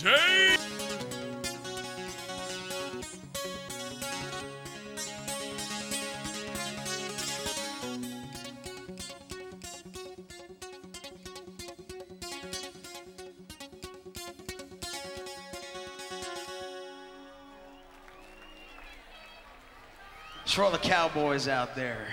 James. It's for all the cowboys out there.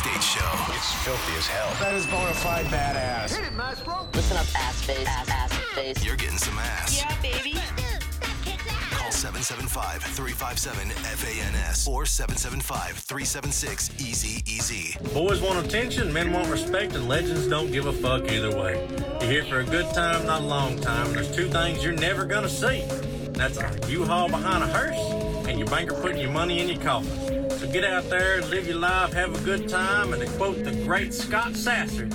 States show. It's filthy as hell. That is bona fide badass. Hit it, maestro. Listen up, ass face, ass face. You're getting some ass. Yeah, baby. Call 775-357-FANS or 775-376-EZ-EZ. Boys want attention, men want respect, and legends don't give a fuck either way. You're here for a good time, not a long time, and there's two things you're never going to see. That's a U-Haul behind a hearse and your banker putting your money in your coffin. So get out there, live your life, have a good time, and to quote the great Scott Sasser, make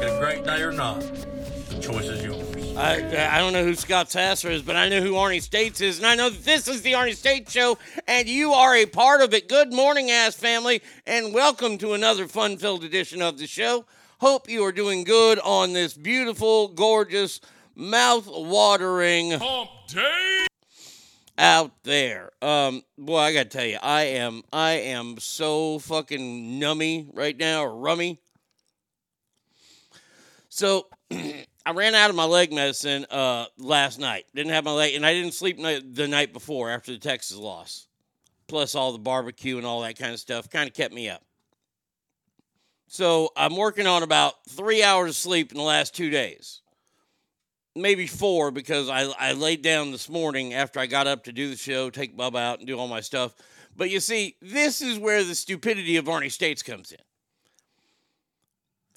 it a great day or not, the choice is yours. I don't know who Scott Sasser is, but I know who Arnie States is, and I know that this is the Arnie States Show, and you are a part of it. Good morning, ass family, and welcome to another fun-filled edition of the show. Hope you are doing good on this beautiful, gorgeous, mouth-watering hump day out there. Boy, I gotta tell you, I am so fucking nummy right now, or rummy. So I ran out of my leg medicine last night. Didn't have my leg, and I didn't sleep the night before after the Texas loss. Plus all the barbecue and all that kind of stuff kind of kept me up. So I'm working on about 3 hours of sleep in the last 2 days. Maybe four, because I laid down this morning after I got up to do the show, take Bubba out, and do all my stuff. But you see, this is where the stupidity of Arnie States comes in.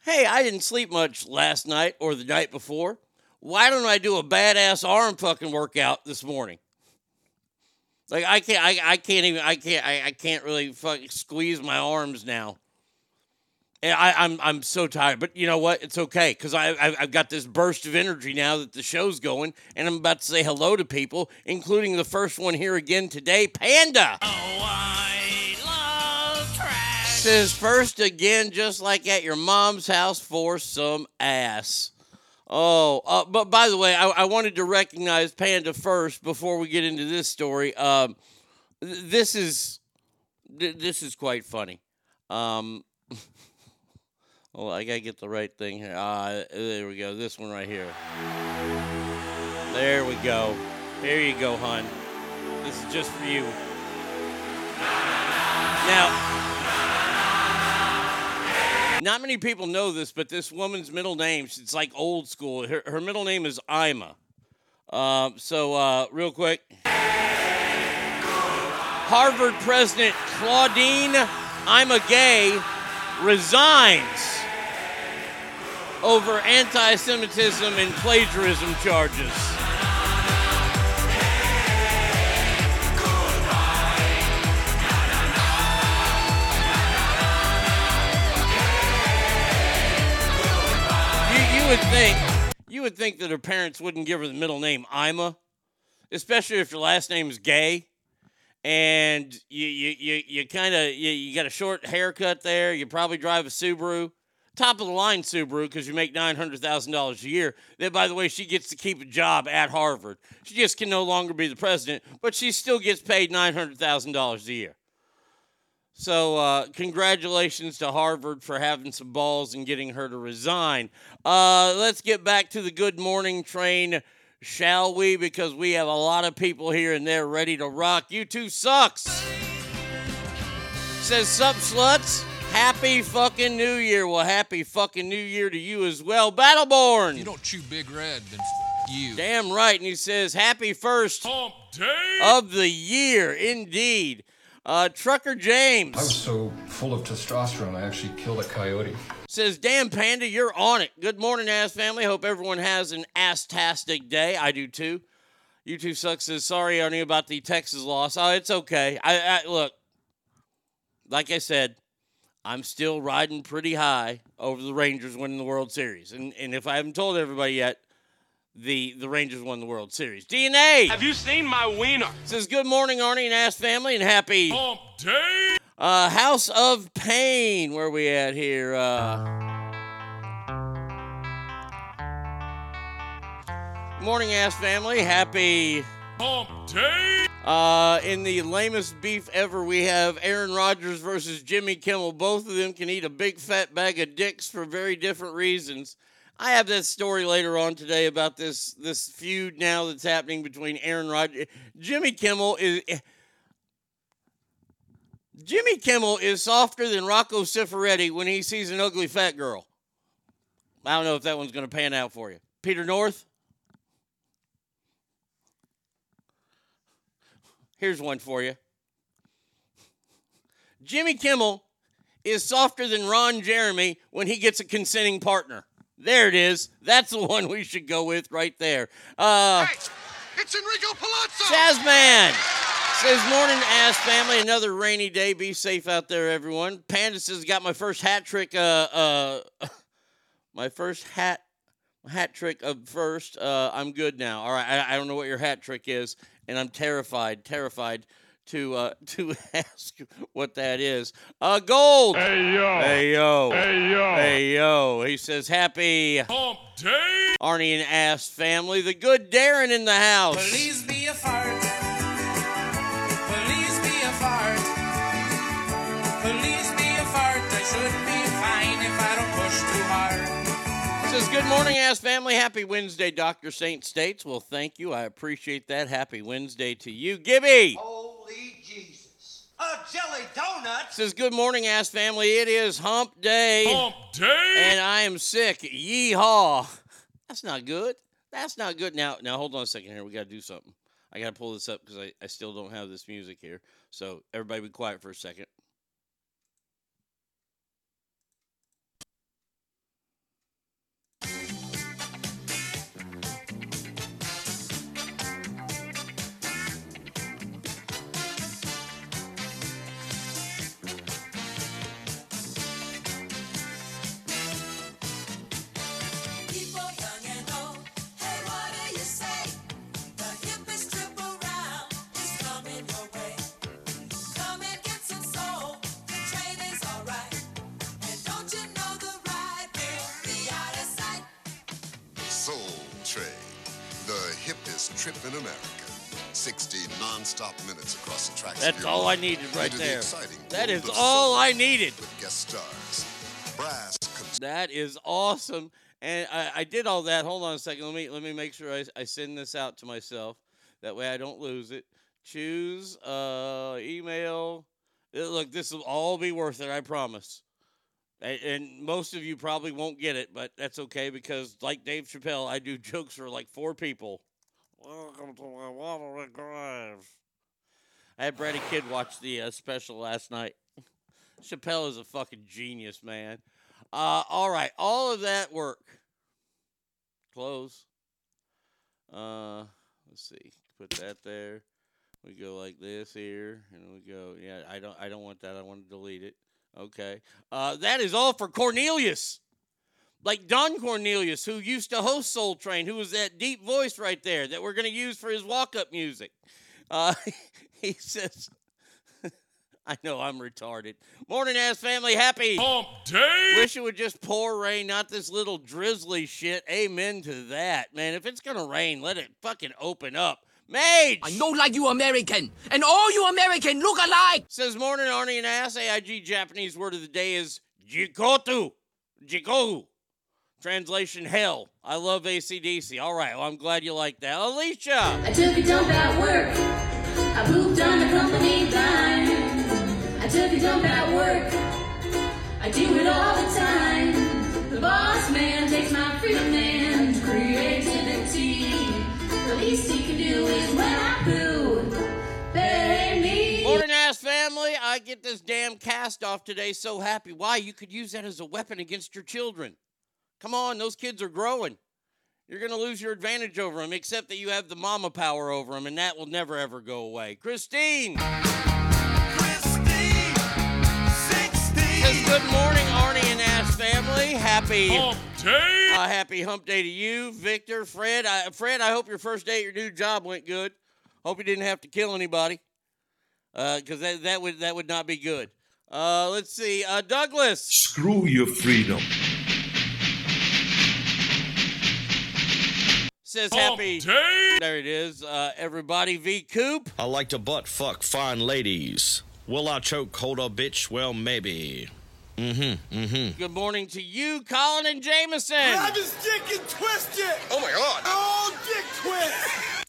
Hey, I didn't sleep much last night or the night before. Why don't I do a badass arm fucking workout this morning? Like, I can't really fucking squeeze my arms now. And I'm so tired, but you know what? It's okay, because I've got this burst of energy now that the show's going, and I'm about to say hello to people, including the first one here again today, Panda. Oh, I love trash. Says first again, just like at your mom's house for some ass. Oh, but by the way, I wanted to recognize Panda first before we get into this story. This is quite funny. Well, I got to get the right thing here. There we go. This one right here. There we go. Here you go, hon. This is just for you. Now, not many people know this, but this woman's middle name, it's like old school. Her middle name is Ima. So real quick. Harvard President Claudine Ima Gay resigns over anti-Semitism and plagiarism charges. You would think that her parents wouldn't give her the middle name Ima, especially if your last name is Gay. And you got a short haircut there. You probably drive a Subaru, top of the line Subaru, because you make $900,000 a year. Then, by the way, she gets to keep a job at Harvard. She just can no longer be the president, but she still gets paid $900,000 a year. So congratulations to Harvard for having some balls and getting her to resign. Let's get back to the good morning train, shall we? Because we have a lot of people here and they're ready to rock. YouTube sucks. Says, sup, sluts? Happy fucking New Year. Well, happy fucking New Year to you as well, Battleborn. If you don't chew Big Red, then you. Damn right. And he says, happy first hump day of the year, indeed. Trucker James. I was so full of testosterone, I actually killed a coyote. Says, damn, Panda, you're on it. Good morning, ass family. Hope everyone has an ass-tastic day. I do, too. You two sucks says, sorry, Arnie, about the Texas loss. Oh, it's okay. I look, like I said, I'm still riding pretty high over the Rangers winning the World Series. And if I haven't told everybody yet, the Rangers won the World Series. DNA! Have you seen my wiener? Says, good morning, Arnie and ass family, and happy hump day! House of Pain, where we at here? Morning, ass family. Happy hump day. In the lamest beef ever, we have Aaron Rodgers versus Jimmy Kimmel. Both of them can eat a big fat bag of dicks for very different reasons. I have that story later on today about this feud now that's happening between Aaron Rodgers. Jimmy Kimmel is... Jimmy Kimmel is softer than Rocco Siffredi when he sees an ugly fat girl. I don't know if that one's going to pan out for you. Peter North. Here's one for you. Jimmy Kimmel is softer than Ron Jeremy when he gets a consenting partner. There it is. That's the one we should go with right there. Hey, it's Enrico Palazzo. Chazman says, morning, ass family. Another rainy day. Be safe out there, everyone. Panda says, got my first hat trick. My first hat trick of first. I'm good now. All right. I don't know what your hat trick is, and I'm terrified to ask what that is. Gold. Hey, yo. Hey, yo. Hey, yo. Hey, yo. He says, happy hump day, Arnie and ass family. The good Darren in the house. Please be a fart. Please be a fart. Please be a fart. I should be fine if I don't push too hard. Says, good morning, ass family. Happy Wednesday, Dr. St. States. Well, thank you. I appreciate that. Happy Wednesday to you. Gibby. Oh. Jesus. A jelly donut. Says, good morning, ass family. It is hump day. Hump day. And I am sick. Yeehaw. That's not good. That's not good. Now, hold on a second here. We got to do something. I got to pull this up because I still don't have this music here. So everybody be quiet for a second. Trip in America. 60 non-stop minutes across the tracks. That's all I needed right there. That is all I needed. With guest stars. Brass. That is awesome. And I did all that. Hold on a second. Let me make sure I send this out to myself. That way I don't lose it. Choose email. Look, this will all be worth it, I promise. And most of you probably won't get it, but that's okay because like Dave Chappelle, I do jokes for like 4 people. Welcome to my watery grave. I had Brady Kidd watch the special last night. Chappelle is a fucking genius, man. All right, all of that work. Close. Let's see. Put that there. We go like this here, and we go. Yeah, I don't want that. I want to delete it. Okay. That is all for Cornelius. Like Don Cornelius, who used to host Soul Train, who was that deep voice right there that we're going to use for his walk-up music. He says, I know I'm retarded. Morning, ass family. Happy hump day. Wish it would just pour rain, not this little drizzly shit. Amen to that, man. If it's going to rain, let it fucking open up. Mage! I know like you American, and all you American look alike. Says, morning, Arnie and ass. AIG Japanese word of the day is jikotu. Jikotu. Translation, hell. I love AC/DC. All right, well, I'm glad you like that. Alicia! I took a dump at work. I pooped on the company dime. I took a dump at work. I do it all the time. The boss man takes my freedom and creativity. The least he can do is when I poo. They need. Morning, ass family. I get this damn cast off today. So happy. Why? You could use that as a weapon against your children. Come on, those kids are growing. You're going to lose your advantage over them, except that you have the mama power over them, and that will never, ever go away. Christine! 16! Says, good morning, Arnie and Ash family. Happy hump day! Happy hump day to you, Victor, Fred. Fred, I hope your first day at your new job went good. Hope you didn't have to kill anybody, because that would not be good. Let's see. Douglas! Screw your freedom. Says happy. There it is. Everybody V Coop. I like to butt fuck fine ladies. Will I choke hold a bitch? Well, maybe. Good morning to you, Colin and Jameson. Grab his dick and twist it. Oh, my God. Oh, dick twist.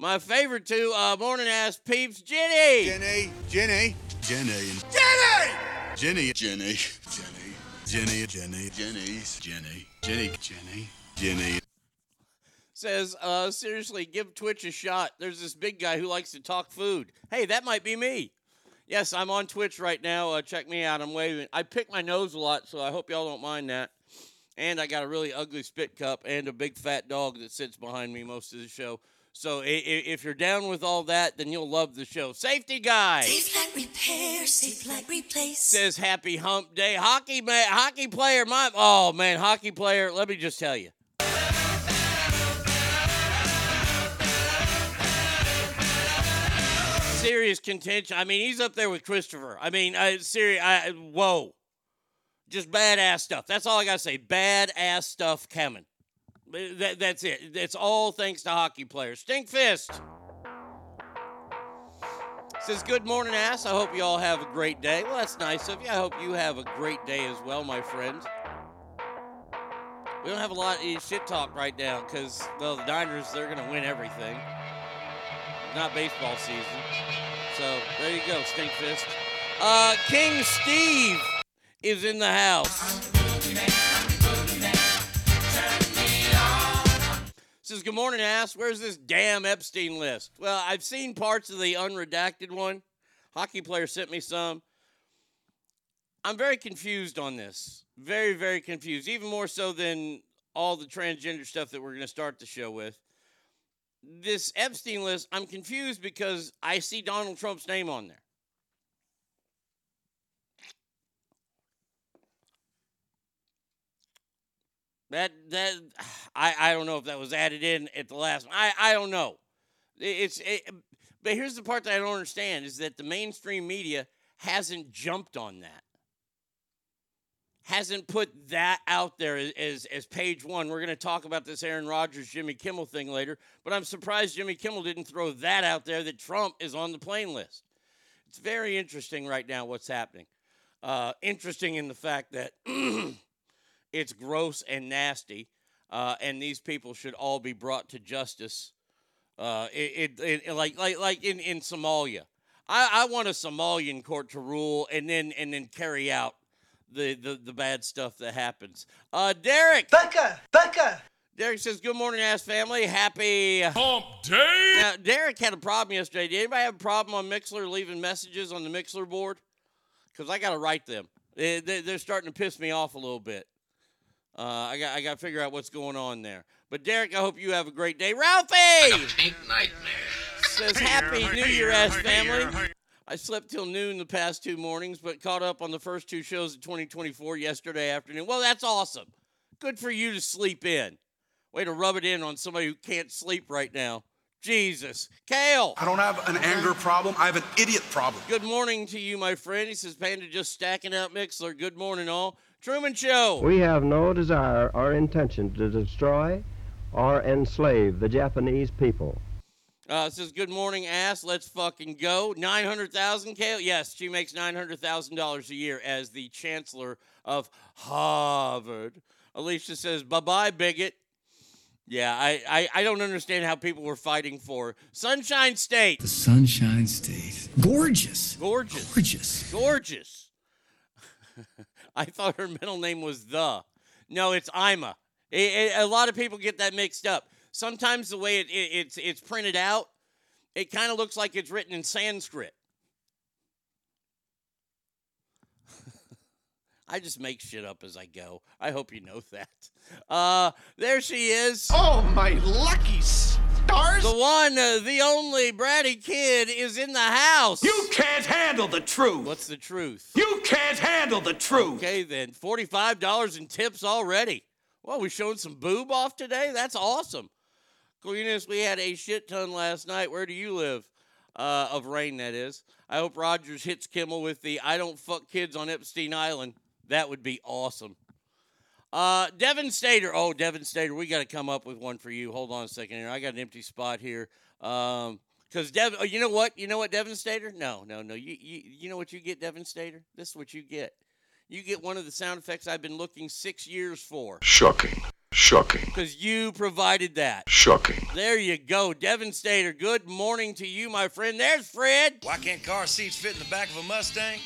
My favorite two morning-ass peeps, Jenny. Jenny. Says, seriously, give Twitch a shot. There's this big guy who likes to talk food. Hey, that might be me. Yes, I'm on Twitch right now. Check me out. I'm waving. I pick my nose a lot, so I hope y'all don't mind that. And I got a really ugly spit cup and a big fat dog that sits behind me most of the show. So if you're down with all that, then you'll love the show. Safety Guy. Safe like repair, safe like replace. Says happy hump day. Hockey player, let me just tell you. Serious contention. I mean, he's up there with Christopher. I mean, whoa. Just badass stuff. That's all I got to say. Badass stuff coming. That's it. It's all thanks to hockey players. Stinkfist says, good morning, ass. I hope you all have a great day. Well, that's nice of you. I hope you have a great day as well, my friend. We don't have a lot of shit talk right now because, well, the Niners, they're going to win everything. Not baseball season. So, there you go, Stinkfist. King Steve is in the house. Says, good morning, ass. Where's this damn Epstein list? Well, I've seen parts of the unredacted one. Hockey player sent me some. I'm very confused on this. Very, very confused. Even more so than all the transgender stuff that we're going to start the show with. This Epstein list, I'm confused because I see Donald Trump's name on there. I don't know if that was added in at the last one. I don't know. But here's the part that I don't understand is that the mainstream media hasn't jumped on that. Hasn't put that out there as page one. We're going to talk about this Aaron Rodgers, Jimmy Kimmel thing later, but I'm surprised Jimmy Kimmel didn't throw that out there that Trump is on the plane list. It's very interesting right now what's happening. Interesting in the fact that... It's gross and nasty, and these people should all be brought to justice. Like in Somalia, I want a Somalian court to rule and then carry out the bad stuff that happens. Derek. Becca. Derek says, "Good morning, ass family. Happy hump day." Now, Derek had a problem yesterday. Did anybody have a problem on Mixlr leaving messages on the Mixlr board? Because I got to write them. They're starting to piss me off a little bit. I got to figure out what's going on there. But, Derek, I hope you have a great day. Ralphie! I ain't nightmare. Says, happy New Year, ass family. I slept till noon the past two mornings, but caught up on the first two shows of 2024 yesterday afternoon. Well, that's awesome. Good for you to sleep in. Way to rub it in on somebody who can't sleep right now. Jesus. Kale. I don't have an anger problem. I have an idiot problem. Good morning to you, my friend. He says, Panda just stacking out Mixlr. Good morning, all. Truman Show. We have no desire or intention to destroy or enslave the Japanese people. It says, good morning, ass. Let's fucking go. 900,000, Kale? Yes, she makes $900,000 a year as the chancellor of Harvard. Alicia says, bye-bye, bigot. Yeah, I don't understand how people were fighting for Sunshine State. The Sunshine State. Gorgeous. I thought her middle name was The. No, it's Ima. A lot of people get that mixed up. Sometimes the way it's printed out, it kind of looks like it's written in Sanskrit. I just make shit up as I go. I hope you know that. There she is. Oh, my lucky stars. The one, the only bratty kid is in the house. You can't handle the truth. What's the truth? You can't handle the truth. Okay, then. $45 in tips already. Well, we showing some boob off today? That's awesome. Cleanest, we had a shit ton last night. Where do you live? Of rain, that is. I hope Rodgers hits Kimmel with the I don't fuck kids on Epstein Island. That would be awesome. Devin Stater, we got to come up with one for you. Hold on a second here. I got an empty spot here. Because Devin, you know what, Devin Stater? No. You know what you get, Devin Stater? This is what you get. You get one of the sound effects I've been looking 6 years for. Shocking. Shocking. Because you provided that. Shocking. There you go. Devin Stater, good morning to you, my friend. There's Fred. Why can't car seats fit in the back of a Mustang?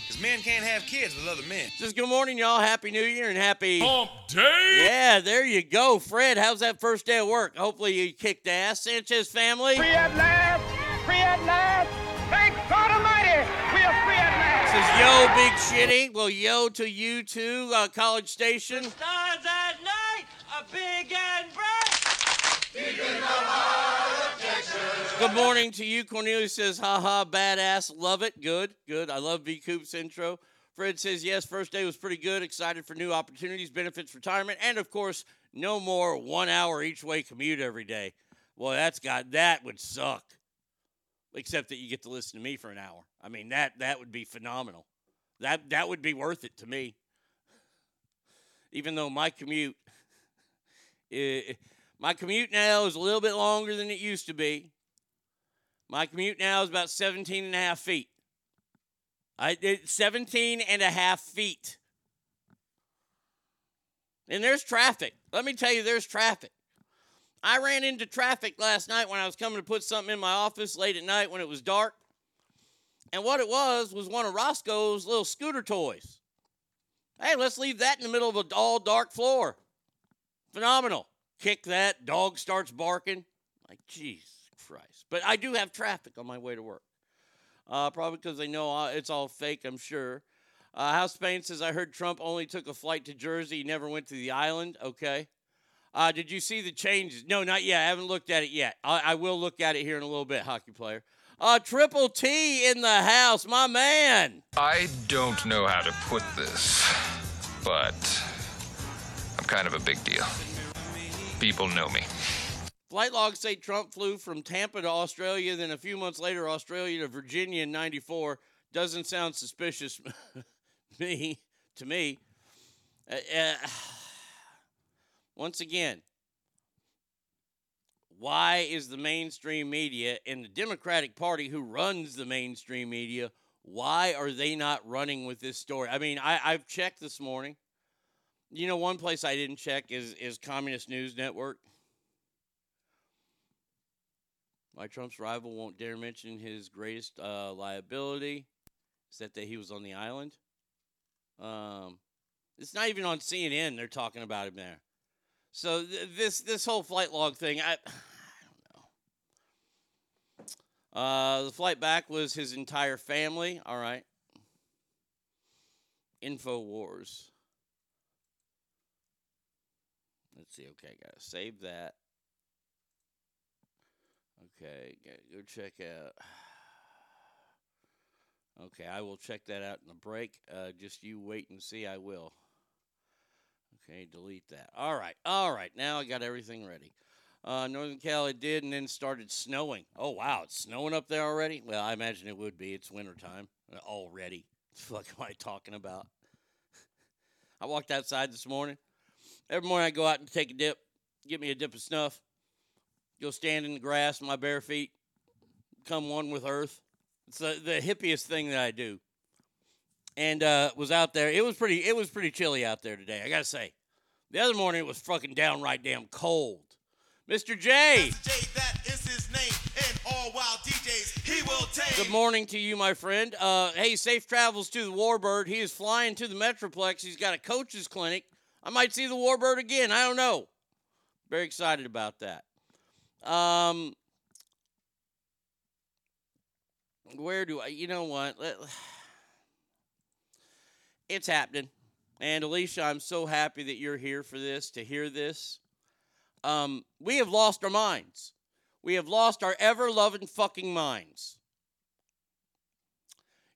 Because men can't have kids with other men. Just good morning, y'all. Happy New Year and happy... Hump Day! Yeah, there you go. Fred, how's that first day of work? Hopefully you kicked ass. Sanchez family. Free at last! Free at last! Thank God Almighty! We are free at last! This is Yo Big Shitty. Well, yo to you too, College Station. The stars at night are big and bright. Deep in the heart of Texas. Good morning to you. Cornelius says, haha, badass, love it. Good, good. I love V. Coop's intro. Fred says, yes, first day was pretty good. Excited for new opportunities, benefits, retirement, and, of course, no more 1 hour each way commute every day. Boy, that would suck. Except that you get to listen to me for an hour. I mean, that would be phenomenal. That would be worth it to me. Even though my commute... my commute now is a little bit longer than it used to be. My commute now is about 17 and a half feet. 17 and a half feet. And there's traffic. Let me tell you, there's traffic. I ran into traffic last night when I was coming to put something in my office late at night when it was dark. And what it was one of Roscoe's little scooter toys. Hey, let's leave that in the middle of an all-dark floor. Phenomenal. Kick that, dog starts barking. Like, Jesus Christ. But I do have traffic on my way to work. Probably because they know it's all fake, I'm sure. House of Pain says, I heard Trump only took a flight to Jersey. He never went to the island. Okay. Did you see the changes? No, not yet. I haven't looked at it yet. I will look at it here in a little bit, hockey player. Triple T in the house, my man. I don't know how to put this, but I'm kind of a big deal. People know me. Flight logs say Trump flew from Tampa to Australia, then a few months later, Australia to Virginia in 94. Doesn't sound suspicious to me. Once again, why is the mainstream media and the Democratic Party who runs the mainstream media, why are they not running with this story? I mean, I've checked this morning. You know, one place I didn't check is Communist News Network. Why Trump's rival won't dare mention his greatest liability is that he was on the island. It's not even on CNN. They're talking about him there. So this whole flight log thing, I don't know. The flight back was his entire family. All right. InfoWars. Let's see. Okay, gotta save that. Okay, go check out. Okay, I will check that out in the break. Just you wait and see. I will. Okay, delete that. All right. Now I got everything ready. Northern Cali did, and then started snowing. Oh, wow, it's snowing up there already? Well, I imagine it would be. It's wintertime already. What the fuck am I talking about? I walked outside this morning. Every morning I go out and take a dip, get me a dip of snuff, go stand in the grass with my bare feet, become one with earth. It's the hippiest thing that I do. And was out there. It was pretty chilly out there today, I got to say. The other morning, it was fucking downright damn cold. Mr. J. Mr. J, that is his name. And all wild DJs, he will take. Good morning to you, my friend. Hey, safe travels to the Warbird. He is flying to the Metroplex. He's got a coach's clinic. I might see the Warbird again. I don't know. Very excited about that. Where do I... You know what? It's happening. And Alicia, I'm so happy that you're here for this, to hear this. We have lost our minds. We have lost our ever-loving fucking minds.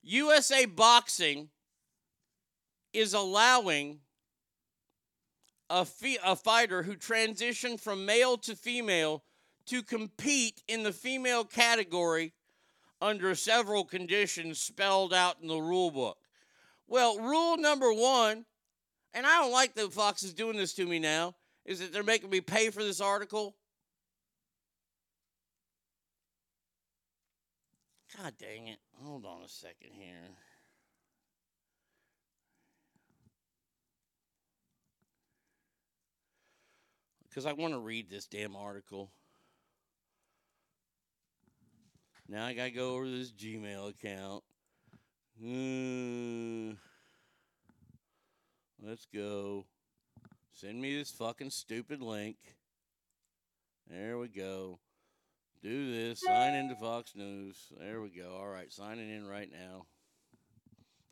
USA Boxing is allowing a fighter who transitioned from male to female to compete in the female category under several conditions spelled out in the rule book. Well, rule number one, and I don't like that Fox is doing this to me now, is that they're making me pay for this article. God dang it. Hold on a second here. because I want to read this damn article. Now I got to go over to this Gmail account. Let's go. Send me this fucking stupid link. There we go. Do this. Sign into Fox News. There we go. All right, signing in right now.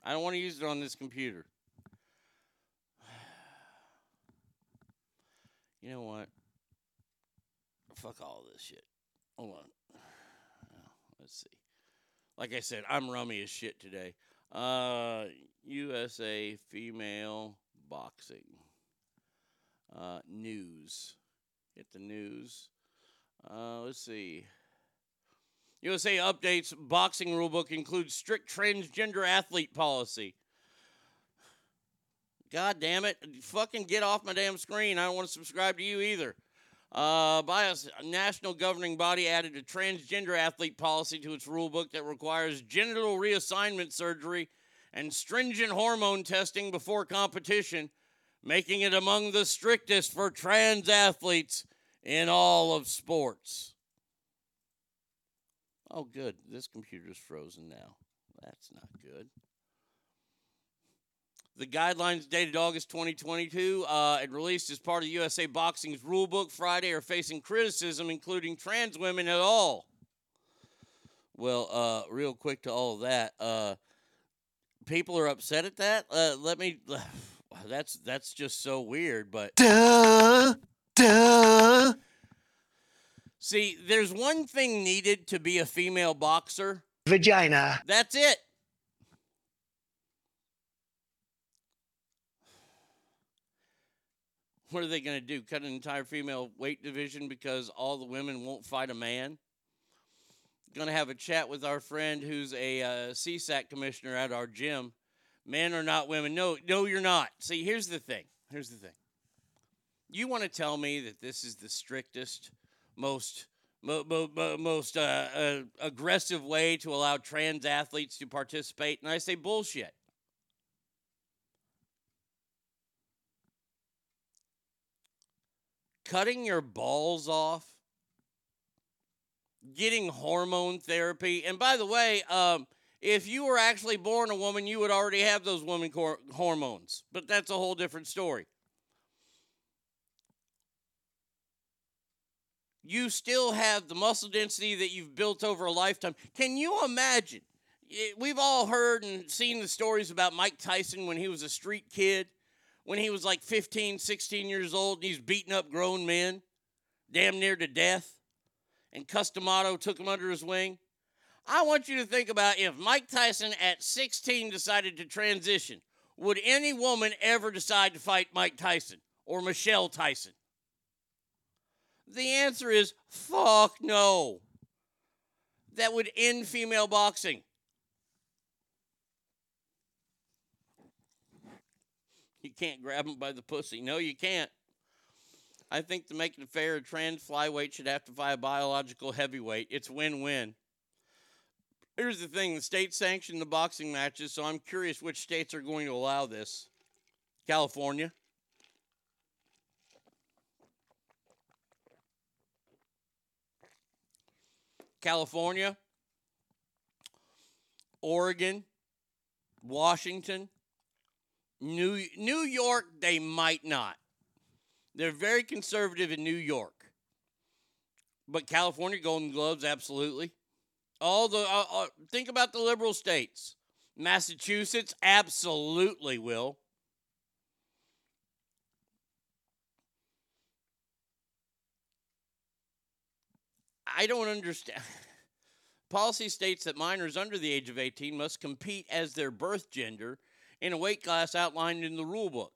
I don't want to use it on this computer. You know what? Fuck all this shit. Hold on. Let's see. Like I said, I'm rummy as shit today. USA female boxing. News. Hit the news. Let's see. USA updates boxing rulebook includes strict transgender athlete policy. God damn it. Fucking get off my damn screen. I don't want to subscribe to you either. By a national governing body added a transgender athlete policy to its rulebook that requires genital reassignment surgery and stringent hormone testing before competition, making it among the strictest for trans athletes in all of sports. Oh, good. This computer's frozen now. That's not good. The guidelines dated August 2022 and released as part of USA Boxing's rulebook Friday are facing criticism, including trans women at all. Well, real quick to all of that. People are upset at that. That's just so weird, but. Duh. See, there's one thing needed to be a female boxer. Vagina. That's it. What are they going to do? Cut an entire female weight division because all the women won't fight a man? Going to have a chat with our friend who's a CSAC commissioner at our gym. Men are not women. No, you're not. See, here's the thing. You want to tell me that this is the strictest, most aggressive way to allow trans athletes to participate? And I say bullshit. Cutting your balls off, getting hormone therapy. And by the way, if you were actually born a woman, you would already have those woman hormones. But that's a whole different story. You still have the muscle density that you've built over a lifetime. Can you imagine? We've all heard and seen the stories about Mike Tyson when he was a street kid. When he was like 15, 16 years old, and he's beating up grown men, damn near to death, and Customato took him under his wing. I want you to think about if Mike Tyson at 16 decided to transition, would any woman ever decide to fight Mike Tyson or Michelle Tyson? The answer is, fuck no. That would end female boxing. You can't grab them by the pussy. No, you can't. I think to make it fair, a trans flyweight should have to fight a biological heavyweight. It's win-win. Here's the thing. The states sanction the boxing matches, so I'm curious which states are going to allow this. California. Oregon. Washington. New York, they might not. They're very conservative in New York. But California, Golden Gloves, absolutely. Think about the liberal states. Massachusetts, absolutely will. I don't understand. Policy states that minors under the age of 18 must compete as their birth gender in a weight class outlined in the rulebook.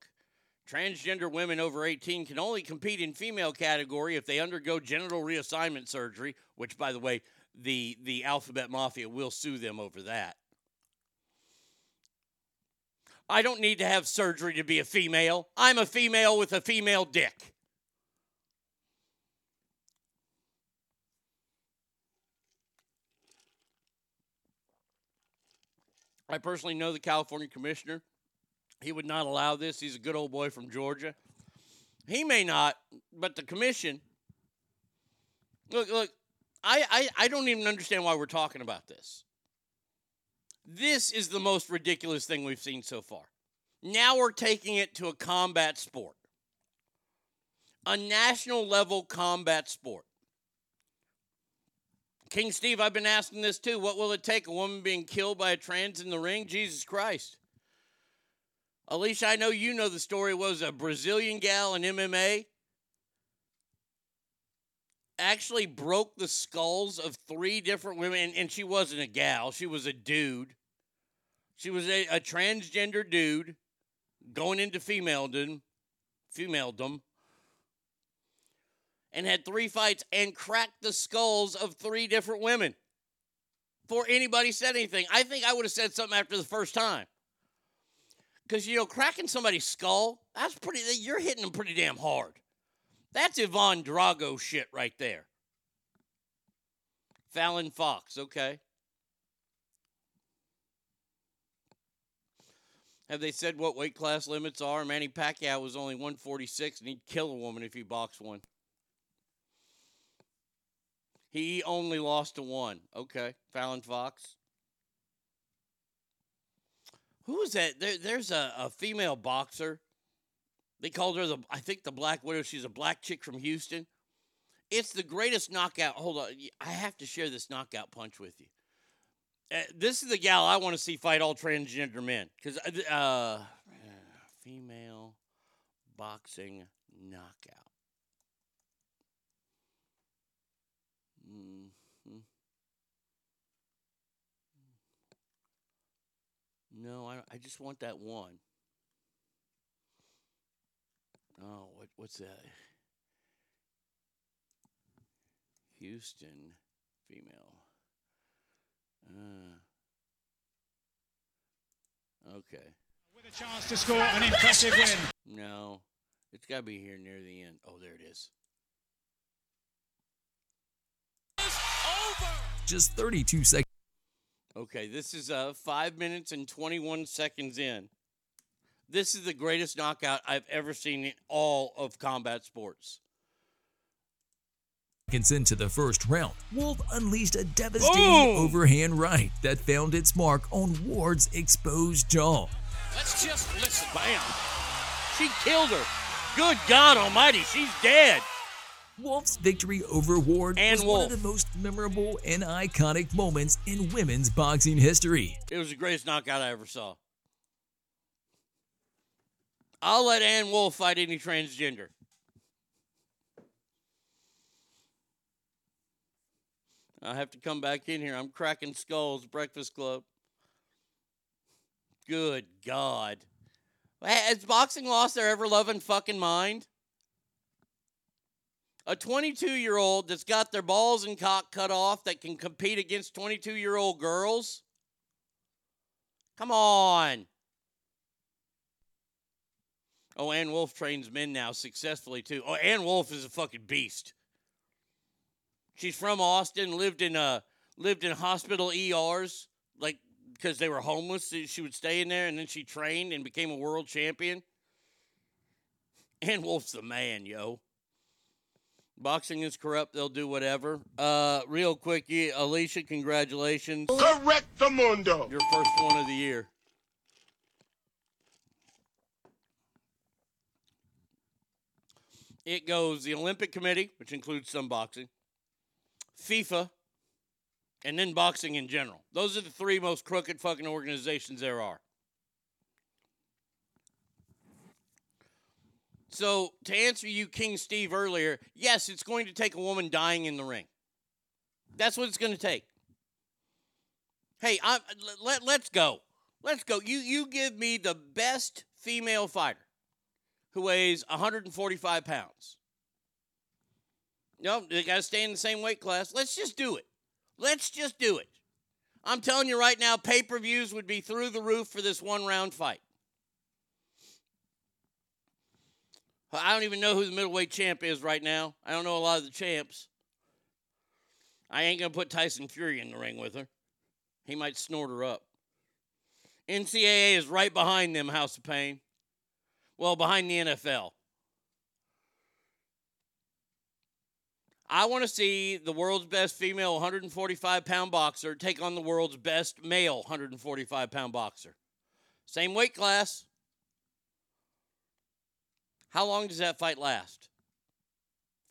Transgender women over 18 can only compete in female category if they undergo genital reassignment surgery, which, by the way, the Alphabet Mafia will sue them over that. I don't need to have surgery to be a female. I'm a female with a female dick. I personally know the California commissioner. He would not allow this. He's a good old boy from Georgia. He may not, but the commission. Look, I don't even understand why we're talking about this. This is the most ridiculous thing we've seen so far. Now we're taking it to a combat sport. A national level combat sport. King Steve, I've been asking this too. What will it take? A woman being killed by a trans in the ring? Jesus Christ. Alicia, I know you know the story. It was a Brazilian gal in MMA. Actually broke the skulls of three different women. And she wasn't a gal. She was a dude. She was a transgender dude going into femaledom. And had three fights and cracked the skulls of three different women before anybody said anything. I think I would have said something after the first time. Because, you know, cracking somebody's skull, that's pretty, you're hitting them pretty damn hard. That's Ivan Drago shit right there. Fallon Fox, okay. Have they said what weight class limits are? Manny Pacquiao was only 146 and he'd kill a woman if he boxed one. He only lost to one. Okay, Fallon Fox. Who was that? There's a female boxer. They called her the Black Widow. She's a black chick from Houston. It's the greatest knockout. Hold on. I have to share this knockout punch with you. This is the gal I want to see fight all transgender men. Because female boxing knockout. Mm-hmm. No, I just want that one. Oh, what's that? Houston female. Okay. With a chance to score an impressive win. No, it's got to be here near the end. Oh, there it is. Just 32 seconds. Okay, this is 5 minutes and 21 seconds in. This is the greatest knockout I've ever seen in all of combat sports. Seconds into the first round, Wolf unleashed a devastating overhand right that found its mark on Ward's exposed jaw. Let's just listen. Bam. She killed her. Good God almighty, she's dead. Wolf's victory over Ward was one of the most memorable and iconic moments in women's boxing history. It was the greatest knockout I ever saw. I'll let Ann Wolfe fight any transgender. I have to come back in here. I'm cracking skulls, Breakfast Club. Good God. Has boxing lost their ever-loving fucking mind? A 22-year-old that's got their balls and cock cut off that can compete against 22-year-old girls? Come on. Oh, Ann Wolfe trains men now successfully, too. Oh, Ann Wolfe is a fucking beast. She's from Austin, lived in hospital ERs, like, because they were homeless. She would stay in there, and then she trained and became a world champion. Ann Wolfe's the man, yo. Boxing is corrupt. They'll do whatever. Real quick, Alicia, congratulations. Correct the mundo. Your first one of the year. It goes the Olympic Committee, which includes some boxing, FIFA, and then boxing in general. Those are the three most crooked fucking organizations there are. So, to answer you, King Steve, earlier, yes, it's going to take a woman dying in the ring. That's what it's going to take. Hey, let's go. Let's go. You give me the best female fighter who weighs 145 pounds. No, they got to stay in the same weight class. Let's just do it. Let's just do it. I'm telling you right now, pay-per-views would be through the roof for this one-round fight. I don't even know who the middleweight champ is right now. I don't know a lot of the champs. I ain't going to put Tyson Fury in the ring with her. He might snort her up. NCAA is right behind them, House of Pain. Well, behind the NFL. I want to see the world's best female 145-pound boxer take on the world's best male 145-pound boxer. Same weight class. How long does that fight last?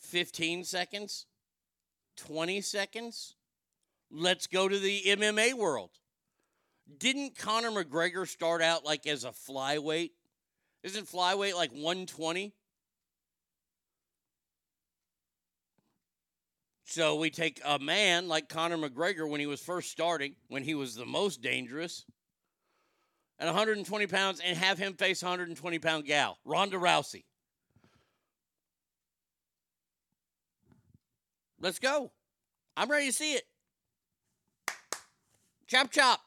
15 seconds? 20 seconds? Let's go to the MMA world. Didn't Conor McGregor start out like as a flyweight? Isn't flyweight like 120? So we take a man like Conor McGregor when he was first starting, when he was the most dangerous, at 120 pounds and have him face a 120-pound gal, Ronda Rousey. Let's go. I'm ready to see it. Chop, chop.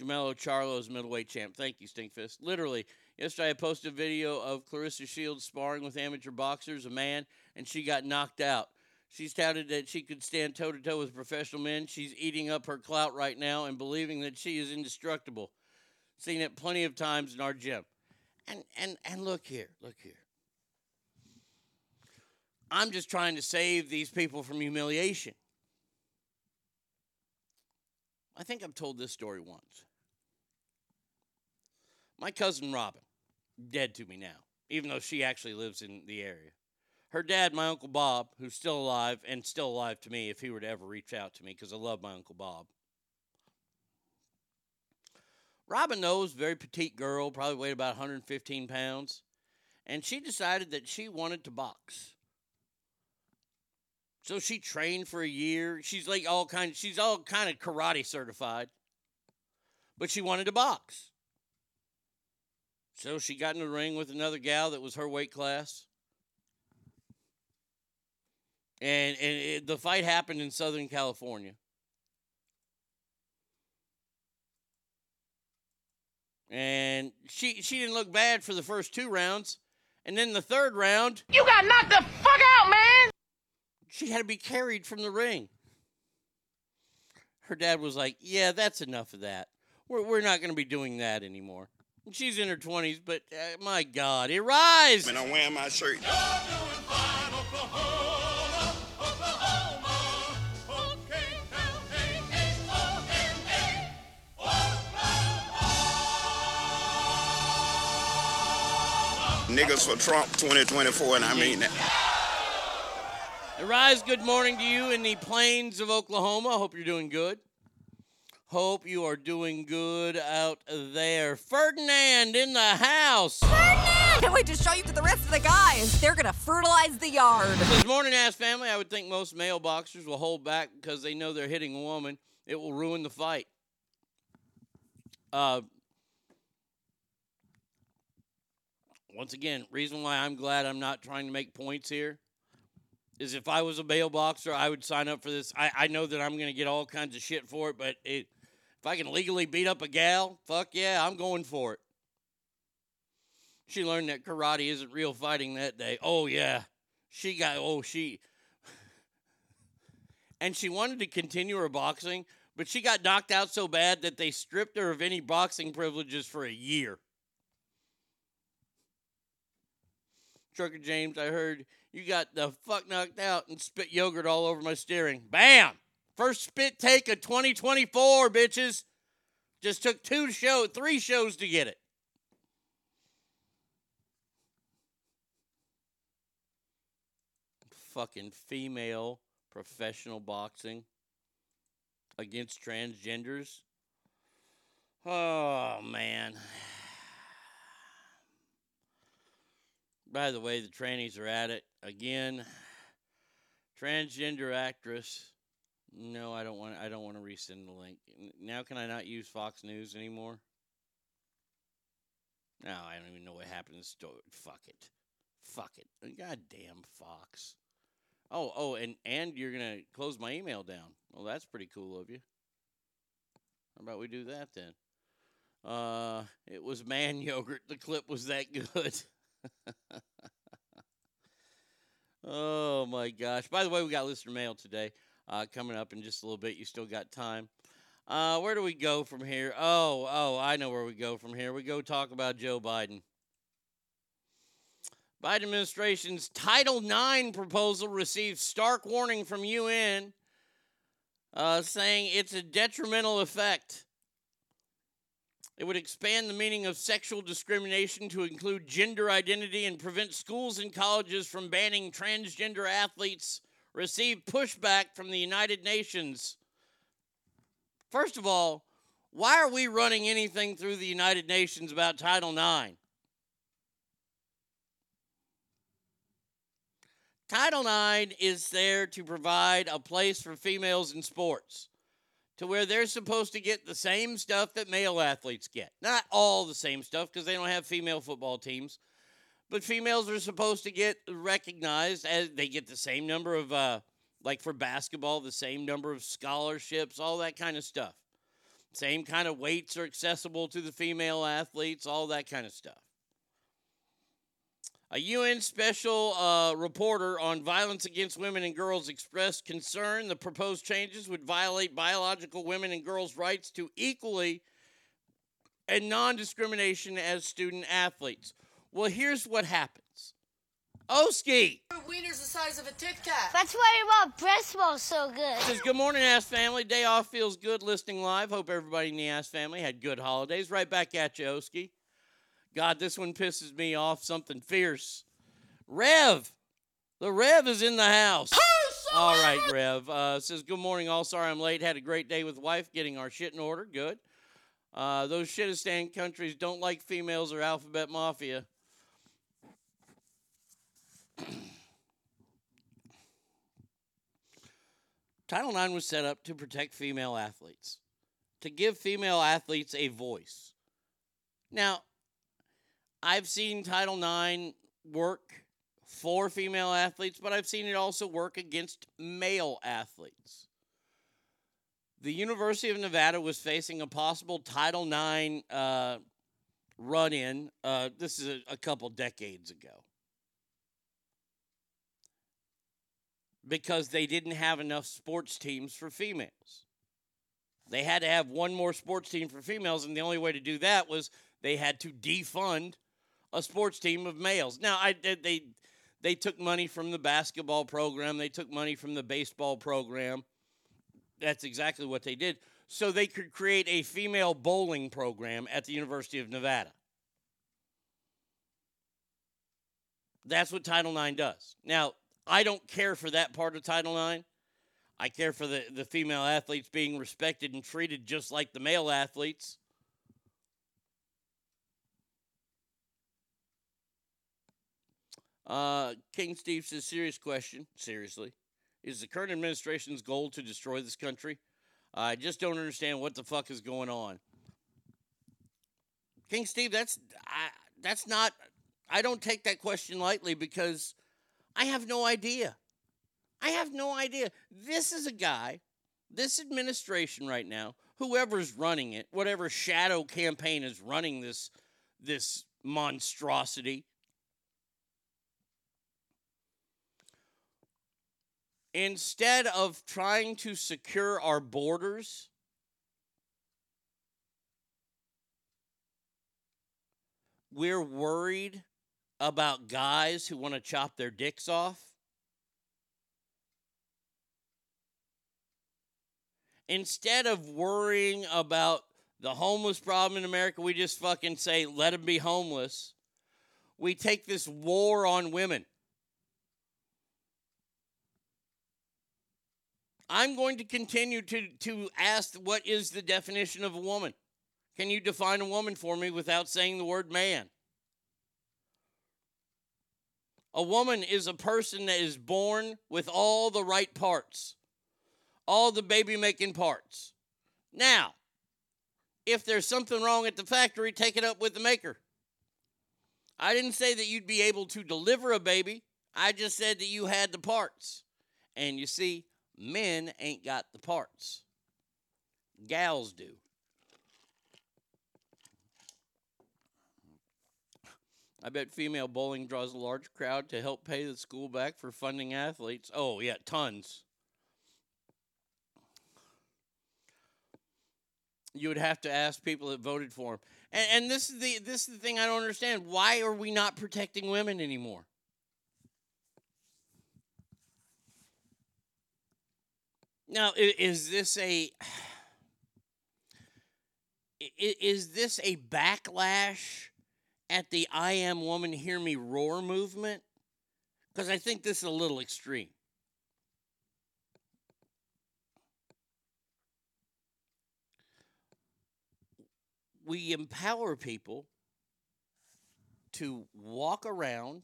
Jamelo Charlo's middleweight champ. Thank you, Stinkfist. Literally, yesterday I posted a video of Clarissa Shields sparring with amateur boxers, a man, and she got knocked out. She's touted that she could stand toe-to-toe with professional men. She's eating up her clout right now and believing that she is indestructible. Seen it plenty of times in our gym. And look here. I'm just trying to save these people from humiliation. I think I've told this story once. My cousin Robin, dead to me now, even though she actually lives in the area. Her dad, my Uncle Bob, who's still alive and still alive to me if he were to ever reach out to me because I love my Uncle Bob. Robin knows, very petite girl, probably weighed about 115 pounds, and she decided that she wanted to box. So she trained for a year. She's all kind of karate certified, but she wanted to box. So she got in the ring with another gal that was her weight class. And the fight happened in Southern California. And she didn't look bad for the first two rounds. And then the third round, you got knocked the fuck out, man! She had to be carried from the ring. Her dad was like, yeah, that's enough of that. We're not going to be doing that anymore. And she's in her 20s, but my God, it rised! And I'm wearing my shirt. I'm doing fine, Oklahoma. Okay, niggas for Trump 2024, and I mean that. Rise, good morning to you in the plains of Oklahoma. Hope you're doing good. Hope you are doing good out there. Ferdinand in the house. Ferdinand! Can't wait to show you to the rest of the guys. They're going to fertilize the yard. This morning, ass family, I would think most male boxers will hold back because they know they're hitting a woman. It will ruin the fight. Once again, reason why I'm glad I'm not trying to make points here. Is if I was a male boxer, I would sign up for this. I know that I'm going to get all kinds of shit for it, but if I can legally beat up a gal, fuck yeah, I'm going for it. She learned that karate isn't real fighting that day. Oh, yeah. And she wanted to continue her boxing, but she got knocked out so bad that they stripped her of any boxing privileges for a year. Trucker James, I heard... You got the fuck knocked out and spit yogurt all over my steering. Bam! First spit take of 2024, bitches. Just took three shows to get it. Fucking female professional boxing against transgenders. Oh, man. By the way, the trannies are at it again. Transgender actress. No, I don't want to resend the link. Now can I not use Fox News anymore? No, I don't even know what happened to the story. Fuck it. Goddamn Fox. Oh, and you're going to close my email down. Well, that's pretty cool of you. How about we do that then? It was man yogurt. The clip was that good. Oh my gosh. By the way, we got listener mail today coming up in just a little bit. You still got time. Where do we go from here? Oh, I know where we go from here. We go talk about Joe Biden. Biden administration's Title IX proposal received stark warning from UN, saying it's a detrimental effect. It would expand the meaning of sexual discrimination to include gender identity and prevent schools and colleges from banning transgender athletes. Received pushback from the United Nations. First of all, why are we running anything through the United Nations about Title IX? Title IX is there to provide a place for females in sports, to where they're supposed to get the same stuff that male athletes get. Not all the same stuff, because they don't have female football teams. But females are supposed to get recognized as they get the same number of, like for basketball, the same number of scholarships, all that kind of stuff. Same kind of weights are accessible to the female athletes, all that kind of stuff. A UN special reporter on violence against women and girls expressed concern the proposed changes would violate biological women and girls' rights to equality and non-discrimination as student athletes. Well, here's what happens. Oski! Wiener's the size of a Tic Tac. That's why your mom breast smells so good. Says, good morning, Ass Family. Day off feels good listening live. Hope everybody in the Ass Family had good holidays. Right back at you, Oski. God, this one pisses me off something fierce. Rev. The Rev is in the house. All right, Rev. Says, good morning, all. Sorry I'm late. Had a great day with wife getting our shit in order. Good. Those shittistan countries don't like females or alphabet mafia. Title IX was set up to protect female athletes, to give female athletes a voice. Now, I've seen Title IX work for female athletes, but I've seen it also work against male athletes. The University of Nevada was facing a possible Title IX run-in. This is a couple decades ago. Because they didn't have enough sports teams for females. They had to have one more sports team for females, and the only way to do that was they had to defund a sports team of males. Now, they took money from the basketball program. They took money from the baseball program. That's exactly what they did. So they could create a female bowling program at the University of Nevada. That's what Title IX does. Now, I don't care for that part of Title IX. I care for the female athletes being respected and treated just like the male athletes. King Steve says, serious question, seriously, is the current administration's goal to destroy this country? I just don't understand what the fuck is going on. King Steve, I don't take that question lightly because I have no idea. This is a guy, this administration right now, whoever's running it, whatever shadow campaign is running this monstrosity, instead of trying to secure our borders, we're worried about guys who want to chop their dicks off. Instead of worrying about the homeless problem in America, we just fucking say, let them be homeless. We take this war on women. I'm going to continue to ask what is the definition of a woman. Can you define a woman for me without saying the word man? A woman is a person that is born with all the right parts, all the baby-making parts. Now, if there's something wrong at the factory, take it up with the maker. I didn't say that you'd be able to deliver a baby. I just said that you had the parts. And you see, men ain't got the parts. Gals do. I bet female bowling draws a large crowd to help pay the school back for funding athletes. Oh, yeah, tons. you would have to ask people that voted for him. And this is the thing I don't understand. Why are we not protecting women anymore? Now, is this a backlash at the I Am Woman, Hear Me Roar movement? Because I think this is a little extreme. We empower people to walk around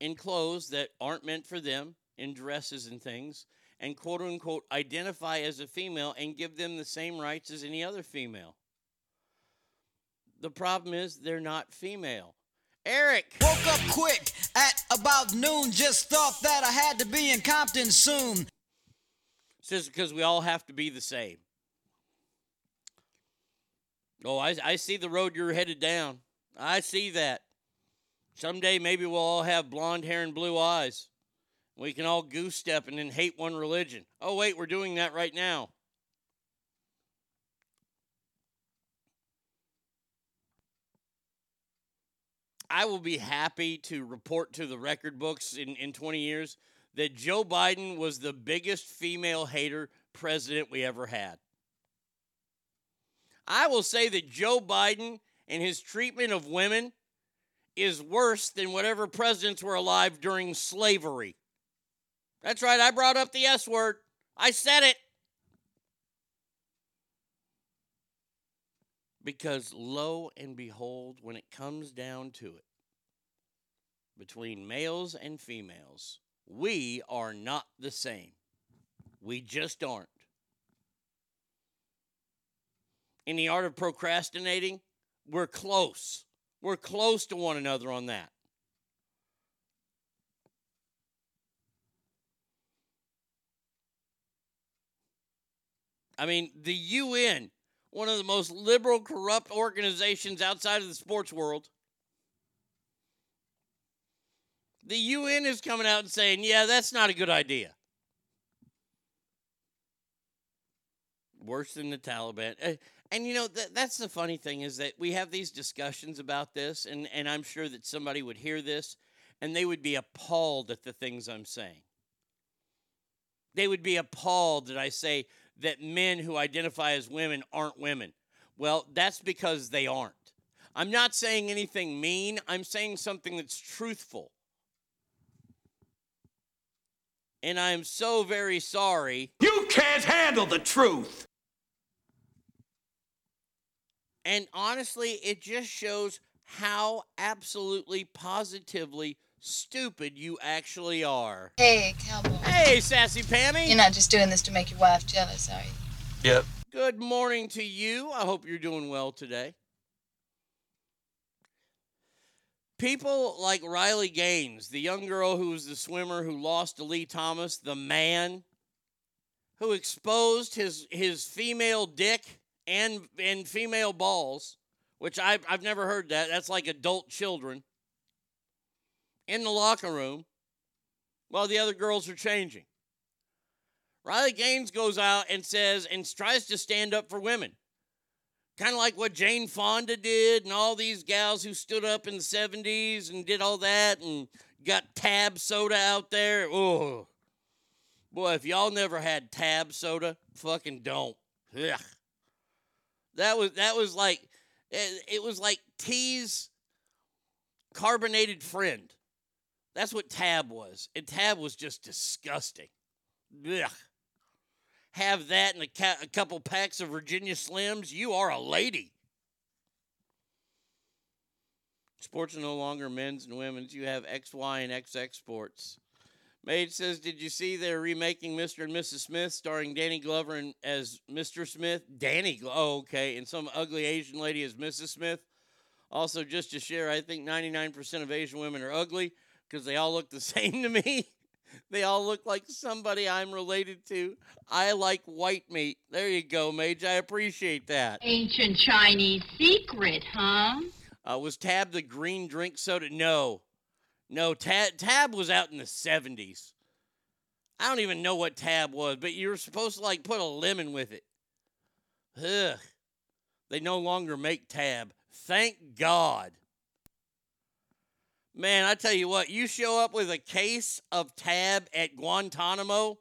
in clothes that aren't meant for them, in dresses and things, and quote-unquote identify as a female and give them the same rights as any other female. The problem is they're not female. Eric! Woke up quick at about noon, just thought that I had to be in Compton soon. Says because we all have to be the same. Oh, I see the road you're headed down. I see that. Someday maybe we'll all have blonde hair and blue eyes. We can all goose step and then hate one religion. Oh, wait, we're doing that right now. I will be happy to report to the record books in 20 years that Joe Biden was the biggest female hater president we ever had. I will say that Joe Biden and his treatment of women is worse than whatever presidents were alive during slavery. That's right, I brought up the S word. I said it. Because lo and behold, when it comes down to it, between males and females, we are not the same. We just aren't. In the art of procrastinating, we're close. We're close to one another on that. I mean, the UN, one of the most liberal, corrupt organizations outside of the sports world. The UN is coming out and saying, yeah, that's not a good idea. Worse than the Taliban. And, you know, that's the funny thing is that we have these discussions about this, and I'm sure that somebody would hear this, and they would be appalled at the things I'm saying. They would be appalled that I say that men who identify as women aren't women. Well, that's because they aren't. I'm not saying anything mean. I'm saying something that's truthful. And I am so very sorry. You can't handle the truth! And honestly, it just shows how absolutely, positively stupid you actually are. Hey, cowboy. Hey, sassy Pammy. You're not just doing this to make your wife jealous, are you? Yep. Good morning to you. I hope you're doing well today. People like Riley Gaines, the young girl who was the swimmer who lost to Lee Thomas, the man who exposed his female dick and female balls, which I've never heard that. That's like adult children. In the locker room while the other girls are changing. Riley Gaines goes out and says and tries to stand up for women. Kind of like what Jane Fonda did and all these gals who stood up in the 70s and did all that and got Tab soda out there. Oh, boy, if y'all never had Tab soda, fucking don't. Ugh. That was like, it was like Tea's carbonated friend. That's what Tab was. And Tab was just disgusting. Ugh. Have that and a couple packs of Virginia Slims, you are a lady. Sports are no longer men's and women's. You have XY and XX sports. Mage says, did you see they're remaking Mr. and Mrs. Smith starring Danny Glover as Mr. Smith? Okay. And some ugly Asian lady as Mrs. Smith. Also, just to share, I think 99% of Asian women are ugly because they all look the same to me. They all look like somebody I'm related to. I like white meat. There you go, Mage. I appreciate that. Ancient Chinese secret, huh? Was Tab the green drink soda? No, Tab was out in the 70s. I don't even know what Tab was, but you were supposed to, like, put a lemon with it. Ugh. They no longer make Tab. Thank God. Man, I tell you what, you show up with a case of Tab at Guantanamo,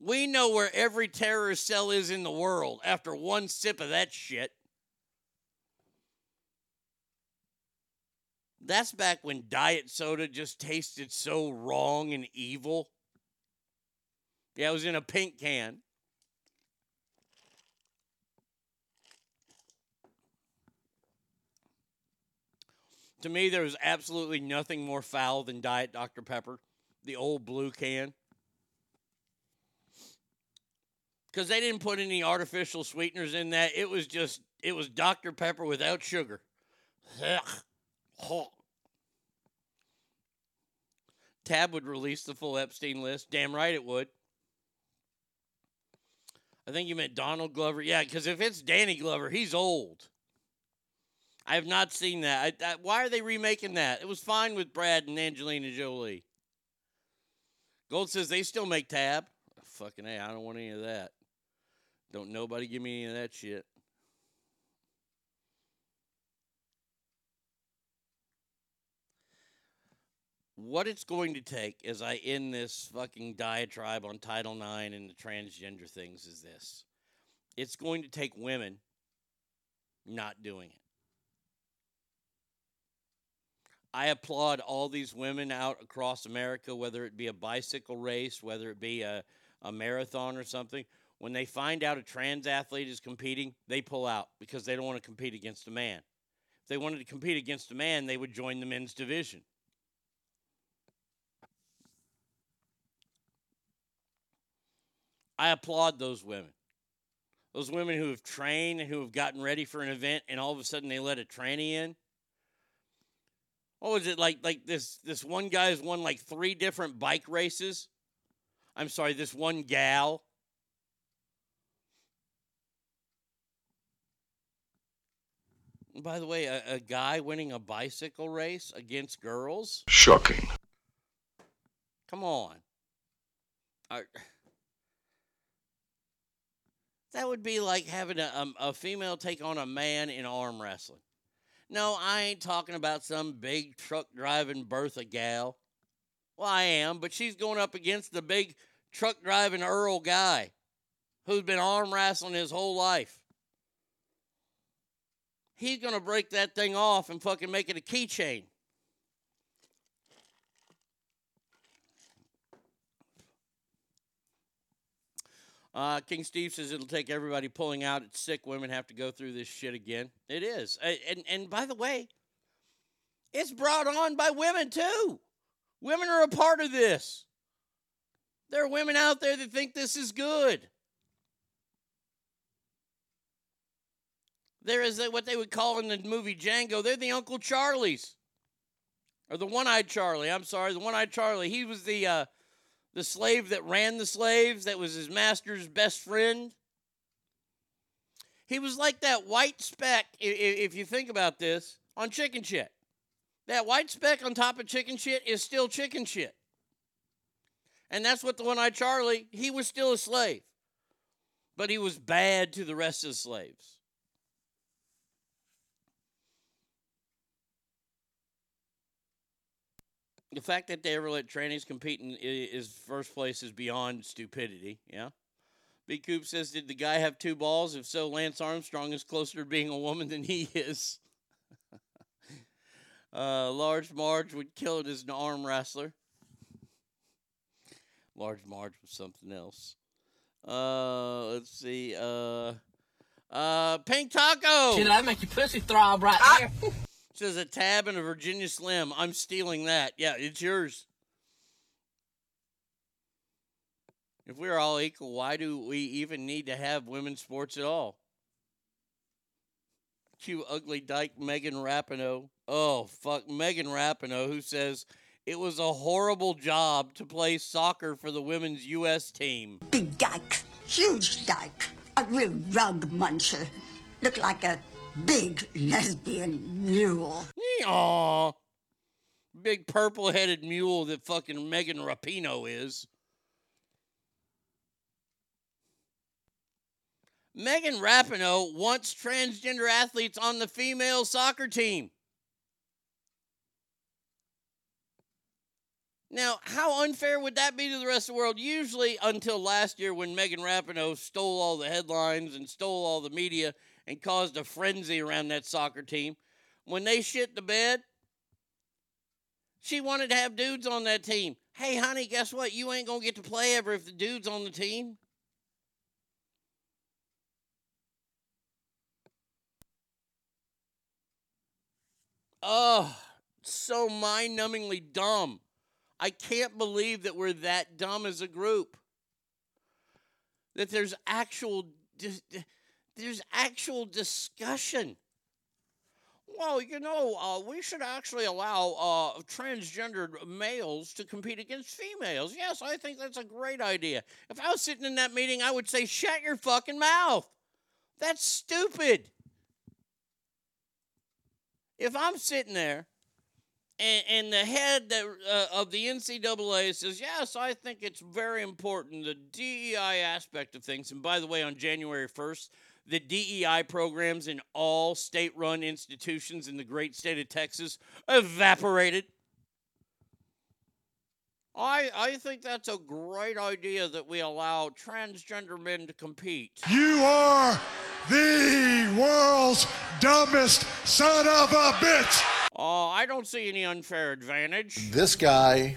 we know where every terrorist cell is in the world after one sip of that shit. That's back when diet soda just tasted so wrong and evil. Yeah, it was in a pink can. To me, there was absolutely nothing more foul than Diet Dr. Pepper, the old blue can. Because they didn't put any artificial sweeteners in that. It was Dr. Pepper without sugar. Tab would release the full Epstein list. Damn right it would. I think you meant Donald Glover. Yeah, because if it's Danny Glover, he's old. I have not seen that. Why are they remaking that? It was fine with Brad and Angelina Jolie. Gold says they still make Tab. Oh, fucking A, I don't want any of that. Don't nobody give me any of that shit. What it's going to take as I end this fucking diatribe on Title IX and the transgender things is this. It's going to take women not doing it. I applaud all these women out across America, whether it be a bicycle race, whether it be a marathon or something. When they find out a trans athlete is competing, they pull out because they don't want to compete against a man. If they wanted to compete against a man, they would join the men's division. I applaud those women. Those women who have trained and who have gotten ready for an event, and all of a sudden they let a tranny in. What was it, like this one guy has won like 3 different bike races? I'm sorry, this one gal. And by the way, a guy winning a bicycle race against girls? Shocking. Come on. That would be like having a female take on a man in arm wrestling. No, I ain't talking about some big truck-driving Bertha gal. Well, I am, but she's going up against the big truck-driving Earl guy who's been arm wrestling his whole life. He's going to break that thing off and fucking make it a keychain. King Steve says it'll take everybody pulling out. It's sick. Women have to go through this shit again. It is. And by the way, it's brought on by women, too. Women are a part of this. There are women out there that think this is good. There is what they would call in the movie Django, they're the Uncle Charlies. Or the One-Eyed Charlie. I'm sorry, the One-Eyed Charlie. He was the slave that ran the slaves, that was his master's best friend. He was like that white speck, if you think about this, on chicken shit. That white speck on top of chicken shit is still chicken shit. And that's what the One-Eyed Charlie, he was still a slave. But he was bad to the rest of the slaves. The fact that they ever let trannies compete in his first place is beyond stupidity, yeah? B. Coop says, did the guy have 2 balls? If so, Lance Armstrong is closer to being a woman than he is. Large Marge would kill it as an arm wrestler. Large Marge was something else. Let's see. Pink Taco! Shit, I make your pussy throb right there. Says a Tab and a Virginia Slim. I'm stealing that. Yeah, it's yours. If we're all equal, why do we even need to have women's sports at all? Cute, ugly dyke Megan Rapinoe. Oh, fuck. Megan Rapinoe, who says it was a horrible job to play soccer for the women's U.S. team. Big dyke. Huge dyke. A real rug muncher. Looked like a big lesbian mule. Aww. Big purple-headed mule that fucking Megan Rapinoe is. Megan Rapinoe wants transgender athletes on the female soccer team. Now, how unfair would that be to the rest of the world? Usually, until last year when Megan Rapinoe stole all the headlines and stole all the media and caused a frenzy around that soccer team, when they shit the bed, she wanted to have dudes on that team. Hey, honey, guess what? You ain't going to get to play ever if the dude's on the team. Oh, so mind-numbingly dumb. I can't believe that we're that dumb as a group. That there's actual discussion. Well, you know, we should actually allow transgendered males to compete against females. Yes, I think that's a great idea. If I was sitting in that meeting, I would say, shut your fucking mouth. That's stupid. If I'm sitting there and the head of the NCAA says, yes, I think it's very important, the DEI aspect of things. And by the way, on January 1st, the DEI programs in all state-run institutions in the great state of Texas evaporated. I think that's a great idea that we allow transgender men to compete. You are the world's dumbest son of a bitch. Oh, I don't see any unfair advantage. This guy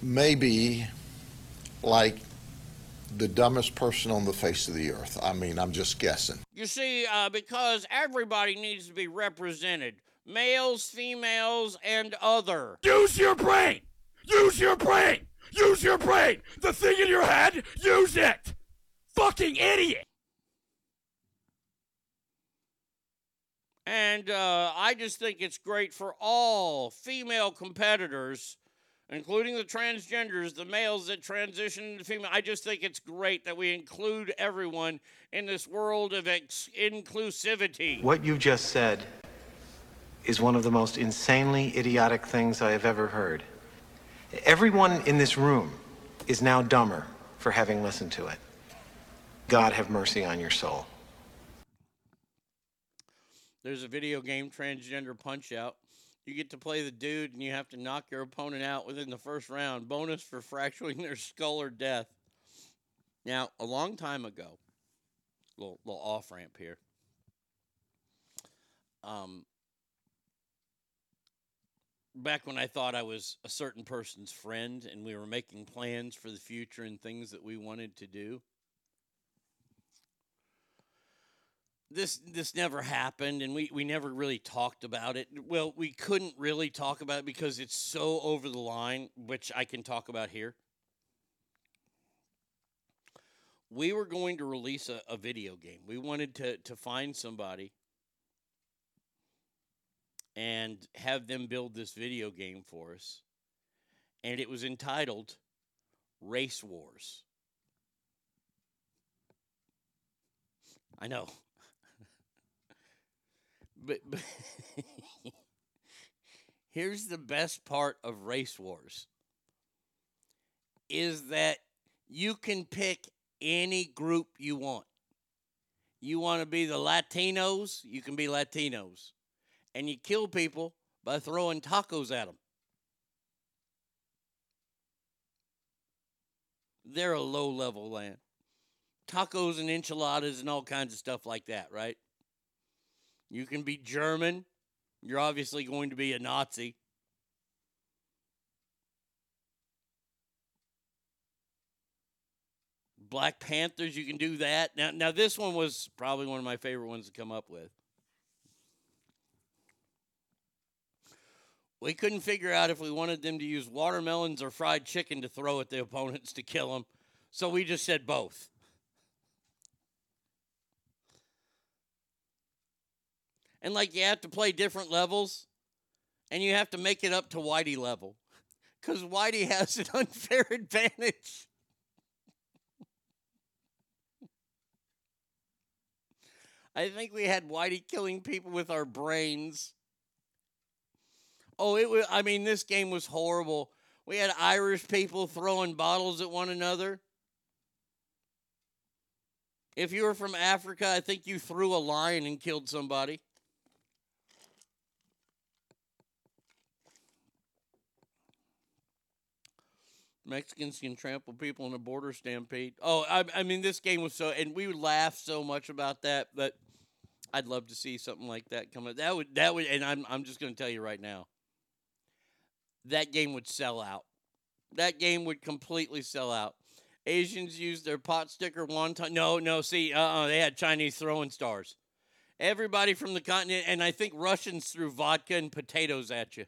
may be like the dumbest person on the face of the earth. I mean, I'm just guessing. You see, because everybody needs to be represented. Males, females, and other. Use your brain! Use your brain! Use your brain! The thing in your head, use it! Fucking idiot! And I just think it's great for all female competitors, including the transgenders, the males that transition to female. I just think it's great that we include everyone in this world of inclusivity. What you just said is one of the most insanely idiotic things I have ever heard. Everyone in this room is now dumber for having listened to it. God have mercy on your soul. There's a video game, Transgender Punch-Out. You get to play the dude, and you have to knock your opponent out within the first round. Bonus for fracturing their skull or death. Now, a long time ago, little off-ramp here. Back when I thought I was a certain person's friend, and we were making plans for the future and things that we wanted to do. This never happened, and we never really talked about it. Well, we couldn't really talk about it because it's so over the line, which I can talk about here. We were going to release a video game. We wanted to find somebody and have them build this video game for us. And it was entitled Race Wars. I know. But here's the best part of Race Wars is that you can pick any group you want. You want to be the Latinos, you can be Latinos. And you kill people by throwing tacos at them. They're a low-level land. Tacos and enchiladas and all kinds of stuff like that, right? You can be German. You're obviously going to be a Nazi. Black Panthers, you can do that. Now this one was probably one of my favorite ones to come up with. We couldn't figure out if we wanted them to use watermelons or fried chicken to throw at the opponents to kill them, so we just said both. And, like, you have to play different levels, and you have to make it up to Whitey level. Because Whitey has an unfair advantage. I think we had Whitey killing people with our brains. Oh, it was, I mean, this game was horrible. We had Irish people throwing bottles at one another. If you were from Africa, I think you threw a lion and killed somebody. Mexicans can trample people in a border stampede. Oh, I mean, this game was so, and we would laugh so much about that, but I'd love to see something like that come up. That would, and I'm just going to tell you right now, that game would sell out. That game would completely sell out. Asians used their pot sticker one time. No, see, they had Chinese throwing stars. Everybody from the continent, and I think Russians threw vodka and potatoes at you.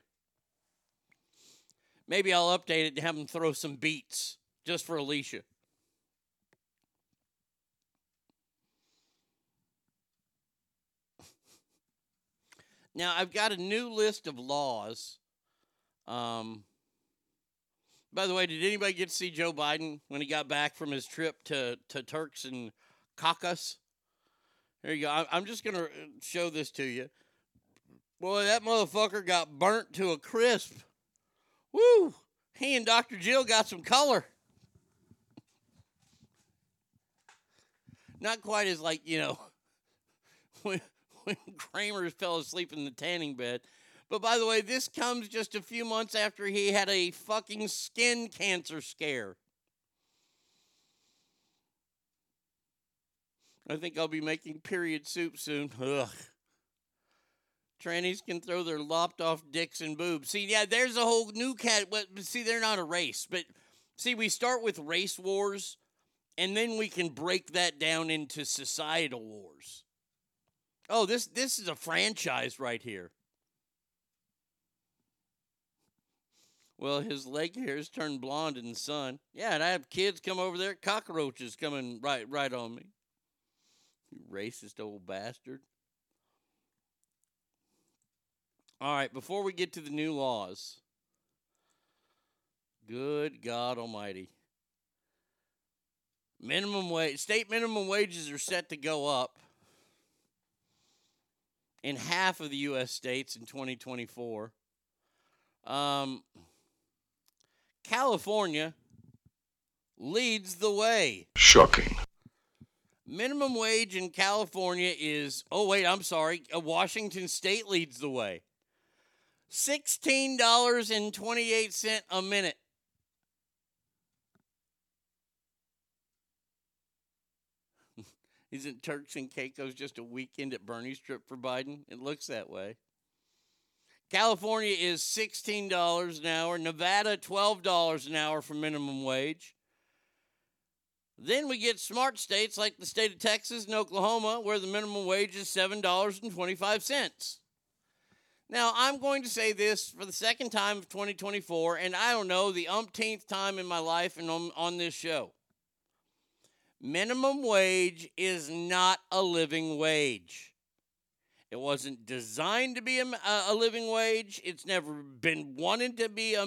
Maybe I'll update it and have them throw some beets just for Alicia. Now, I've got a new list of laws. By the way, did anybody get to see Joe Biden when he got back from his trip to Turks and Caicos? There you go. I'm just going to show this to you. Boy, that motherfucker got burnt to a crisp. Woo! He and Dr. Jill got some color. Not quite as like, you know, when Kramer fell asleep in the tanning bed. But by the way, this comes just a few months after he had a fucking skin cancer scare. I think I'll be making period soup soon. Ugh. Trannies can throw their lopped-off dicks and boobs. See, yeah, there's a whole new cat. See, they're not a race. But, see, we start with race wars, and then we can break that down into societal wars. Oh, this is a franchise right here. Well, his leg hair's turned blonde in the sun. Yeah, and I have kids come over there, cockroaches coming right on me. You racist old bastard. All right, before we get to the new laws, good God Almighty. Minimum wage, state minimum wages are set to go up in half of the U.S. states in 2024. California leads the way. Shocking. Minimum wage in California is, Washington State leads the way. $16.28 a minute. Isn't Turks and Caicos just a weekend at Bernie's trip for Biden? It looks that way. California is $16 an hour. Nevada, $12 an hour for minimum wage. Then we get smart states like the state of Texas and Oklahoma where the minimum wage is $7.25. Now, I'm going to say this for the second time of 2024, and I don't know, the umpteenth time in my life and on this show. Minimum wage is not a living wage. It wasn't designed to be a living wage. It's never been wanted to be a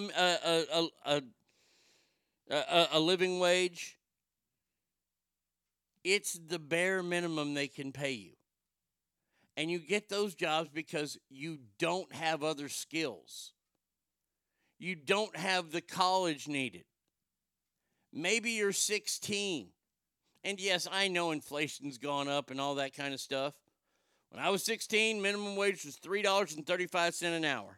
living wage. It's the bare minimum they can pay you. And you get those jobs because you don't have other skills. You don't have the college needed. Maybe you're 16. And yes, I know inflation's gone up and all that kind of stuff. When I was 16, minimum wage was $3.35 an hour.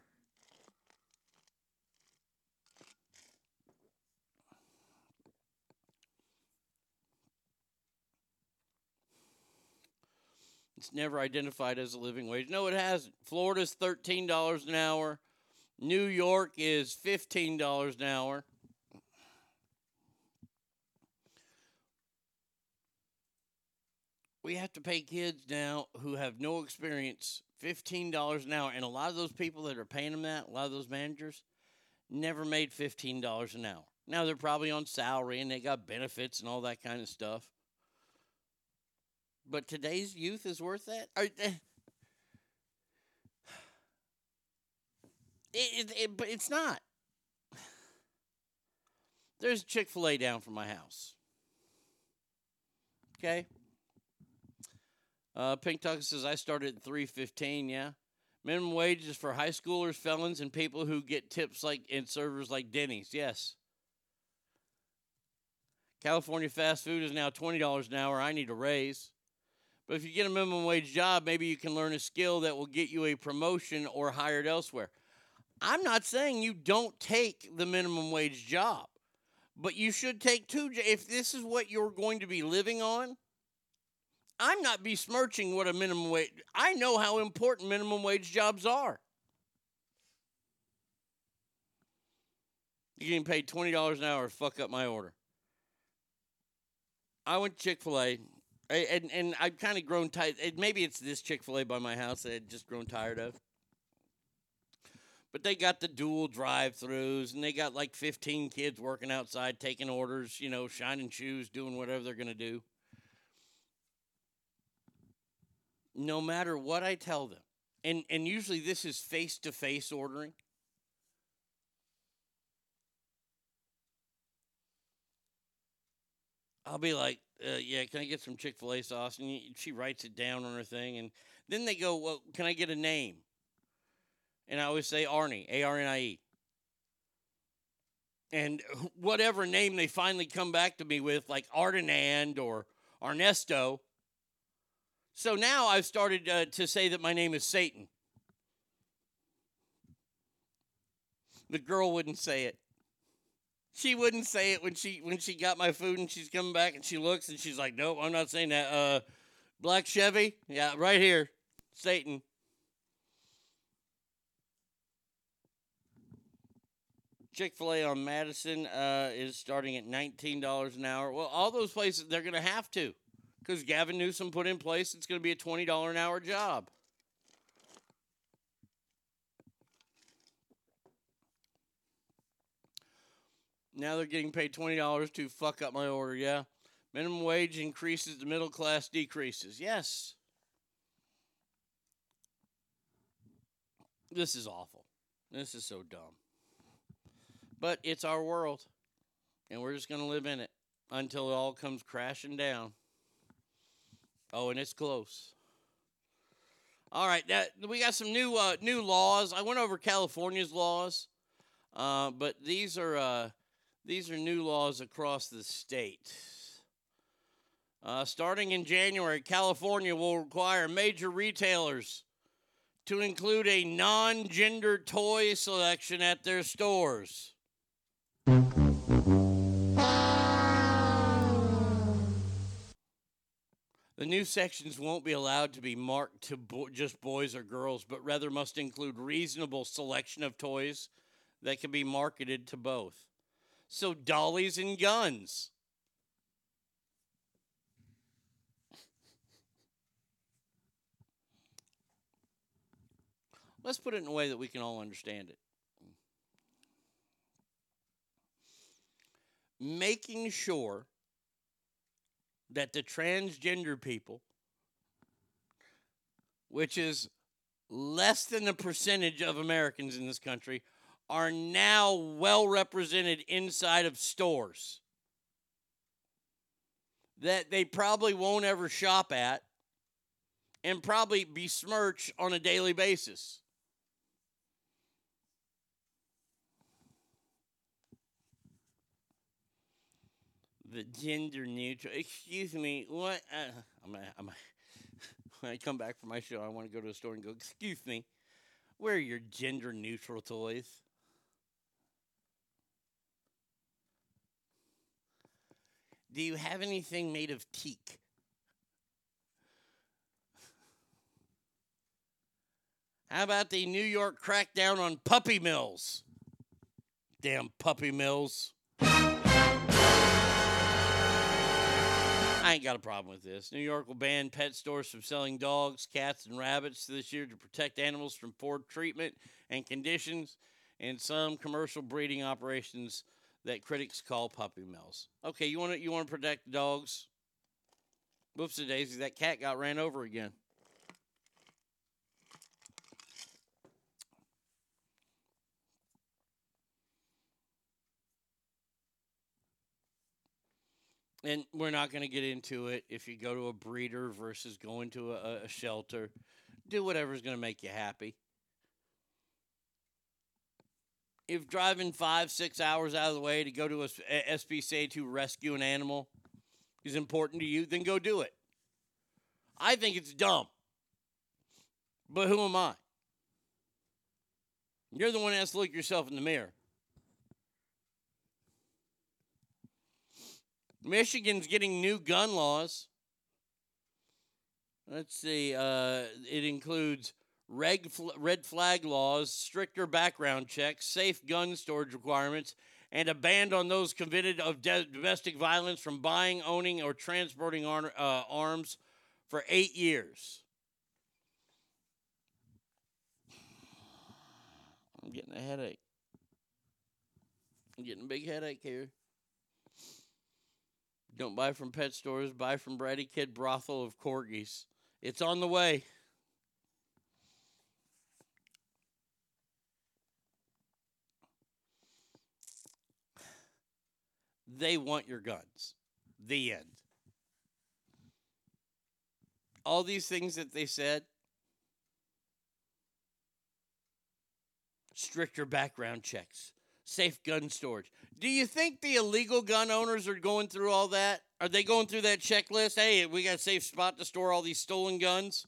It's never identified as a living wage. No, it hasn't. Florida's $13 an hour. New York is $15 an hour. We have to pay kids now who have no experience $15 an hour. And a lot of those people that are paying them that, a lot of those managers, never made $15 an hour. Now they're probably on salary and they got benefits and all that kind of stuff. But today's youth is worth that? But it's not. There's a Chick-fil-A down from my house. Okay? Pink Tucker says, I started at $3.15, yeah. Minimum wage is for high schoolers, felons, and people who get tips like and servers like Denny's, yes. California fast food is now $20 an hour. I need a raise. But if you get a minimum wage job, maybe you can learn a skill that will get you a promotion or hired elsewhere. I'm not saying you don't take the minimum wage job, but you should take two. If this is what you're going to be living on, I'm not besmirching what a minimum wage. I know how important minimum wage jobs are. You're getting paid $20 an hour to fuck up my order. I went to Chick-fil-A. And I've kind of grown tired. Maybe it's this Chick-fil-A by my house that I had just grown tired of. But they got the dual drive-thrus, and they got like 15 kids working outside, taking orders, you know, shining shoes, doing whatever they're going to do. No matter what I tell them, and usually this is face-to-face ordering, I'll be like, yeah, can I get some Chick-fil-A sauce? And she writes it down on her thing. And then they go, well, can I get a name? And I always say Arnie, A-R-N-I-E. And whatever name they finally come back to me with, like Ardenand or Arnesto. So now I've started to say that my name is Satan. The girl wouldn't say it. She wouldn't say it when she got my food and she's coming back and she looks and she's like, nope, I'm not saying that. Black Chevy? Yeah, right here. Satan. Chick-fil-A on Madison is starting at $19 an hour. Well, all those places, they're going to have to because Gavin Newsom put in place it's going to be a $20 an hour job. Now they're getting paid $20 to fuck up my order, yeah. Minimum wage increases, the middle class decreases. Yes. This is awful. This is so dumb. But it's our world, and we're just going to live in it until it all comes crashing down. Oh, and it's close. All right, we got some new laws. I went over California's laws, but these are new laws across the state. Starting in January, California will require major retailers to include a non-gender toy selection at their stores. The new sections won't be allowed to be marked to just boys or girls, but rather must include reasonable selection of toys that can be marketed to both. So dollies and guns. Let's put it in a way that we can all understand it. Making sure that the transgender people, which is less than the percentage of Americans in this country, are now well represented inside of stores that they probably won't ever shop at and probably besmirch on a daily basis. The gender neutral, excuse me, what? When I come back from my show, I want to go to a store and go, excuse me, where are your gender neutral toys? Do you have anything made of teak? How about the New York crackdown on puppy mills? Damn puppy mills. I ain't got a problem with this. New York will ban pet stores from selling dogs, cats, and rabbits this year to protect animals from poor treatment and conditions and some commercial breeding operations that critics call puppy mills. Okay, you want to protect the dogs? Whoops-a-daisy, that cat got ran over again. And we're not going to get into it if you go to a breeder versus going to a shelter. Do whatever's going to make you happy. if driving 5-6 hours out of the way to go to a SPCA to rescue an animal is important to you, then go do it. I think it's dumb. But who am I? You're the one that has to look yourself in the mirror. Michigan's getting new gun laws. Let's see. It includes red flag laws, stricter background checks, safe gun storage requirements, and a ban on those convicted of domestic violence from buying, owning, or transporting arms for 8 years. I'm getting a headache. I'm getting a big headache here. Don't buy from pet stores. Buy from Bratty Kid Brothel of Corgis. It's on the way. They want your guns. The end. All these things that they said. Stricter background checks. Safe gun storage. Do you think the illegal gun owners are going through all that? Are they going through that checklist? Hey, we got a safe spot to store all these stolen guns.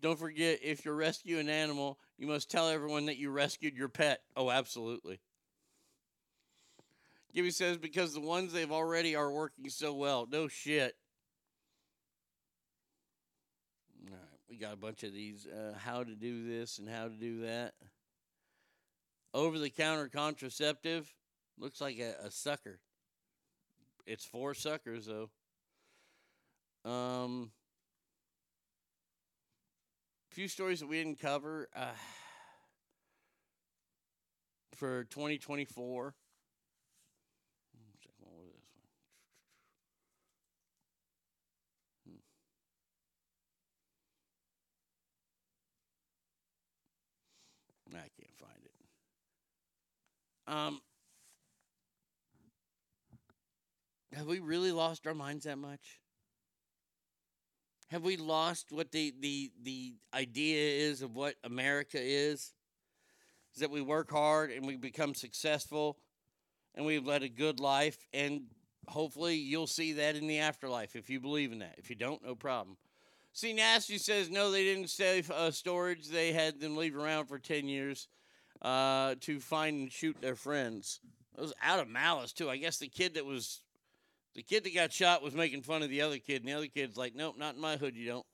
Don't forget, if you rescue an animal, you must tell everyone that you rescued your pet. Oh, absolutely. Gibby says, because the ones they've already are working so well. No shit. All right, we got a bunch of these how to do this and how to do that. Over-the-counter contraceptive looks like a sucker. It's for suckers, though. Few stories that we didn't cover for 2024. I can't find it. Have we really lost our minds that much? Have we lost what the idea is of what America is? Is that we work hard and we become successful and we've led a good life, and hopefully you'll see that in the afterlife if you believe in that. If you don't, no problem. See, Nasty says, no, they didn't save storage. They had them leave around for 10 years to find and shoot their friends. That was out of malice, too. I guess the kid that got shot was making fun of the other kid, and the other kid's like, nope, not in my hood, you don't.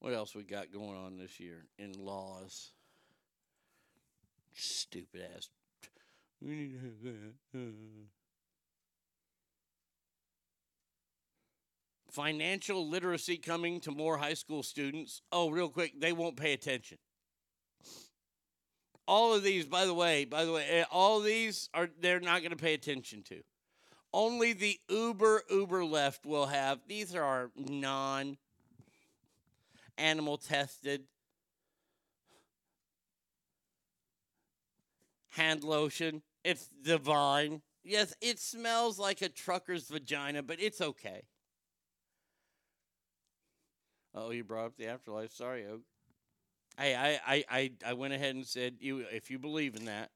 What else we got going on this year in laws? Stupid ass. We need to have that. Financial literacy coming to more high school students. Oh, real quick, they won't pay attention. All of these, by the way, all of these they're not going to pay attention to. Only the uber left will have. These are non-animal tested hand lotion. It's divine. Yes, it smells like a trucker's vagina, but it's okay. Oh, you brought up the afterlife. Sorry, Oak. Hey, I went ahead and said, you if you believe in that.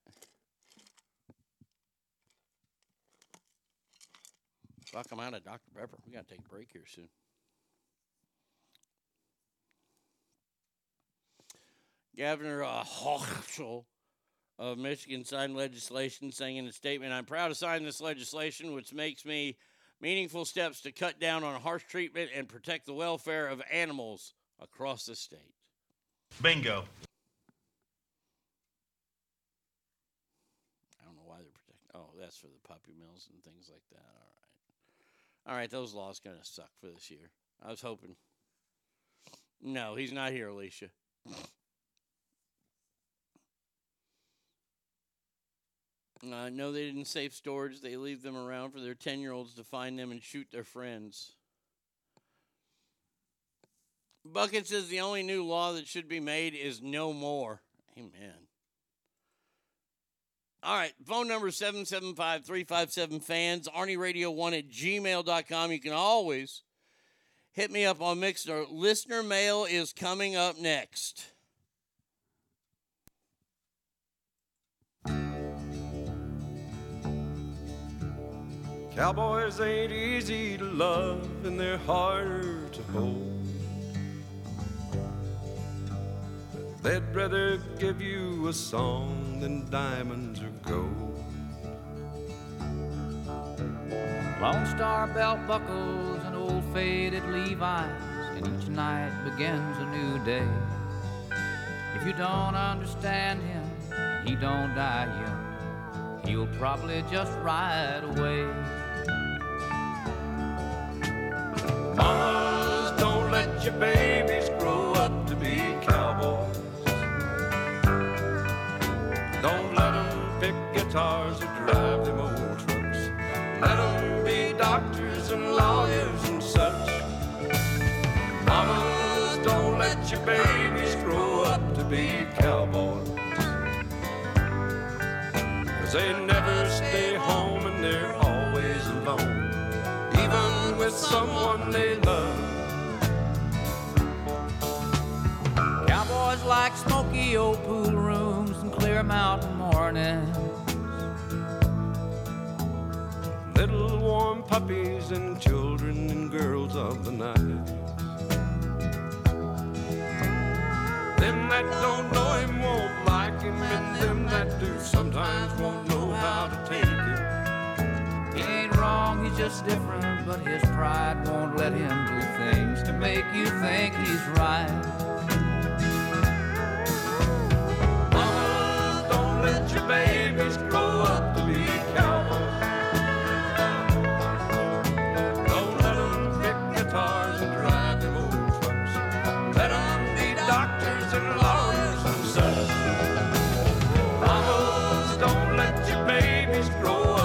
Fuck, I'm out of Dr. Pepper. We got to take a break here soon. Governor Hochul of Michigan signed legislation, saying in a statement, I'm proud to sign this legislation, which makes me meaningful steps to cut down on harsh treatment and protect the welfare of animals across the state. Bingo. I don't know why they're protecting. Oh, that's for the puppy mills and things like that. All right, those laws going to suck for this year. I was hoping. No, he's not here, Alicia. No, they didn't save storage. They leave them around for their 10-year-olds to find them and shoot their friends. Bucket says the only new law that should be made is no more. Amen. All right. Phone number 775-357-FANS, ArnieRadio1@gmail.com. You can always hit me up on Mixlr. Listener mail is coming up next. Cowboys ain't easy to love, and they're harder to hold. They'd rather give you a song than diamonds or gold. Lone Star belt buckles and old faded Levi's, and each night begins a new day. If you don't understand him, he don't die young. He'll probably just ride away. Mamas, don't let your babies grow up to be cowboys. Don't let them pick guitars or drive them old trucks. Let them be doctors and lawyers and such. Mamas, don't let your babies grow up to be cowboys. 'Cause they never stay home and they're always alone, even with someone they love. Cowboys like smoky old pool rooms and clear mountain mornings, little warm puppies and children and girls of the night. Them that don't know him won't like him, and them that do sometimes won't know how to take him. He ain't wrong, he's just different, but his pride won't let him do things to make you think he's right. Mamas, don't let your babies grow up to be cowboys. Don't let them pick guitars and drive them old trucks. Let them be doctors and lawyers and such. Mamas, don't let your babies grow up.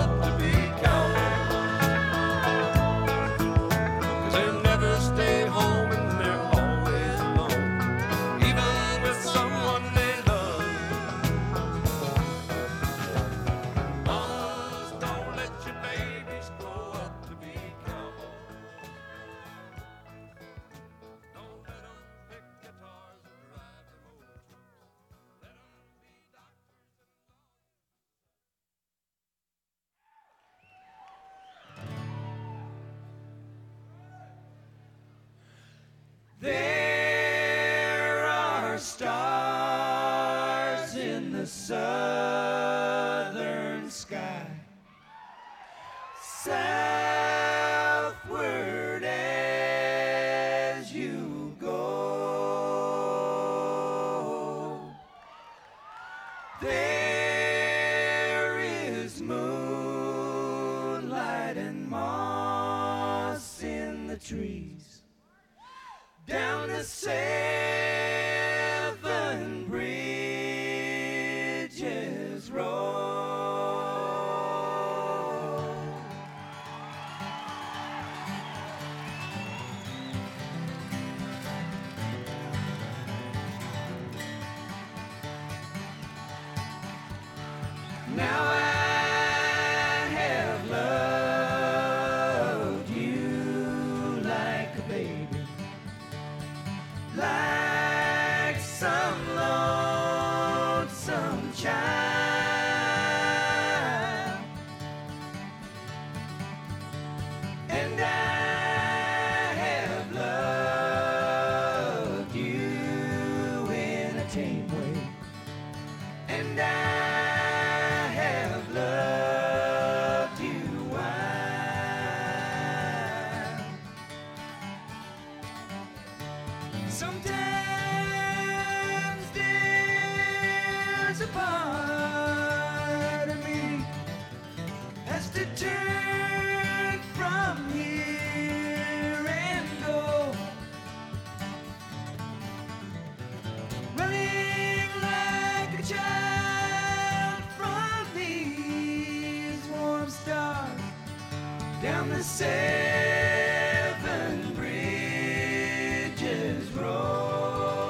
Seven bridges roll.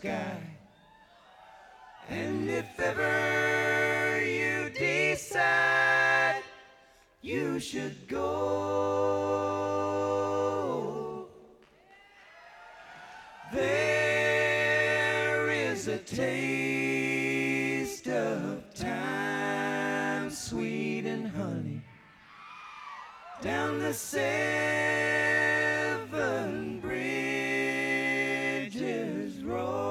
sky. And if ever you decide you should go, there is a taste of time, sweet and honey, down the seven bridges road.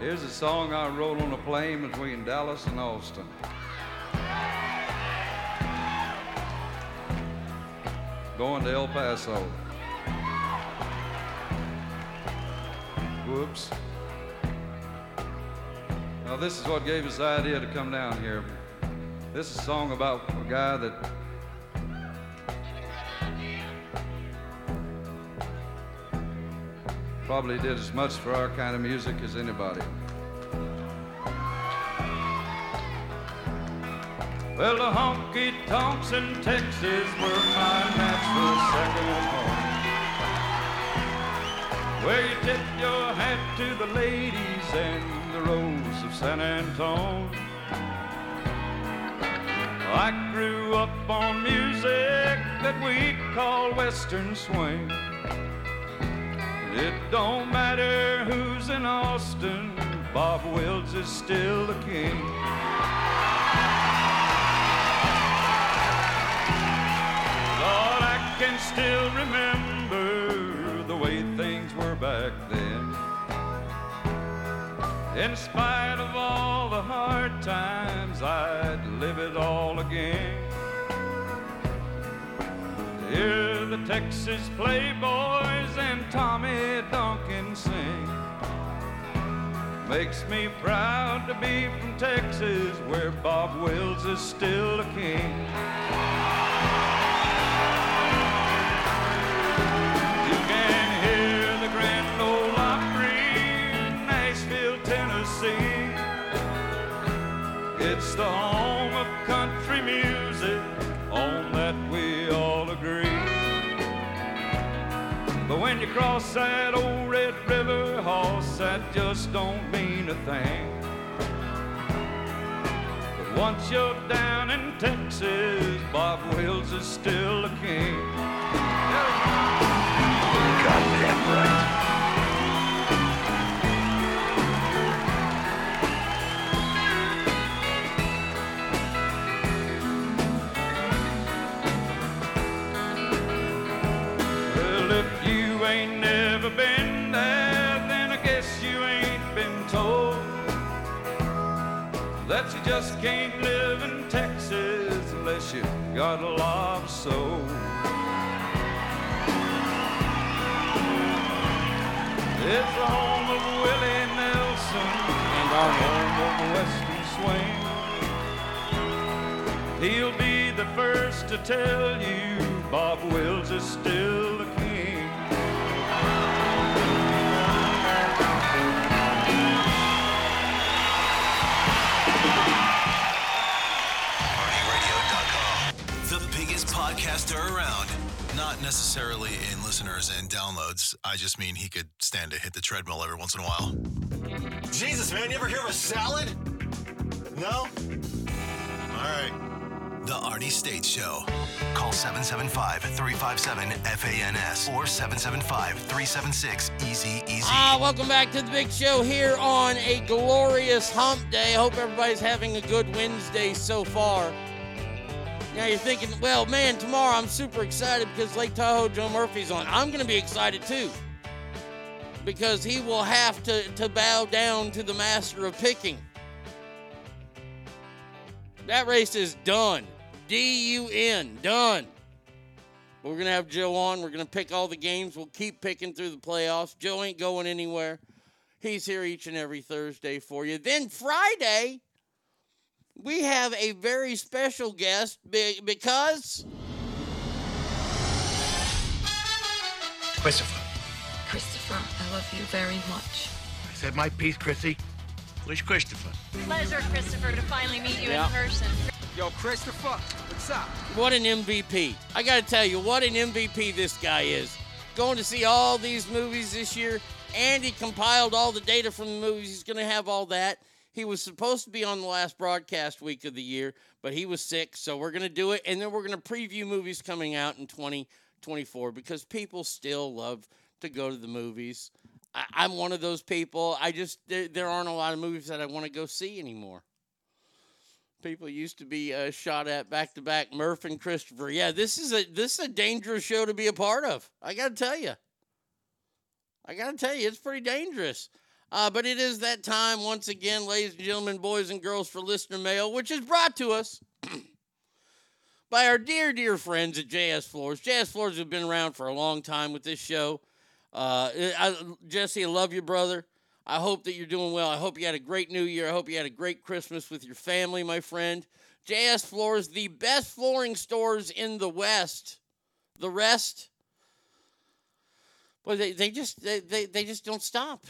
Here's a song I wrote on a plane between Dallas and Austin. Going to El Paso. Whoops. Now this is what gave us the idea to come down here. This is a song about a guy that probably did as much for our kind of music as anybody. Well, the honky-tonks in Texas were my natural second home, where you tip your hat to the ladies and the rose of San Antone. I grew up on music that we call Western swing. It don't matter who's in Austin, Bob Wills is still the king. Lord, I can still remember the way things were back then. In spite of all the hard times, I'd live it all again. Hear the Texas Playboys and Tommy Duncan sing. Makes me proud to be from Texas, where Bob Wills is still the king. You can hear the Grand Ole Opry in Nashville, Tennessee. It's the home of country music, on that we all agree. But when you cross that old Red River, hoss, that just don't mean a thing. But once you're down in Texas, Bob Wills is still the king. Yeah. Goddamn right. Been there, then I guess you ain't been told that you just can't live in Texas unless you got a lot of soul. It's the home of Willie Nelson and our home of Western swing. He'll be the first to tell you Bob Wills is still the king. Podcaster around, not necessarily in listeners and downloads. I just mean he could stand to hit the treadmill every once in a while. Jesus, man, you ever hear of a salad? No? All right. The Arnie States Show. Call 775-357-FANS or 775-376-EASY-EASY. Welcome back to the big show here on a glorious hump day. Hope everybody's having a good Wednesday so far. Now you're thinking, well, man, tomorrow I'm super excited because Lake Tahoe Joe Murphy's on. I'm going to be excited, too, because he will have to bow down to the master of picking. That race is done. D-U-N, done. We're going to have Joe on. We're going to pick all the games. We'll keep picking through the playoffs. Joe ain't going anywhere. He's here each and every Thursday for you. Then Friday, we have a very special guest because... Christopher, I love you very much. I said my piece, Chrissy. Where's Christopher? Pleasure, Christopher, to finally meet you in person. Yo, Christopher, what's up? What an MVP. I got to tell you, what an MVP this guy is. Going to see all these movies this year, and he compiled all the data from the movies. He's going to have all that. He was supposed to be on the last broadcast week of the year, but he was sick, so we're going to do it, and then we're going to preview movies coming out in 2024 because people still love to go to the movies. I'm one of those people. There aren't a lot of movies that I want to go see anymore. People used to be shot at back-to-back, Murph and Christopher. Yeah, this is a dangerous show to be a part of. I got to tell you, it's pretty dangerous. But it is that time once again, ladies and gentlemen, boys and girls, for listener mail, which is brought to us by our dear, dear friends at JS Floors. JS Floors have been around for a long time with this show. Jesse, I love you, brother. I hope that you're doing well. I hope you had a great New Year. I hope you had a great Christmas with your family, my friend. JS Floors, the best flooring stores in the West. The rest, boy, they just don't stop.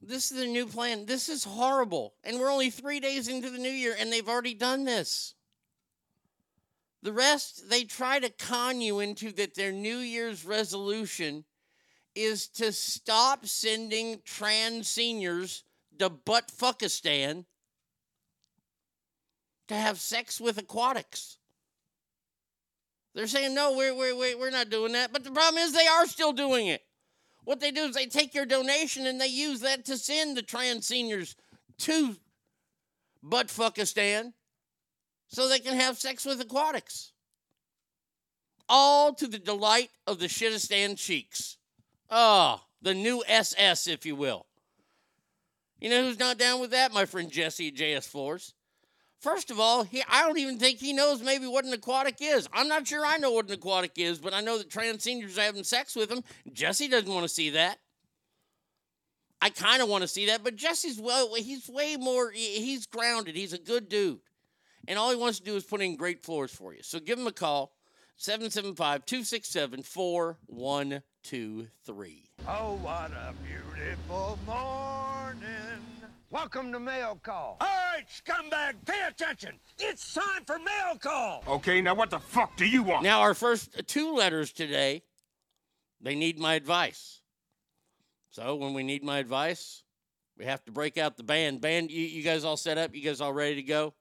This is the new plan. This is horrible. And we're only 3 days into the new year, and they've already done this. The rest, they try to con you into that their New Year's resolution is to stop sending trans seniors to Buttfuckistan to have sex with aquatics. They're saying, no, we're not doing that. But the problem is they are still doing it. What they do is they take your donation and they use that to send the trans seniors to Buttfuckistan so they can have sex with aquatics. All to the delight of the Shitistan Sheiks. Oh, the new SS, if you will. You know who's not down with that? My friend Jesse at JS Floors. First of all, I don't even think he knows maybe what an aquatic is. I'm not sure I know what an aquatic is, but I know that trans seniors are having sex with him. Jesse doesn't want to see that. I kind of want to see that, but Jesse's, well, he's way more, he's grounded. He's a good dude. And all he wants to do is put in great floors for you. So give him a call, 775-267-4123. Oh, what a beautiful morning. Welcome to Mail Call. All right, scumbag, pay attention. It's time for Mail Call. Okay, now what the fuck do you want? Now, our first two letters today, they need my advice. So when we need my advice, we have to break out the band. Band, you guys all set up? You guys all ready to go?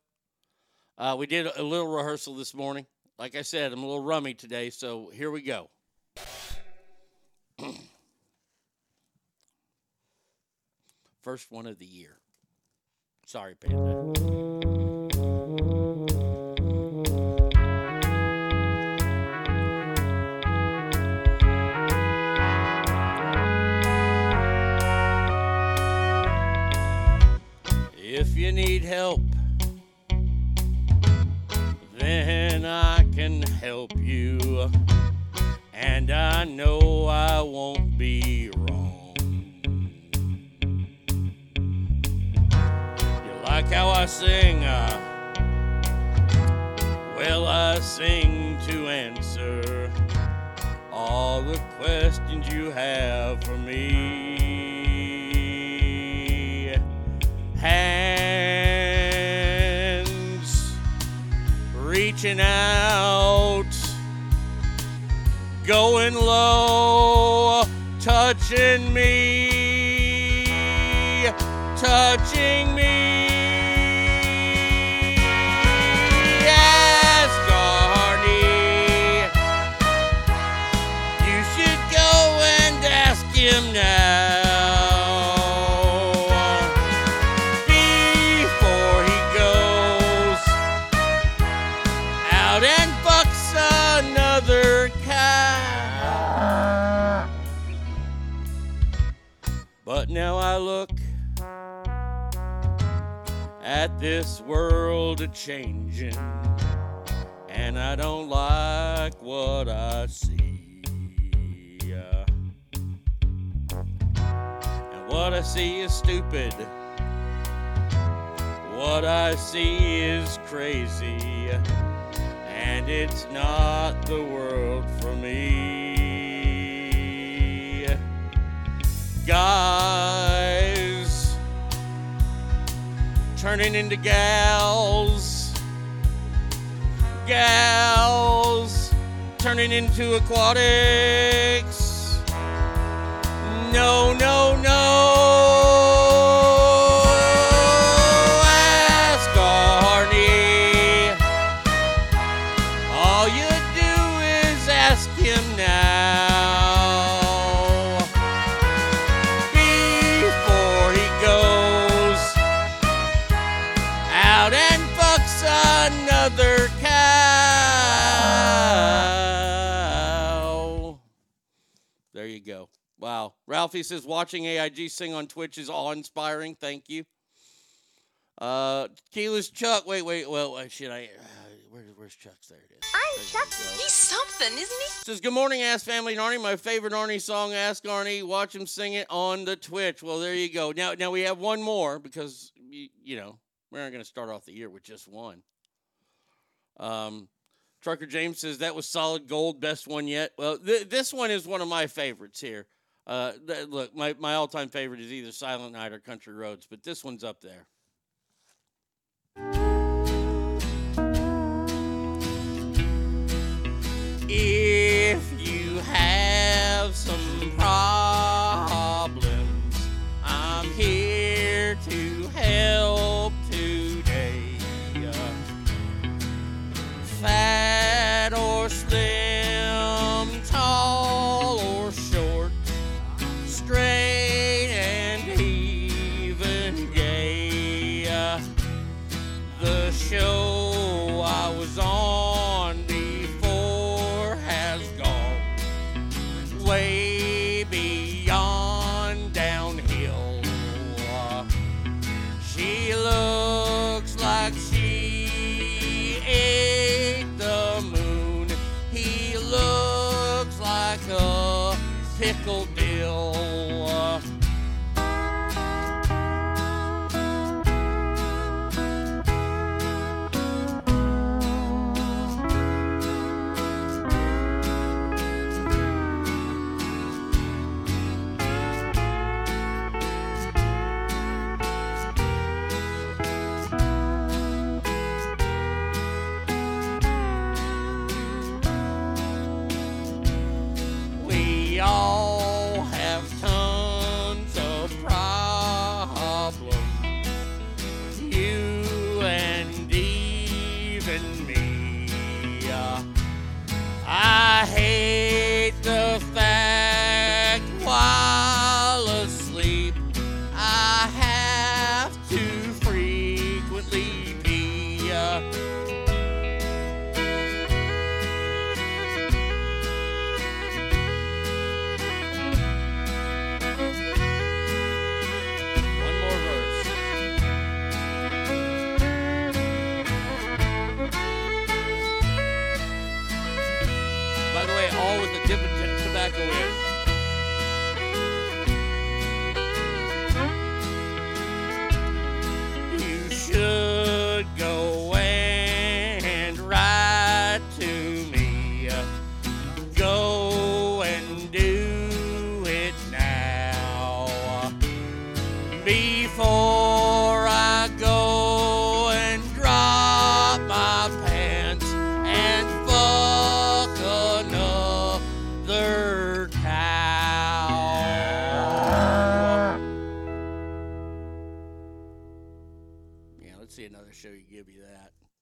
We did a little rehearsal this morning. Like I said, I'm a little rummy today, so here we go. First one of the year. Sorry, Panda. If you need help, then I can help you. And I know I won't be wrong. You like how I sing? Well, I sing to answer all the questions you have for me. Hands reaching out, going low, touching me. Ask Arnie. You should go and ask him now before he goes out and fucks another cat. But now I look at this world a-changin', and I don't like what I see. And what I see is stupid. What I see is crazy, and it's not the world for me. Guys turning into gals, gals turning into aquatics. No, no, no. Wow. Ralphie says, watching AIG sing on Twitch is awe-inspiring. Thank you. Keyless Chuck. Wait. Well, shit, where's Chuck's? There it is. I'm Chuck. He's something, isn't he? Says, good morning, Ask Family and Arnie. My favorite Arnie song, Ask Arnie. Watch him sing it on the Twitch. Well, there you go. Now we have one more because, you know, we're not going to start off the year with just one. Trucker James says, that was solid gold. Best one yet. Well, this one is one of my favorites here. Look, my all-time favorite is either Silent Night or Country Roads, but this one's up there. If you have some problems, I'm here to help today. Fat or slim, tall or short, straight and even gay. The show I was on before has gone way beyond downhill. She looks like she ate the moon. He looks like a pickled dill.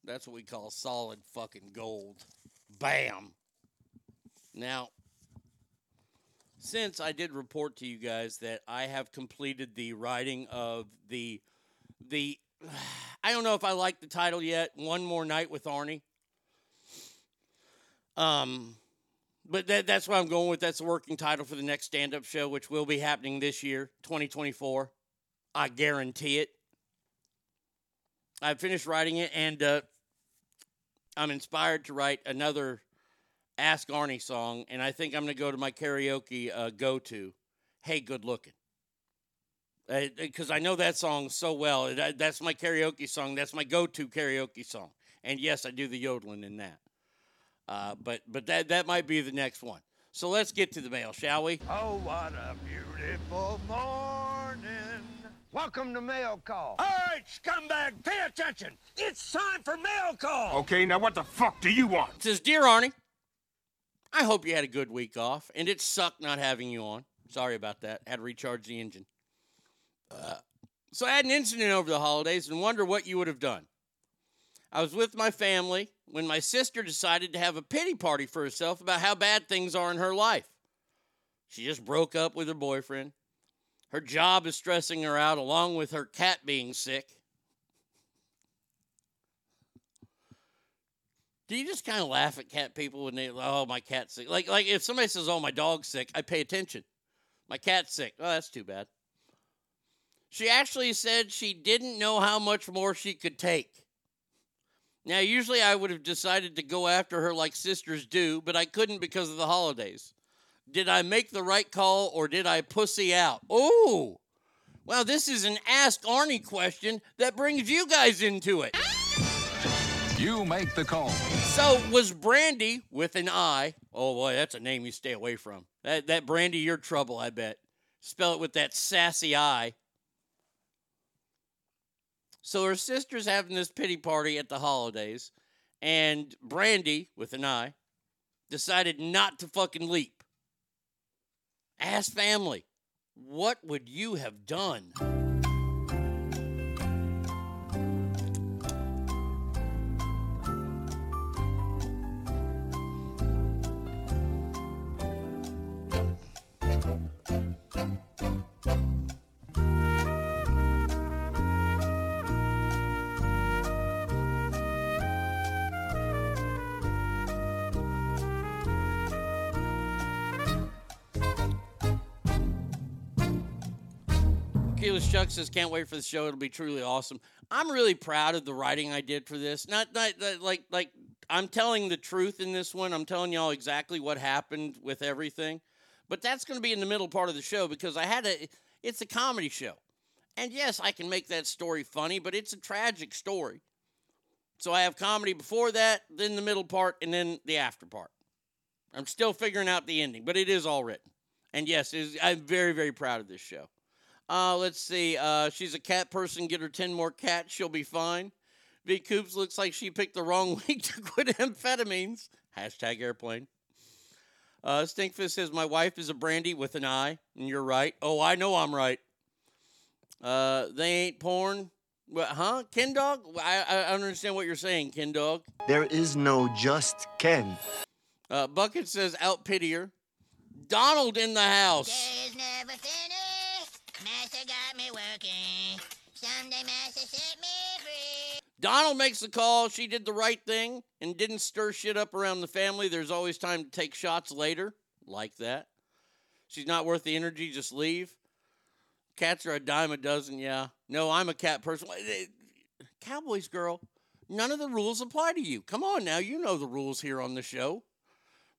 That's what we call solid fucking gold. Bam. Now, since I did report to you guys that I have completed the writing of the I don't know if I like the title yet, One More Night with Arnie. But that's what I'm going with. That's the working title for the next stand-up show, which will be happening this year, 2024. I guarantee it. I finished writing it, and I'm inspired to write another Ask Arnie song, and I think I'm going to go to my karaoke go-to, Hey Good Looking. because I know that song so well. That's my karaoke song. That's my go-to karaoke song. And, yes, I do the yodeling in that. But that might be the next one. So let's get to the mail, shall we? Oh, what a beautiful morning. Welcome to Mail Call. All right, scumbag, pay attention. It's time for Mail Call. Okay, now what the fuck do you want? It says, Dear Arnie, I hope you had a good week off, and it sucked not having you on. Sorry about that. Had to recharge the engine. So I had an incident over the holidays and wonder what you would have done. I was with my family when my sister decided to have a pity party for herself about how bad things are in her life. She just broke up with her boyfriend. Her job is stressing her out, along with her cat being sick. Do you just kind of laugh at cat people when they, oh, my cat's sick? Like if somebody says, oh, my dog's sick, I pay attention. My cat's sick. Oh, that's too bad. She actually said she didn't know how much more she could take. Now, usually I would have decided to go after her like sisters do, but I couldn't because of the holidays. Did I make the right call or did I pussy out? Oh, well, this is an Ask Arnie question that brings you guys into it. You make the call. So was Brandy with an I? Oh, boy, that's a name you stay away from. That Brandy, you're trouble, I bet. Spell it with that sassy I. So her sister's having this pity party at the holidays, and Brandy, with an I, decided not to fucking leap. Ask family, what would you have done? Keyless Chuck says, can't wait for the show. It'll be truly awesome. I'm really proud of the writing I did for this. Not I'm telling the truth in this one. I'm telling y'all exactly what happened with everything. But that's going to be in the middle part of the show because it's a comedy show. And yes, I can make that story funny, but it's a tragic story. So I have comedy before that, then the middle part, and then the after part. I'm still figuring out the ending, but it is all written. And yes, I'm very, very proud of this show. Let's see. She's a cat person. Get her 10 more cats. She'll be fine. V. Coops looks like she picked the wrong week to quit amphetamines. #airplane. Stinkfist says, my wife is a Brandy with an I, and you're right. Oh, I know I'm right. They ain't porn. What, huh? Ken Dog? I understand what you're saying, Ken Dog. There is no just Ken. Bucket says, out pity her. Donald in the house. Day's never finished. Master got me working. Someday Master set me free. Donald makes the call. She did the right thing and didn't stir shit up around the family. There's always time to take shots later. Like that. She's not worth the energy. Just leave. Cats are a dime a dozen. Yeah. No, I'm a cat person. Cowboys girl, none of the rules apply to you. Come on now. You know the rules here on the show.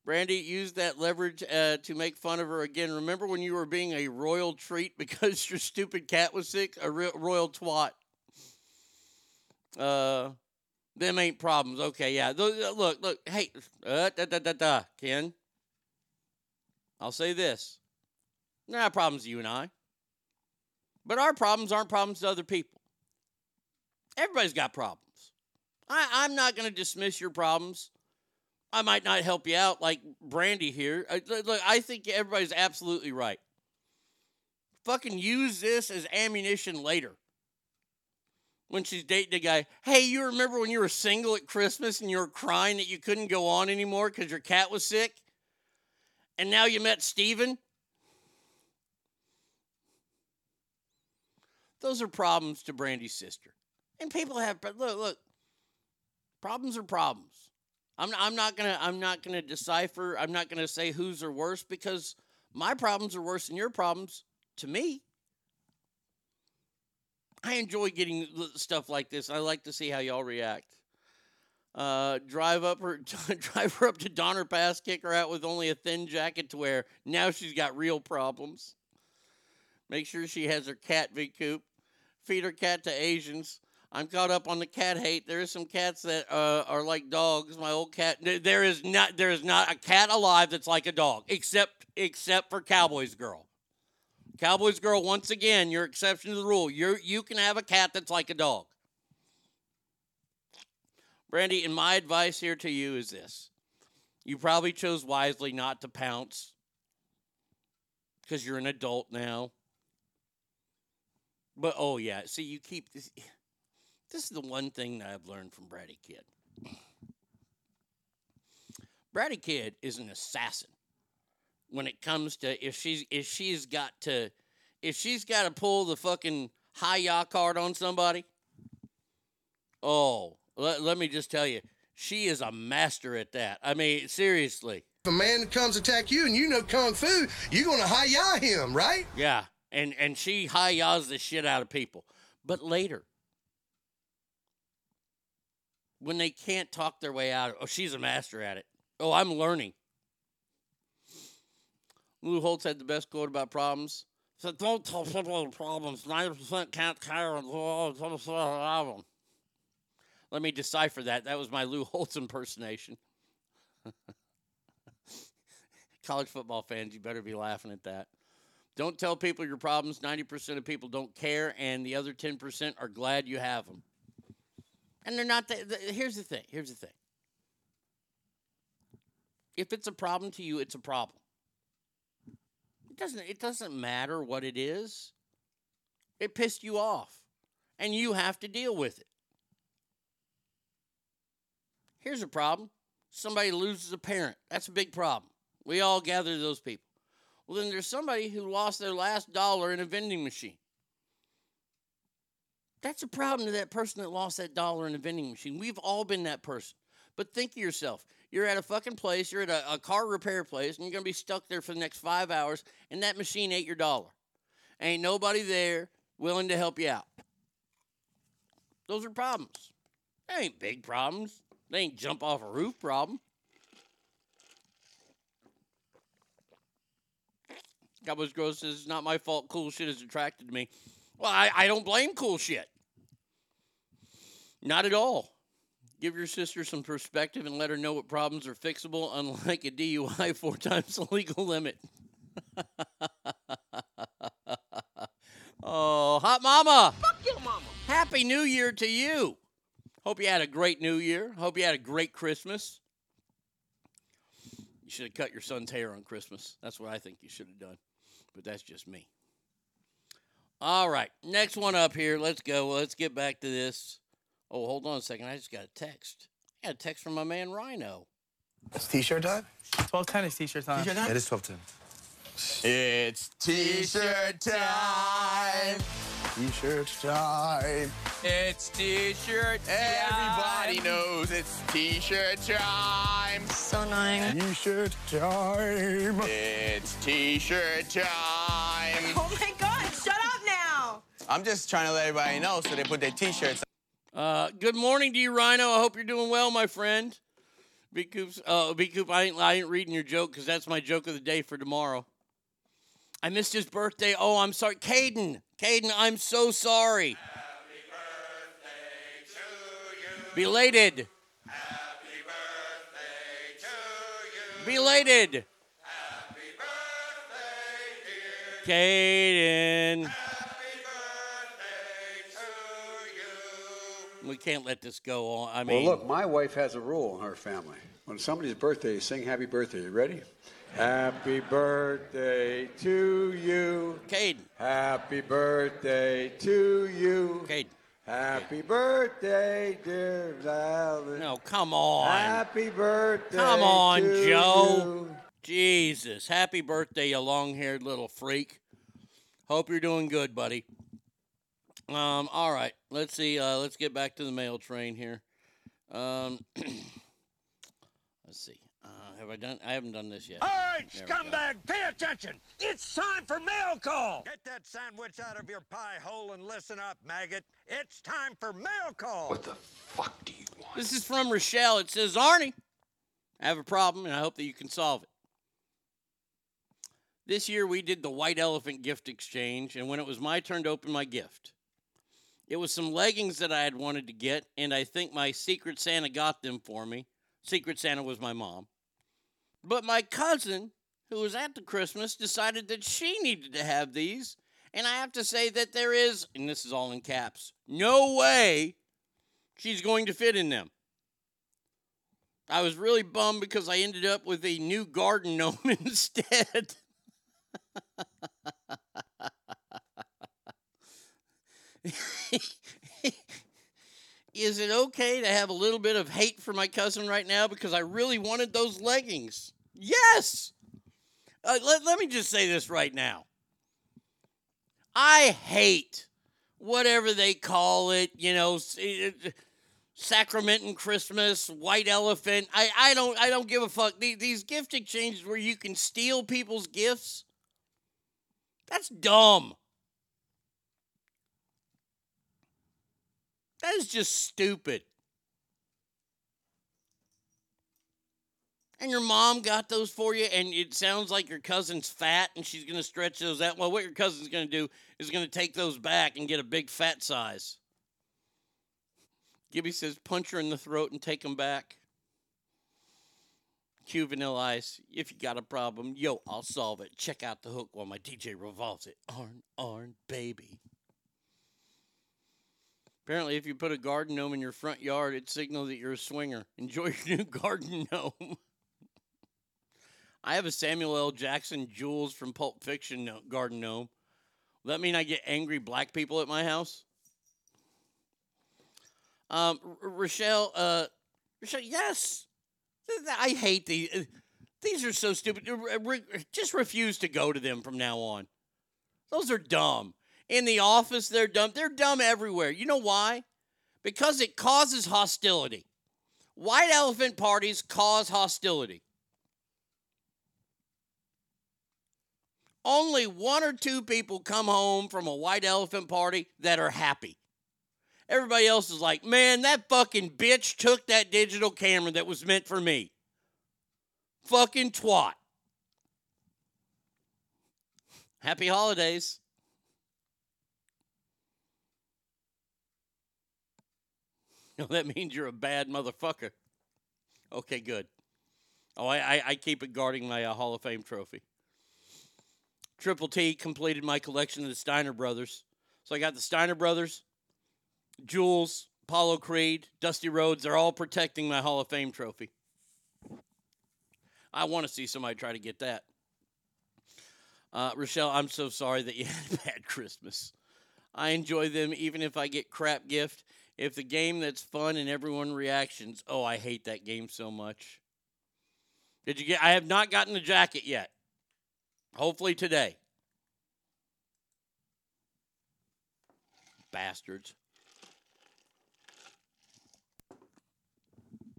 Brandy used that leverage to make fun of her again. Remember when you were being a royal treat because your stupid cat was sick? A royal twat. Them ain't problems. Okay, yeah. Look. Hey, Ken. I'll say this. They're not problems to you and I. But our problems aren't problems to other people. Everybody's got problems. I'm not going to dismiss your problems. I might not help you out like Brandy here. Look, I think everybody's absolutely right. Fucking use this as ammunition later. When she's dating a guy, hey, you remember when you were single at Christmas and you were crying that you couldn't go on anymore because your cat was sick? And now you met Steven? Those are problems to Brandy's sister. And people have, but look, problems are problems. I'm not gonna decipher. I'm not gonna say whose are worse because my problems are worse than your problems to me. I enjoy getting stuff like this. I like to see how y'all react. Drive her up to Donner Pass, kick her out with only a thin jacket to wear. Now she's got real problems. Make sure she has her cat recouped. Feed her cat to Asians. I'm caught up on the cat hate. There is some cats that are like dogs. My old cat. There is not a cat alive that's like a dog, except for Cowboys Girl. Cowboys Girl, once again, you're an exception to the rule. You can have a cat that's like a dog. Brandy, and my advice here to you is this. You probably chose wisely not to pounce because you're an adult now. But, oh, yeah, see, you keep this. This is the one thing that I've learned from Bratty Kid. Bratty Kid is an assassin when it comes to if she's got to pull the fucking hi-yah card on somebody. Oh, let me just tell you, she is a master at that. I mean, seriously. If a man comes attack you and you know kung fu, you're going to hi-yah him, right? Yeah, and she hi-yahs the shit out of people. But later, when they can't talk their way out, oh, she's a master at it. Oh, I'm learning. Lou Holtz had the best quote about problems. He said, don't tell people the problems. 90% can't care. Let me decipher that. That was my Lou Holtz impersonation. College football fans, you better be laughing at that. Don't tell people your problems. 90% of people don't care, and the other 10% are glad you have them. And they're not that. Here's the thing. If it's a problem to you, it's a problem. It doesn't matter what it is. It pissed you off, and you have to deal with it. Here's a problem. Somebody loses a parent. That's a big problem. We all gather those people. Well, then there's somebody who lost their last dollar in a vending machine. That's a problem to that person that lost that dollar in a vending machine. We've all been that person. But think of yourself. You're at a fucking place. You're at a car repair place, and you're going to be stuck there for the next 5 hours, and that machine ate your dollar. Ain't nobody there willing to help you out. Those are problems. They ain't big problems. They ain't jump off a roof problem. Cowboys Gross says, it's not my fault cool shit has attracted me. Well, I don't blame cool shit. Not at all. Give your sister some perspective and let her know what problems are fixable, unlike a DUI 4 times the legal limit. Oh, hot mama. Fuck your mama. Happy New Year to you. Hope you had a great New Year. Hope you had a great Christmas. You should have cut your son's hair on Christmas. That's what I think you should have done. But that's just me. All right, next one up here. Let's go. Let's get back to this. Oh, hold on a second. I just got a text. I got a text from my man, Rhino. It's T-shirt time? 12:10 is T-shirt time. T-shirt time? It is 12:10. It's T-shirt time. T-shirt time. It's T-shirt time. Everybody knows it's T-shirt time. So annoying. T-shirt time. It's T-shirt time. Oh, my God. Shut up now. I'm just trying to let everybody know so they put their T-shirts on. Good morning to you, Rhino. I hope you're doing well, my friend. B-Coop, I ain't reading your joke because that's my joke of the day for tomorrow. I missed his birthday. Oh, I'm sorry. Caden, I'm so sorry. Happy birthday to you. Belated. Happy birthday to you. Belated. Happy birthday, dear. Caden. We can't let this go on. I mean, well, look, my wife has a rule in her family. When somebody's birthday, sing happy birthday. You ready? Happy birthday to you. Caden. Happy birthday to you. Caden. Happy birthday, dear Valerie. No, come on. Happy birthday. Come on, to Joe. You. Jesus. Happy birthday, you long-haired little freak. Hope you're doing good, buddy. All right, let's see. Let's get back to the mail train here. Let's see. Have I done? I haven't done this yet. All right, there scumbag, pay attention. It's time for mail call. Get that sandwich out of your pie hole and listen up, maggot. It's time for mail call. What the fuck do you want? This is from Rochelle. It says, Arnie, I have a problem, and I hope that you can solve it. This year we did the white elephant gift exchange, and when it was my turn to open my gift, it was some leggings that I had wanted to get, and I think my Secret Santa got them for me. Secret Santa was my mom. But my cousin, who was at the Christmas, decided that she needed to have these, and I have to say that there is, and this is all in caps, no way she's going to fit in them. I was really bummed because I ended up with a new garden gnome instead. Is it okay to have a little bit of hate for my cousin right now because I really wanted those leggings? Yes! Let me just say this right now. I hate whatever they call it, you know, Sacrament and Christmas, white elephant. I don't give a fuck. These gift exchanges where you can steal people's gifts, that's dumb. That is just stupid. And your mom got those for you, and it sounds like your cousin's fat, and she's going to stretch those out. Well, what your cousin's going to do is going to take those back and get a big fat size. Gibby says, punch her in the throat and take them back. Q Vanilla Ice, if you got a problem, yo, I'll solve it. Check out the hook while my DJ revolves it. Arn, arn, baby. Apparently, if you put a garden gnome in your front yard, it signals that you're a swinger. Enjoy your new garden gnome. I have a Samuel L. Jackson Jules from Pulp Fiction garden gnome. Will that mean I get angry black people at my house? Rochelle, yes. I hate these. These are so stupid. Just refuse to go to them from now on. Those are dumb. In the office, they're dumb. They're dumb everywhere. You know why? Because it causes hostility. White elephant parties cause hostility. Only one or two people come home from a white elephant party that are happy. Everybody else is like, man, that fucking bitch took that digital camera that was meant for me. Fucking twat. Happy holidays. No, that means you're a bad motherfucker. Okay, good. Oh, I keep it guarding my Hall of Fame trophy. Triple T completed my collection of the Steiner Brothers. So I got the Steiner Brothers, Jules, Apollo Creed, Dusty Rhodes. They're all protecting my Hall of Fame trophy. I want to see somebody try to get that. Rochelle, I'm so sorry that you had a bad Christmas. I enjoy them even if I get crap gift. If the game that's fun and everyone reactions, oh, I hate that game so much. I have not gotten the jacket yet. Hopefully today. Bastards.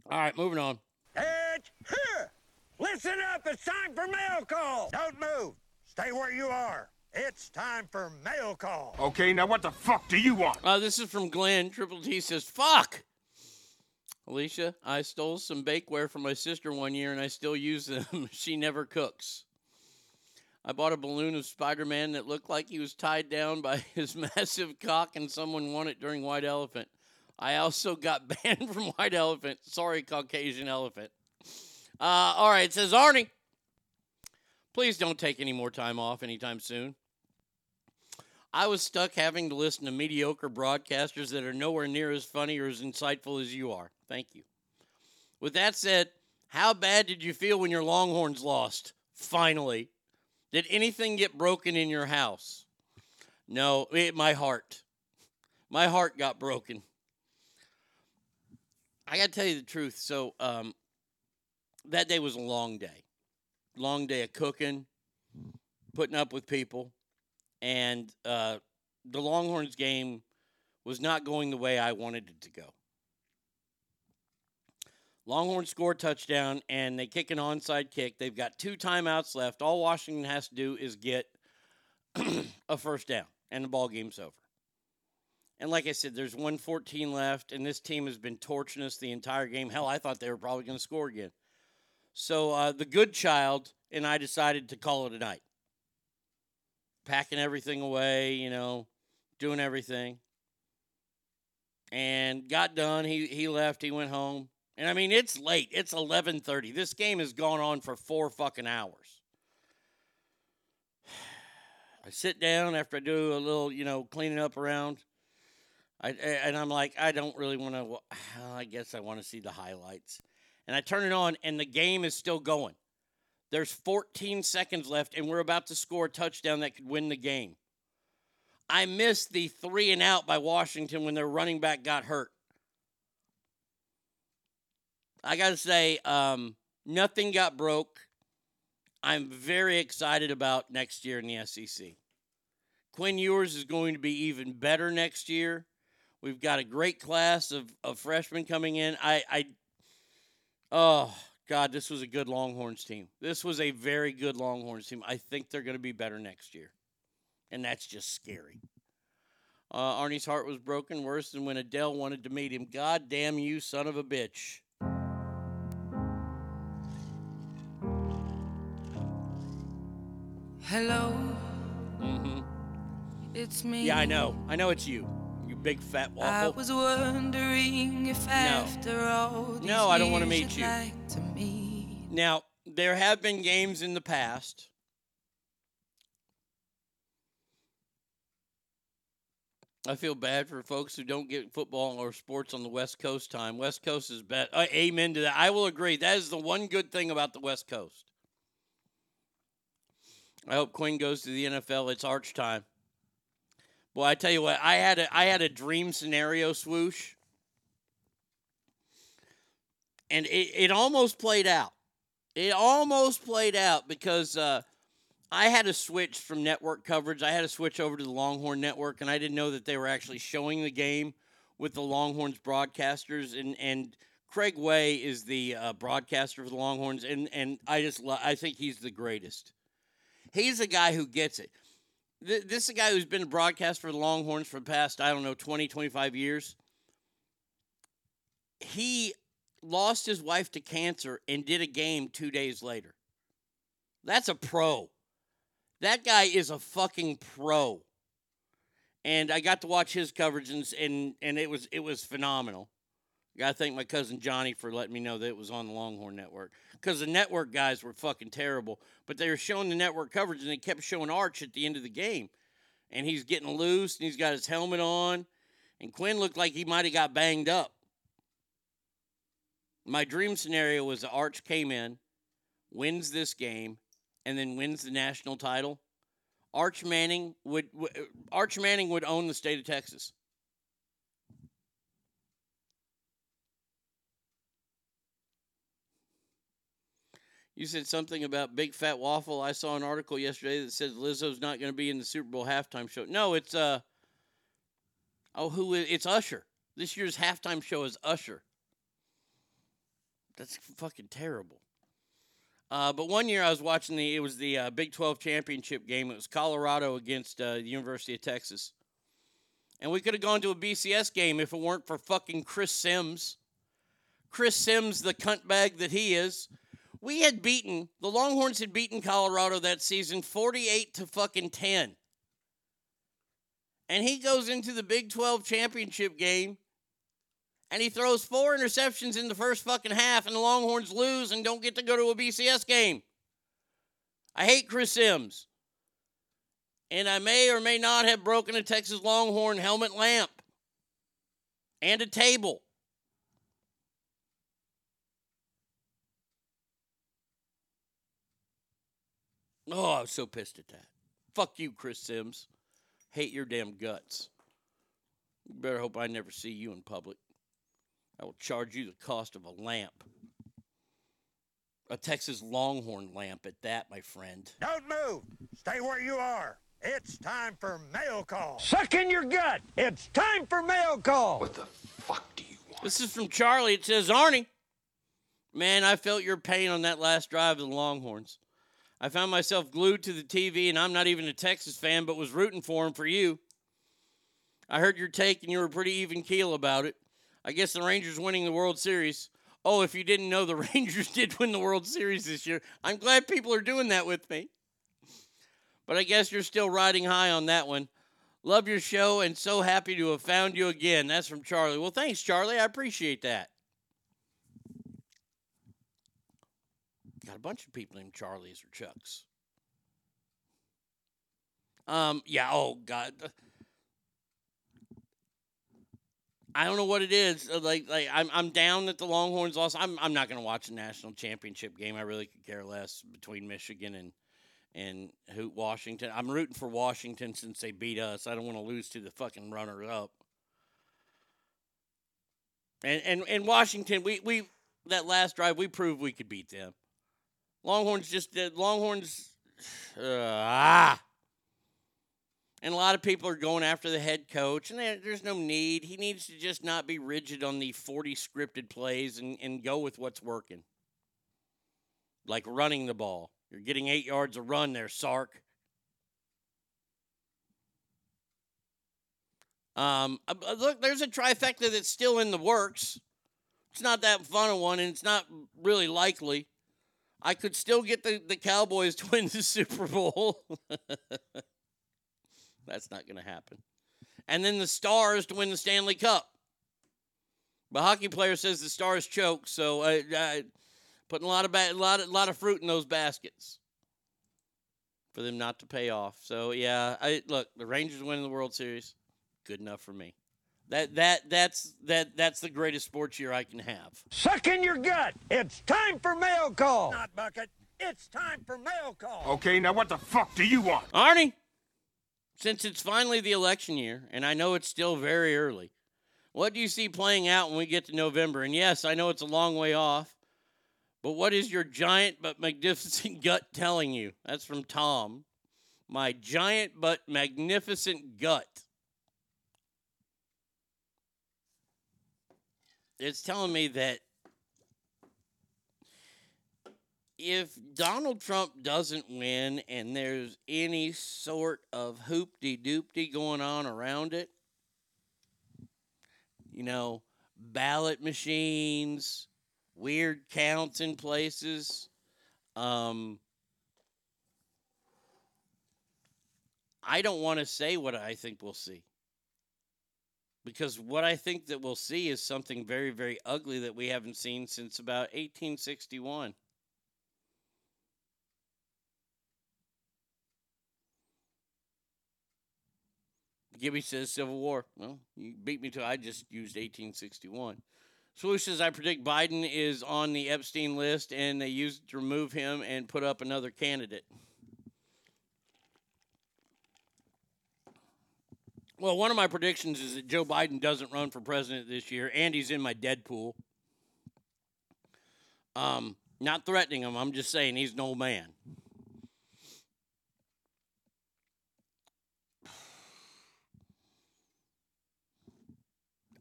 All right, moving on. It's here. Listen up. It's time for mail call. Don't move. Stay where you are. It's time for mail call. Okay, now what the fuck do you want? This is from Glenn. Triple T says, fuck! Alicia, I stole some bakeware from my sister one year, and I still use them. She never cooks. I bought a balloon of Spider-Man that looked like he was tied down by his massive cock, and someone won it during White Elephant. I also got banned from White Elephant. Sorry, Caucasian Elephant. All right, it says, Arnie, please don't take any more time off anytime soon. I was stuck having to listen to mediocre broadcasters that are nowhere near as funny or as insightful as you are. Thank you. With that said, how bad did you feel when your Longhorns lost? Finally. Did anything get broken in your house? No, my heart. My heart got broken. I got to tell you the truth. So that day was a long day. Long day of cooking, putting up with people. And the Longhorns game was not going the way I wanted it to go. Longhorns score a touchdown, and they kick an onside kick. They've got two timeouts left. All Washington has to do is get a first down, and the ball game's over. And like I said, there's 1:14 left, and this team has been torching us the entire game. Hell, I thought they were probably going to score again. So the good child and I decided to call it a night. packing everything away, you know, doing everything. And got done. He left. He went home. And, I mean, it's late. It's 11:30. This game has gone on for 4 fucking hours. I sit down after I do a little, you know, cleaning up around. And I'm like, I don't really want to. I guess I want to see the highlights. And I turn it on, and the game is still going. There's 14 seconds left, and we're about to score a touchdown that could win the game. I missed the 3-and-out by Washington when their running back got hurt. I got to say, nothing got broke. I'm very excited about next year in the SEC. Quinn Ewers is going to be even better next year. We've got a great class of freshmen coming in. Oh, God, this was a good Longhorns team. This was a very good Longhorns team. I think they're going to be better next year, and that's just scary. Arnie's heart was broken worse than when Adele wanted to meet him. God damn you, son of a bitch. Hello. Mm-hmm. It's me. Yeah, I know. I know it's you. You big fat waffle. I was wondering if after all these years I don't want to meet you. Like to meet. Now, there have been games in the past I feel bad for folks who don't get football or sports on the West Coast time. West Coast is bad. Amen to that. I will agree. That is the one good thing about the West Coast. I hope Quinn goes to the NFL. It's arch time. Boy, I tell you what, I had a dream scenario, swoosh. And it almost played out. It almost played out because I had to switch from network coverage. I had to switch over to the Longhorn Network, and I didn't know that they were actually showing the game with the Longhorns broadcasters. And Craig Way is the broadcaster for the Longhorns, and I think he's the greatest. He's a guy who gets it. This is a guy who's been a broadcaster for the Longhorns for the past, 20, 25 years. He lost his wife to cancer and did a game 2 days later. That's a pro. That guy is a fucking pro. And I got to watch his coverage, and it was phenomenal. I got to thank my cousin Johnny for letting me know that it was on the Longhorn Network. Because the network guys were fucking terrible. But they were showing the network coverage, and they kept showing Arch at the end of the game. And he's getting loose, and he's got his helmet on. And Quinn looked like he might have got banged up. My dream scenario was that Arch came in, wins this game, and then wins the national title. Arch Manning would own the state of Texas. You said something about Big Fat Waffle. I saw an article yesterday that says Lizzo's not going to be in the Super Bowl halftime show. No, it's it's Usher. This year's halftime show is Usher. That's fucking terrible. But one year I was watching it was the Big 12 championship game. It was Colorado against the University of Texas. And we could have gone to a BCS game if it weren't for fucking Chris Sims. Chris Sims, the cuntbag that he is. We had beaten, the Longhorns had beaten Colorado that season 48-10. And he goes into the Big 12 championship game, and he throws 4 interceptions in the first fucking half, and the Longhorns lose and don't get to go to a BCS game. I hate Chris Sims. And I may or may not have broken a Texas Longhorn helmet lamp and a table. Oh, I was so pissed at that. Fuck you, Chris Sims. Hate your damn guts. You better hope I never see you in public. I will charge you the cost of a lamp. A Texas Longhorn lamp at that, my friend. Don't move. Stay where you are. It's time for mail call. Suck in your gut. It's time for mail call. What the fuck do you want? This is from Charlie. It says, Arnie, man, I felt your pain on that last drive of the Longhorns. I found myself glued to the TV, and I'm not even a Texas fan, but was rooting for him for you. I heard your take, and you were pretty even keel about it. I guess the Rangers winning the World Series. Oh, if you didn't know, the Rangers did win the World Series this year. I'm glad people are doing that with me. But I guess you're still riding high on that one. Love your show and so happy to have found you again. That's from Charlie. Well, thanks, Charlie. I appreciate that. Got a bunch of people named Charlies or Chucks. Yeah, oh, God. I don't know what it is. Like I'm down that the Longhorns lost. I'm not going to watch a national championship game. I really could care less between Michigan and Washington. I'm rooting for Washington since they beat us. I don't want to lose to the fucking runner-up. And Washington, we that last drive, we proved we could beat them. Longhorns. And a lot of people are going after the head coach, and there's no need. He needs to just not be rigid on the 40 scripted plays and go with what's working. Like running the ball. You're getting 8 yards a run there, Sark. Look, there's a trifecta that's still in the works. It's not that fun a one, and it's not really likely. I could still get the Cowboys to win the Super Bowl. That's not going to happen. And then the Stars to win the Stanley Cup. But hockey player says the Stars choke, so I putting a lot of fruit in those baskets for them not to pay off. So yeah, look, the Rangers winning the World Series, good enough for me. That's the greatest sports year I can have. Suck in your gut. It's time for mail call. Not bucket. It's time for mail call. Okay, now what the fuck do you want, Arnie? Since it's finally the election year, and I know it's still very early, what do you see playing out when we get to November? And yes, I know it's a long way off. But what is your giant but magnificent gut telling you? That's from Tom. My giant but magnificent gut. It's telling me that if Donald Trump doesn't win and there's any sort of hoopty-doopty going on around it, ballot machines, weird counts in places. I don't want to say what I think we'll see. Because what I think that we'll see is something very, very ugly that we haven't seen since about 1861. Gibby says Civil War. Well, you beat me to it. I just used 1861. Swoosh says, I predict Biden is on the Epstein list, and they used it to remove him and put up another candidate. Well, one of my predictions is that Joe Biden doesn't run for president this year, and he's in my Deadpool. Not threatening him. I'm just saying he's an old man.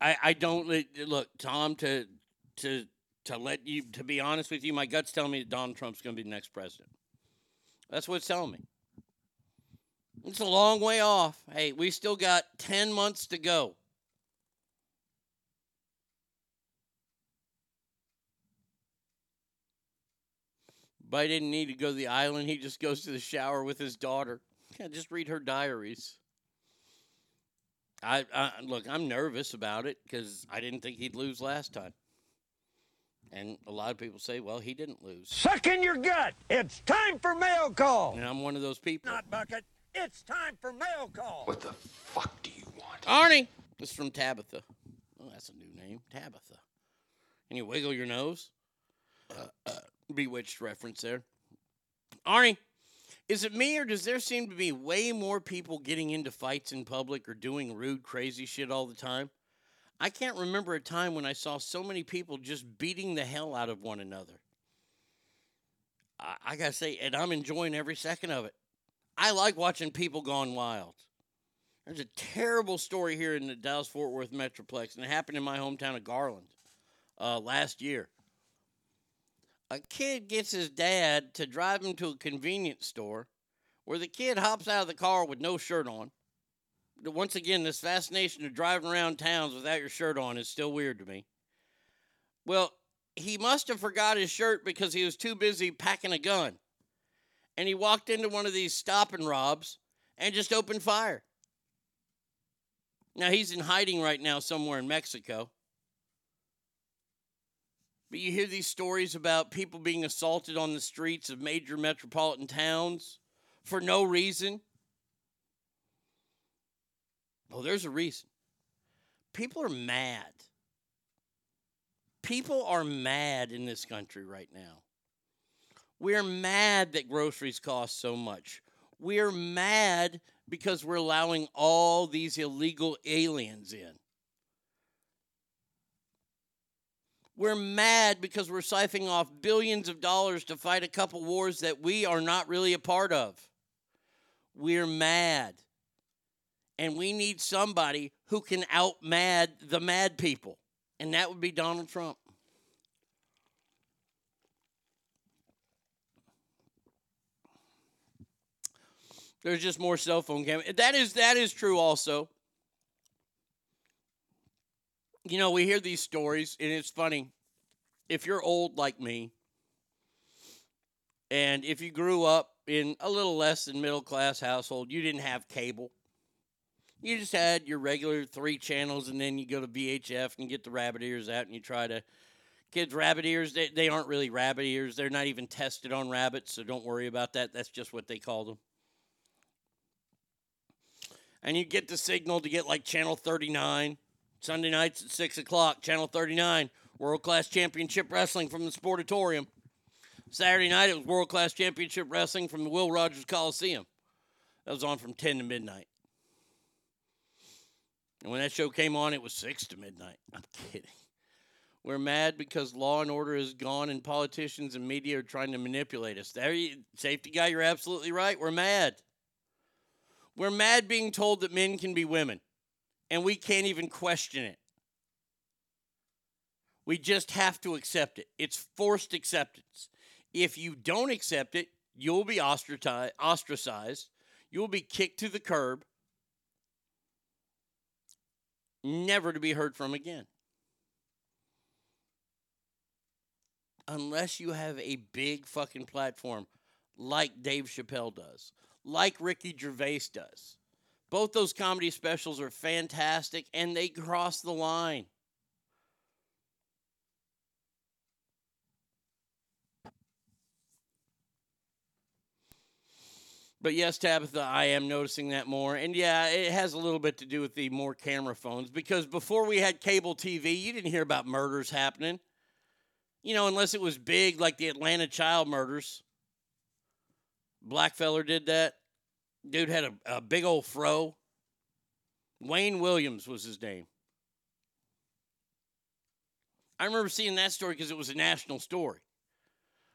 I don't look, Tom, to let you, to be honest with you, my gut's telling me that Donald Trump's going to be the next president. That's what it's telling me. It's a long way off. Hey, we still got 10 months to go. Biden didn't need to go to the island. He just goes to the shower with his daughter. Yeah, just read her diaries. Look, I'm nervous about it because I didn't think he'd lose last time. And a lot of people say, well, he didn't lose. Suck in your gut. It's time for mail call. And I'm one of those people. Not bucket. It's time for mail call. What the fuck do you want? Arnie. This is from Tabitha. Oh, that's a new name. Tabitha. Can you wiggle your nose? Bewitched reference there. Arnie. Is it me, or does there seem to be way more people getting into fights in public or doing rude, crazy shit all the time? I can't remember a time when I saw so many people just beating the hell out of one another. I gotta say, and I'm enjoying every second of it. I like watching people gone wild. There's a terrible story here in the Dallas-Fort Worth Metroplex, and it happened in my hometown of Garland last year. A kid gets his dad to drive him to a convenience store where the kid hops out of the car with no shirt on. Once again, this fascination of driving around towns without your shirt on is still weird to me. Well, he must have forgot his shirt because he was too busy packing a gun. and he walked into one of these stop and robs and just opened fire. Now, he's in hiding right now somewhere in Mexico. But you hear these stories about people being assaulted on the streets of major metropolitan towns for no reason. Well, there's a reason. People are mad. People are mad in this country right now. We're mad that groceries cost so much. We're mad because we're allowing all these illegal aliens in. We're mad because we're siphoning off billions of dollars to fight a couple wars that we are not really a part of. We're mad. And we need somebody who can out-mad the mad people. And that would be Donald Trump. There's just more cell phone cameras. That is true also. You know, we hear these stories, and it's funny. If you're old like me, and if you grew up in a little less than middle-class household, you didn't have cable. You just had your regular 3 channels, and then you go to VHF and get the rabbit ears out, and you try to... Kids, rabbit ears, they aren't really rabbit ears. They're not even tested on rabbits, so don't worry about that. That's just what they call them. And you get the signal to get, like, Channel 39. Sunday nights at 6 o'clock, Channel 39, World Class Championship Wrestling from the Sportatorium. Saturday night, it was World Class Championship Wrestling from the Will Rogers Coliseum. That was on from 10 to midnight. And when that show came on, it was 6 to midnight. I'm kidding. We're mad because law and order is gone and politicians and media are trying to manipulate us. There you, safety guy, you're absolutely right. We're mad. We're mad being told that men can be women, and we can't even question it. We just have to accept it. It's forced acceptance. If you don't accept it, you'll be ostracized. You'll be kicked to the curb, never to be heard from again. Unless you have a big fucking platform like Dave Chappelle does, like Ricky Gervais does. Both those comedy specials are fantastic, and they cross the line. But yes, Tabitha, I am noticing that more. And yeah, it has a little bit to do with the more camera phones, because before we had cable TV, you didn't hear about murders happening. You know, unless it was big, like the Atlanta child murders. Blackfeller did that. Dude had a big old fro. Wayne Williams was his name. I remember seeing that story because it was a national story.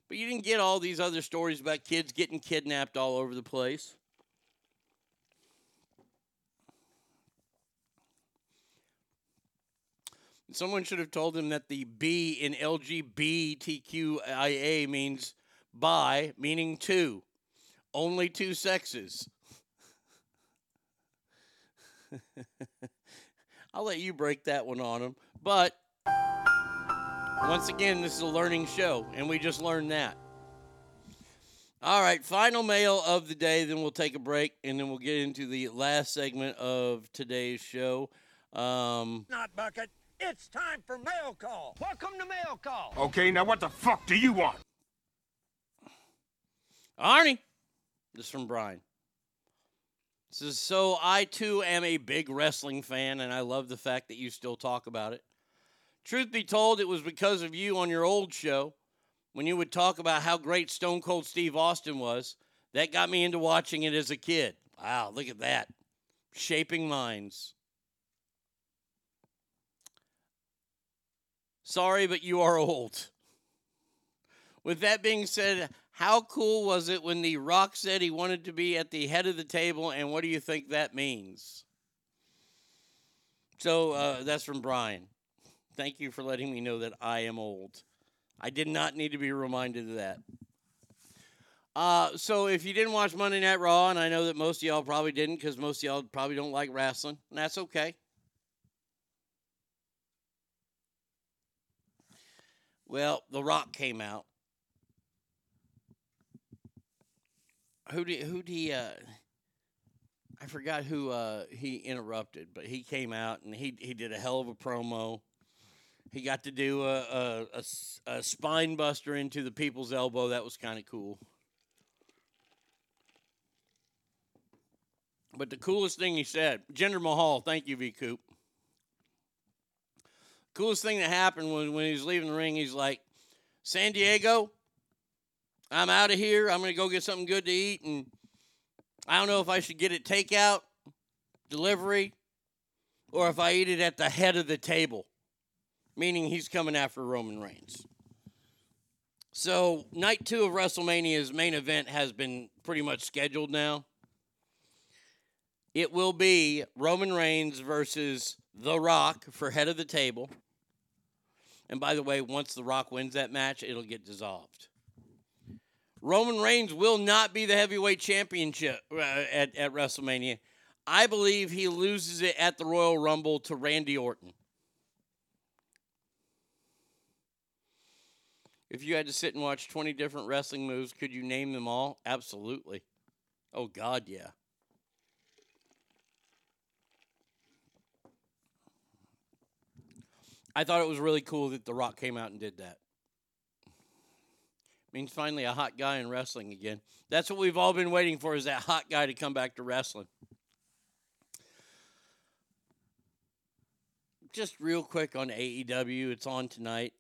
But you didn't get all these other stories about kids getting kidnapped all over the place. Someone should have told them that the B in LGBTQIA means bi, meaning two. Only two sexes. I'll let you break that one on them. But, once again, this is a learning show, and we just learned that. All right, final mail of the day, then we'll take a break, and then we'll get into the last segment of today's show. Not Bucket. It's time for Mail Call. Welcome to Mail Call. Okay, now what the fuck do you want? Arnie. This is from Brian. This is, so I too am a big wrestling fan, and I love the fact that you still talk about it. Truth be told, it was because of you on your old show when you would talk about how great Stone Cold Steve Austin was. That got me into watching it as a kid. Wow, look at that. Shaping minds. Sorry, but you are old. With that being said, how cool was it when The Rock said he wanted to be at the head of the table, and what do you think that means? So, that's from Brian. Thank you for letting me know that I am old. I did not need to be reminded of that. So, if you didn't watch Monday Night Raw, and I know that most of y'all probably didn't, because most of y'all probably don't like wrestling, and that's okay. Well, The Rock came out. I forgot who he interrupted, but he came out and he did a hell of a promo. He got to do a spine buster into the people's elbow. That was kind of cool. But the coolest thing he said, Jinder Mahal, thank you, V-Coop. Coolest thing that happened was when he was leaving the ring, he's like, San Diego, I'm out of here. I'm going to go get something good to eat. And I don't know if I should get it takeout, delivery, or if I eat it at the head of the table, meaning he's coming after Roman Reigns. So night two of WrestleMania's main event has been pretty much scheduled now. It will be Roman Reigns versus The Rock for head of the table. And by the way, once The Rock wins that match, it'll get dissolved. Roman Reigns will not be the heavyweight championship at WrestleMania. I believe he loses it at the Royal Rumble to Randy Orton. If you had to sit and watch 20 different wrestling moves, could you name them all? Absolutely. Oh, God, yeah. I thought it was really cool that The Rock came out and did that. Means finally a hot guy in wrestling again. That's what we've all been waiting for, is that hot guy to come back to wrestling. Just real quick on AEW, it's on tonight.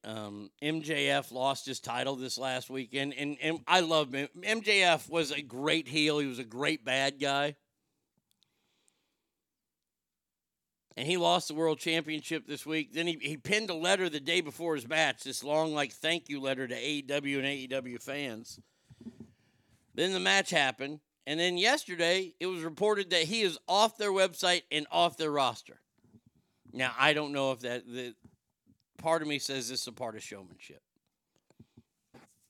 MJF lost his title this last weekend, and I love him. MJF was a great heel. He was a great bad guy. And he lost the world championship this week. Then he pinned a letter the day before his match, this long, like, thank you letter to AEW and AEW fans. Then the match happened. And then yesterday, it was reported that he is off their website and off their roster. Now, I don't know if that part of me says this is a part of showmanship.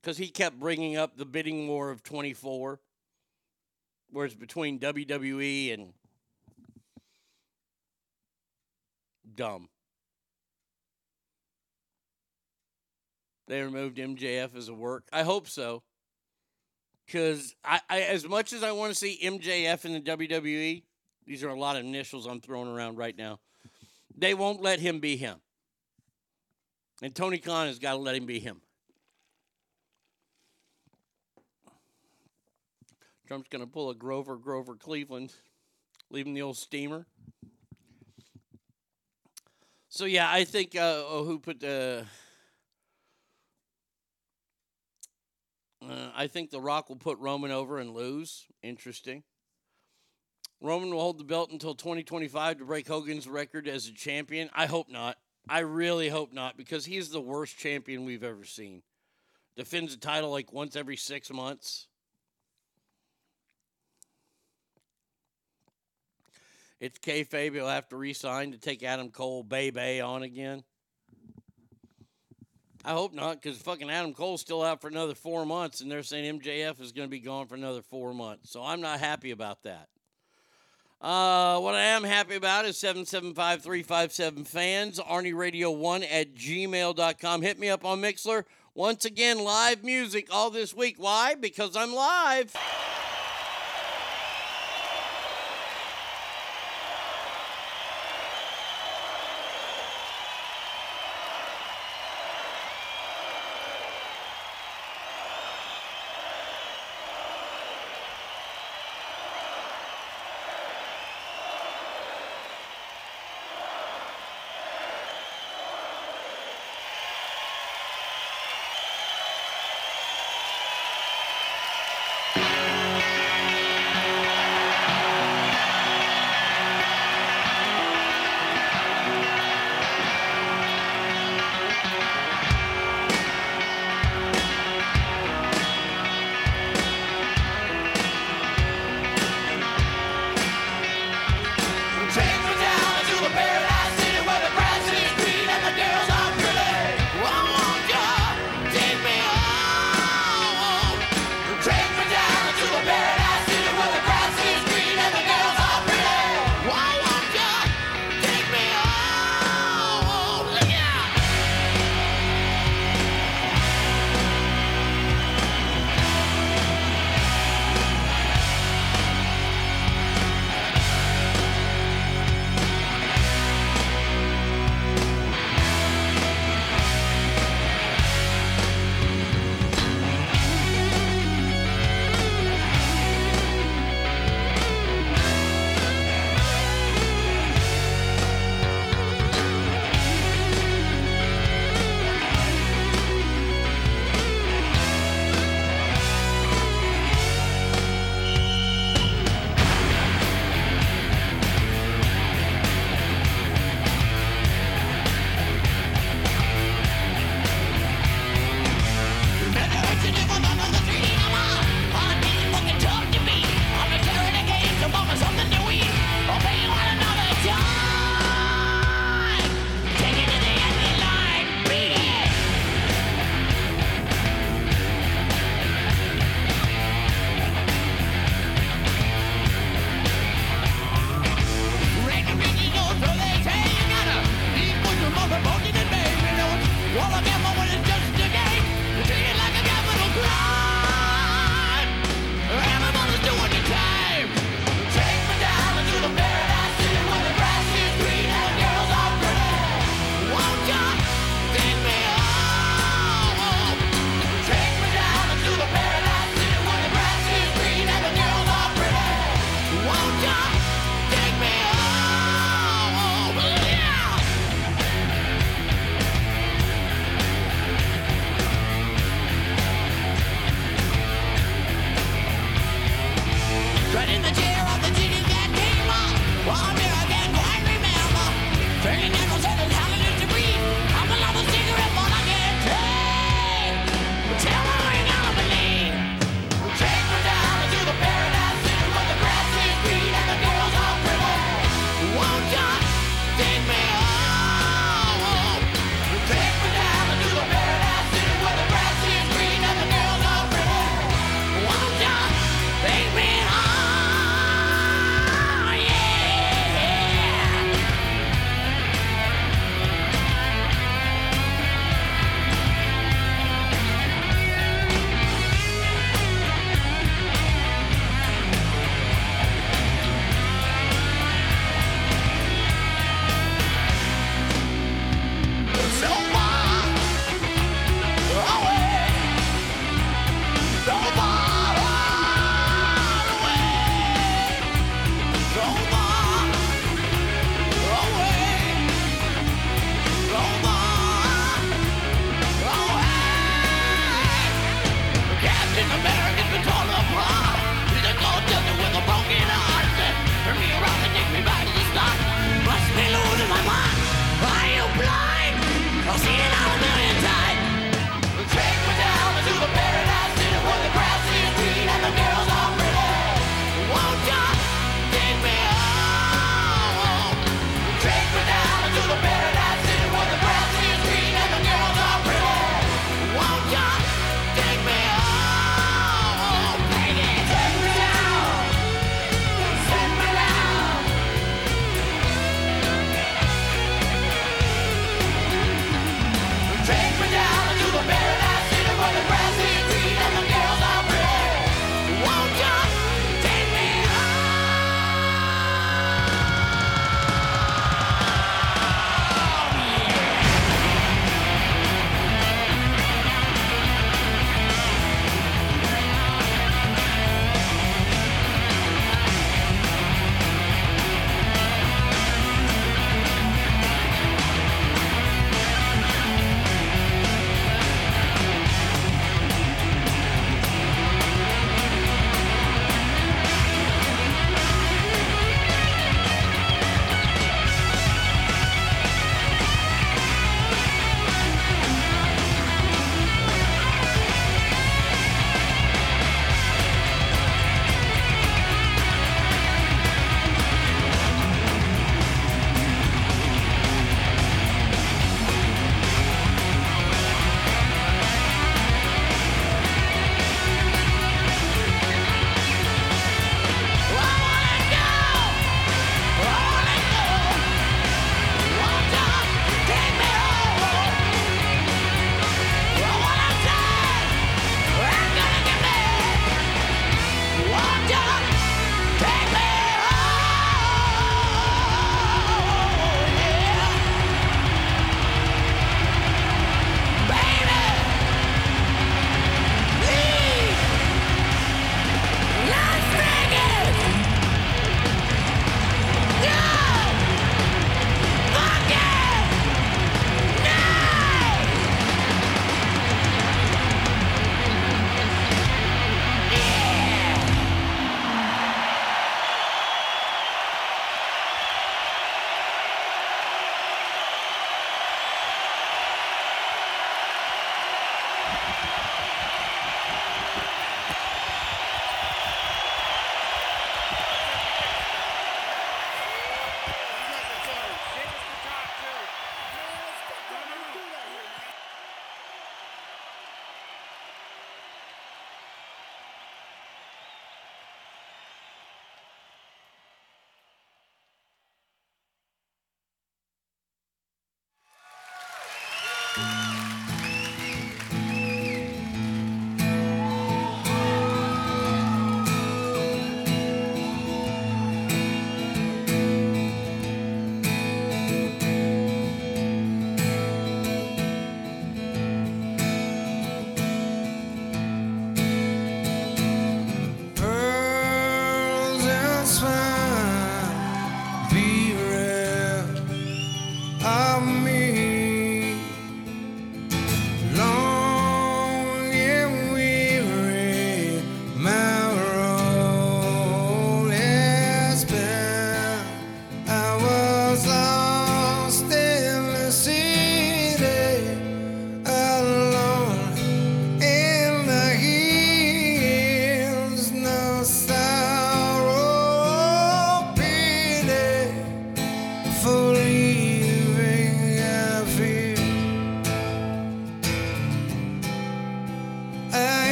Because he kept bringing up the bidding war of 24, where it's between WWE and dumb. They removed MJF as a work. I hope so. Because I as much as I want to see MJF in the WWE, these are a lot of initials I'm throwing around right now, they won't let him be him. And Tony Khan has got to let him be him. Trump's going to pull a Grover Cleveland, leaving the old steamer. So, yeah, I think I think The Rock will put Roman over and lose. Interesting. Roman will hold the belt until 2025 to break Hogan's record as a champion. I hope not. I really hope not, because he's the worst champion we've ever seen. Defends the title like once every 6 months. It's kayfabe. He'll have to re-sign to take Adam Cole Bay on again. I hope not, because fucking Adam Cole's still out for another 4 months, and they're saying MJF is going to be gone for another 4 months. So I'm not happy about that. What I am happy about is 775-357-FANS, ArnieRadio1@gmail.com. Hit me up on Mixlr. Once again, live music all this week. Why? Because I'm live. me around and take me back to the start. Must be losing my mind. Are you blind? I've seen it out a million times. Take me down to the paradise city where the grass is green and the girls are pretty. Won't ya take me home? Take me down to the paradise city where the grass is green and the girls are pretty. Won't ya take me home? Baby, take me down. Send me down.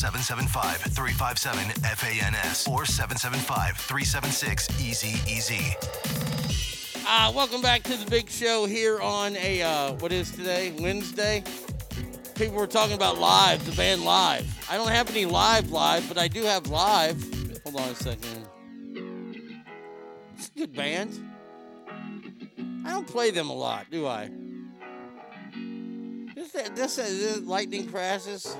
775-357-FANS or 775-376-EZ-EZ. Welcome back to the big show here on a, what is today, Wednesday? People were talking about live, the band Live. I don't have any live, but I do have Live. Hold on a second. It's a good band. I don't play them a lot, do I? This lightning crashes.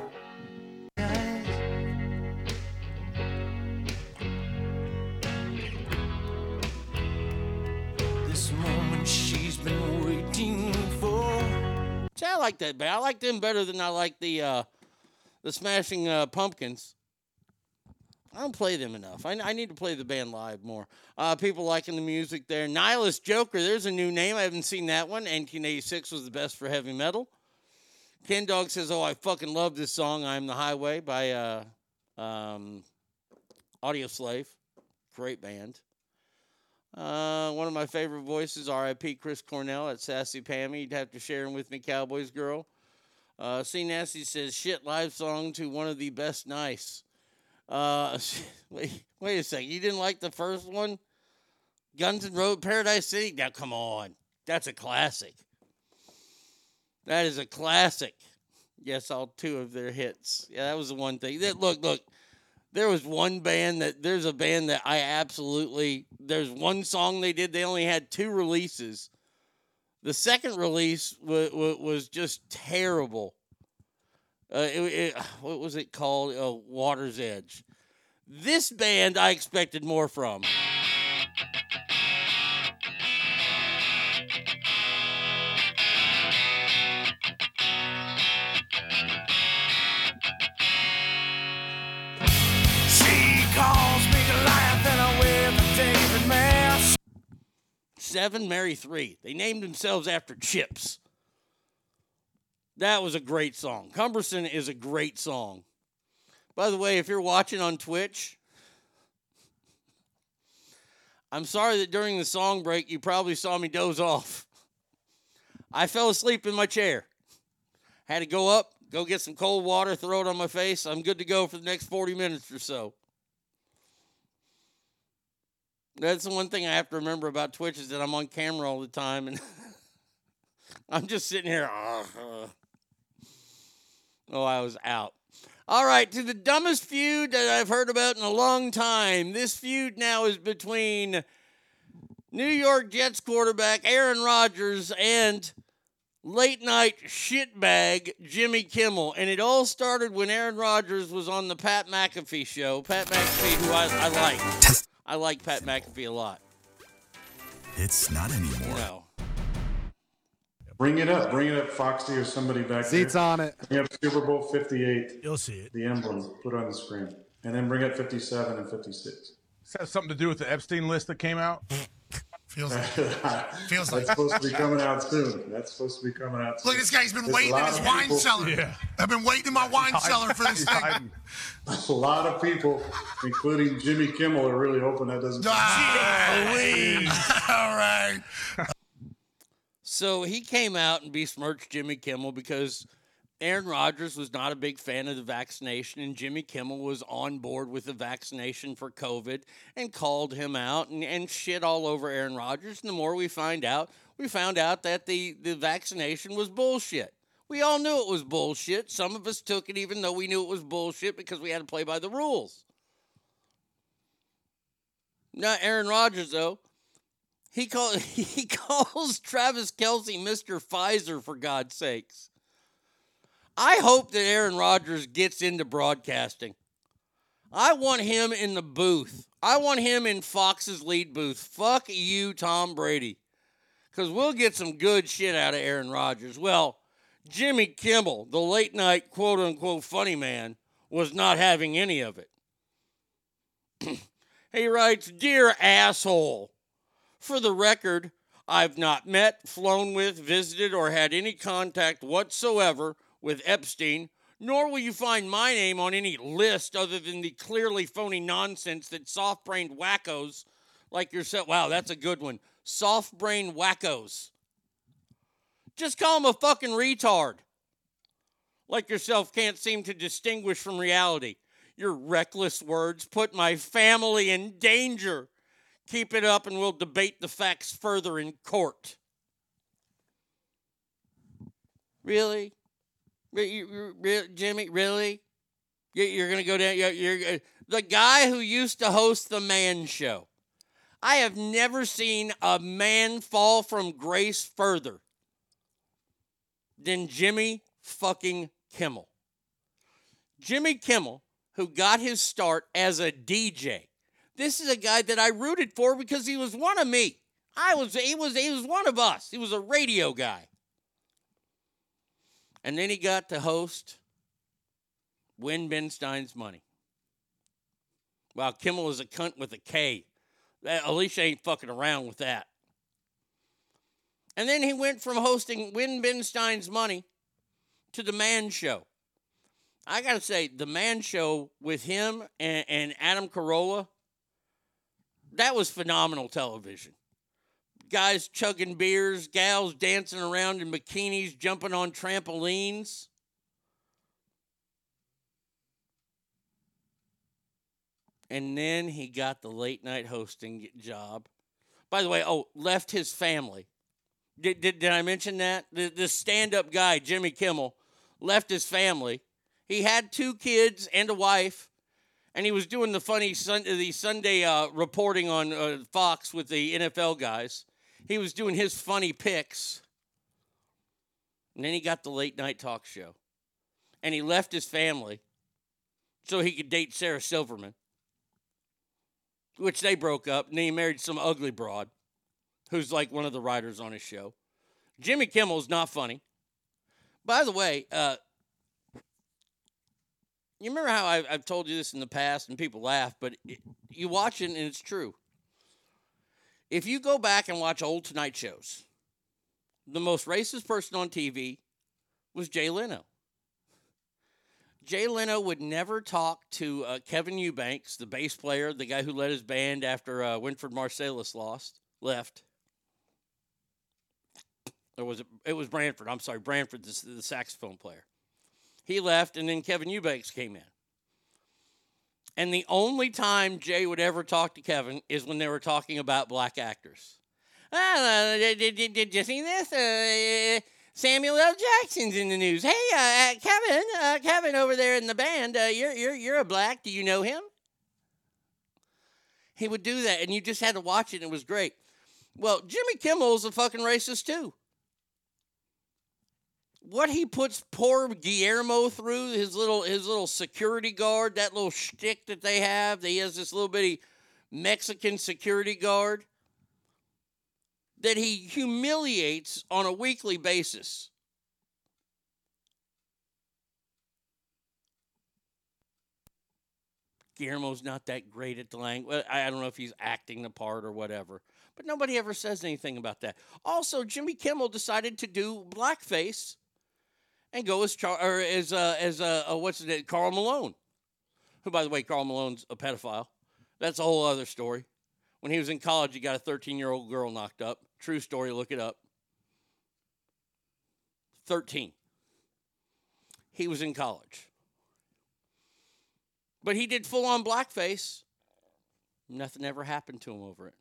This moment she's been waiting for. See, I like that band. I like them better than I like the Smashing Pumpkins. I don't play them enough. I need to play the band Live more. People liking the music there. Nihilist Joker, there's a new name. I haven't seen that one. 1986 was the best for heavy metal. Ken Dog says, I fucking love this song, I'm the Highway, by Audio Slave. Great band. One of my favorite voices, R.I.P. Chris Cornell at Sassy Pammy. You'd have to share him with me, Cowboys Girl. C. Nasty says, shit, live song to one of the best nice. Wait a second. You didn't like the first one? Guns N' Roses, Paradise City? Now, come on. That's a classic. That is a classic. Yes, all two of their hits. Yeah, that was the one thing. Look. There was one band that, there's a band that I absolutely, there's one song they did. They only had two releases. The second release was just terrible. What was it called? Water's Edge. This band I expected more from. Seven, marry three. They named themselves after chips. That was a great song. Cumberson is a great song. By the way, if you're watching on Twitch, I'm sorry that during the song break, you probably saw me doze off. I fell asleep in my chair. Had to go up, go get some cold water, throw it on my face. I'm good to go for the next 40 minutes or so. That's the one thing I have to remember about Twitch is that I'm on camera all the time, and I'm just sitting here. Oh, I was out. All right, to the dumbest feud that I've heard about in a long time. This feud now is between New York Jets quarterback Aaron Rodgers and late-night shitbag Jimmy Kimmel. And it all started when Aaron Rodgers was on the Pat McAfee show. Pat McAfee, who I like. I like Pat McAfee a lot. It's not anymore. No. Bring it up, Foxy or somebody back there. Seats on it. Bring up Super Bowl 58. You'll see it. The emblem, put on the screen. And then bring up 57 and 56. This has something to do with the Epstein list that came out? Feels like. That's supposed to be coming out soon. Look, this guy's been waiting in his wine cellar. Yeah. I've been waiting in my wine cellar for this thing. A lot of people, including Jimmy Kimmel, are really hoping that doesn't happen. All right. So he came out and besmirched Jimmy Kimmel because Aaron Rodgers was not a big fan of the vaccination, and Jimmy Kimmel was on board with the vaccination for COVID and called him out and shit all over Aaron Rodgers. And the more we found out that the vaccination was bullshit. We all knew it was bullshit. Some of us took it even though we knew it was bullshit because we had to play by the rules. Now, Aaron Rodgers, though, he calls Travis Kelce Mr. Pfizer, for God's sakes. I hope that Aaron Rodgers gets into broadcasting. I want him in the booth. I want him in Fox's lead booth. Fuck you, Tom Brady. Because we'll get some good shit out of Aaron Rodgers. Well, Jimmy Kimmel, the late night quote-unquote funny man, was not having any of it. He writes, "Dear asshole, for the record, I've not met, flown with, visited, or had any contact whatsoever with Epstein, nor will you find my name on any list other than the clearly phony nonsense that soft-brained wackos like yourself..." Wow, that's a good one. Soft-brained wackos. Just call him a fucking retard. like yourself can't seem to distinguish from reality. Your reckless words put my family in danger. Keep it up and we'll debate the facts further in court. Really? Jimmy, really? You're going to go down? You're the guy who used to host the Man Show. I have never seen a man fall from grace further than Jimmy fucking Kimmel. Jimmy Kimmel, who got his start as a DJ. This is a guy that I rooted for because he was one of me. He was one of us. He was a radio guy. And then he got to host Win Benstein's Money. Wow, Kimmel is a cunt with a K. Alicia ain't fucking around with that. And then he went from hosting Win Benstein's Money to The Man Show. I got to say, The Man Show with him and Adam Carolla, that was phenomenal television. Guys chugging beers, gals dancing around in bikinis, jumping on trampolines. And then he got the late night hosting job. By the way, left his family. Did I mention that? The stand-up guy, Jimmy Kimmel, left his family. He had 2 kids and a wife. And he was doing the funny Sunday reporting on Fox with the NFL guys. He was doing his funny picks. And then he got the late night talk show. And he left his family so he could date Sarah Silverman, which they broke up. And then he married some ugly broad who's like one of the writers on his show. Jimmy Kimmel's not funny. By the way, you remember how I've told you this in the past and people laugh, but you watch it and it's true. If you go back and watch old Tonight shows, the most racist person on TV was Jay Leno. Jay Leno would never talk to Kevin Eubanks, the bass player, the guy who led his band after Wynford Marsalis left. Or was it was Branford. I'm sorry, Branford, the saxophone player. He left, and then Kevin Eubanks came in. And the only time Jay would ever talk to Kevin is when they were talking about black actors. Did you see this? Samuel L. Jackson's in the news. Hey, Kevin over there in the band, you're a black. Do you know him? He would do that, and you just had to watch it, and it was great. Well, Jimmy Kimmel's a fucking racist, too. What he puts poor Guillermo through, his little security guard, that little shtick that they have, he has this little bitty Mexican security guard that he humiliates on a weekly basis. Guillermo's not that great at the language. I don't know if he's acting the part or whatever, but nobody ever says anything about that. Also, Jimmy Kimmel decided to do blackface and go as Karl Malone, who, by the way, Karl Malone's a pedophile. That's a whole other story. When he was in college, he got a 13-year-old girl knocked up. True story, look it up. 13. He was in college. But he did full-on blackface. Nothing ever happened to him over it.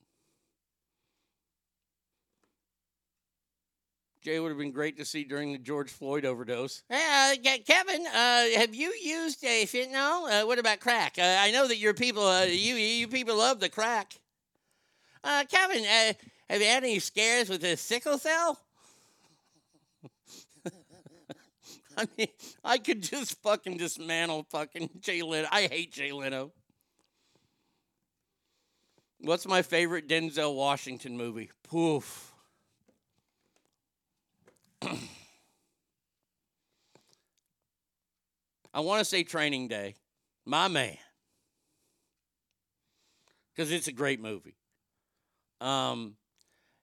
Jay would have been great to see during the George Floyd overdose. Kevin, have you used fentanyl? What about crack? I know that your people, you people love the crack. Kevin, have you had any scares with the sickle cell? I mean, I could just fucking dismantle fucking Jay Leno. I hate Jay Leno. What's my favorite Denzel Washington movie? Poof. I want to say Training Day, my man, because it's a great movie.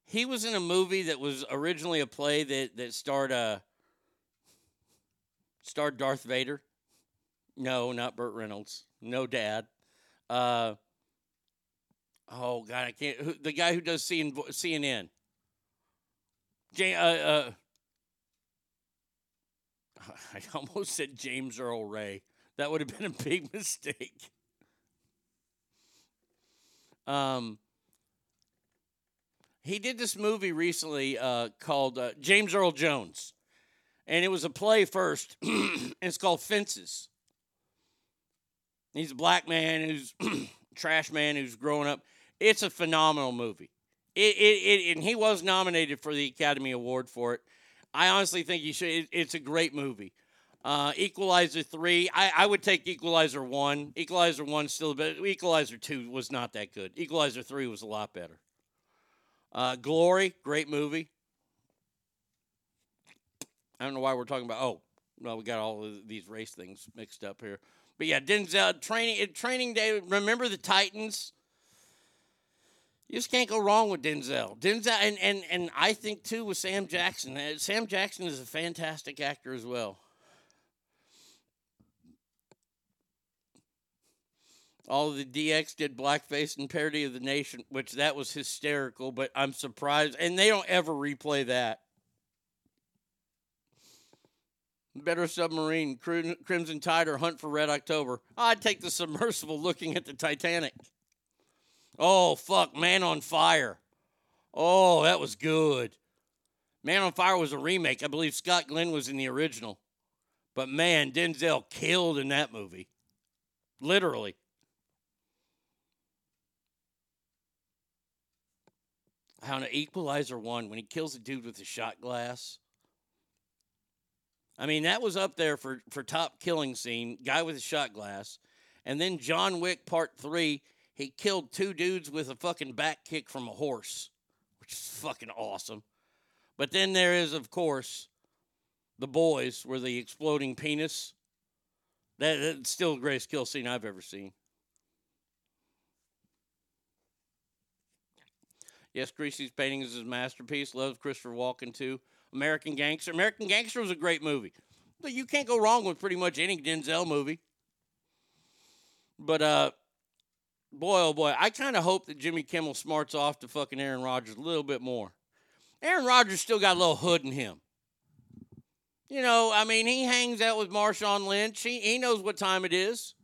He was in a movie that was originally a play that starred Darth Vader. No, not Burt Reynolds. No, Dad. I can't. The guy who does CNN. I almost said James Earl Ray. That would have been a big mistake. He did this movie recently called James Earl Jones. And it was a play first, and it's called Fences. He's a black man who's trash man who's growing up. It's a phenomenal movie. And he was nominated for the Academy Award for it. I honestly think you should. It's a great movie. Equalizer 3, I would take Equalizer 1. Equalizer 1 still a bit. Equalizer 2 was not that good. Equalizer 3 was a lot better. Glory, great movie. I don't know why we're talking about, we got all of these race things mixed up here. But yeah, Denzel, Training Day, Remember the Titans. You just can't go wrong with Denzel. Denzel, and I think, too, with Sam Jackson. Sam Jackson is a fantastic actor as well. All of the DX did blackface and parody of the nation, which that was hysterical, but I'm surprised. And they don't ever replay that. Better Submarine, Crimson Tide, or Hunt for Red October. I'd take the submersible looking at the Titanic. Oh, fuck, Man on Fire. Oh, that was good. Man on Fire was a remake. I believe Scott Glenn was in the original. But, man, Denzel killed in that movie. Literally. How an Equalizer 1, when he kills a dude with a shot glass. I mean, that was up there for top killing scene, guy with a shot glass. And then John Wick Part 3, he killed two dudes with a fucking back kick from a horse, which is fucking awesome. But then there is, of course, The Boys, where the exploding penis. That's still the greatest kill scene I've ever seen. Yes, Greasy's painting is his masterpiece. Loves Christopher Walken, too. American Gangster. American Gangster was a great movie. But you can't go wrong with pretty much any Denzel movie. But, boy, oh, boy, I kind of hope that Jimmy Kimmel smarts off to fucking Aaron Rodgers a little bit more. Aaron Rodgers still got a little hood in him. You know, I mean, he hangs out with Marshawn Lynch. He knows what time it is.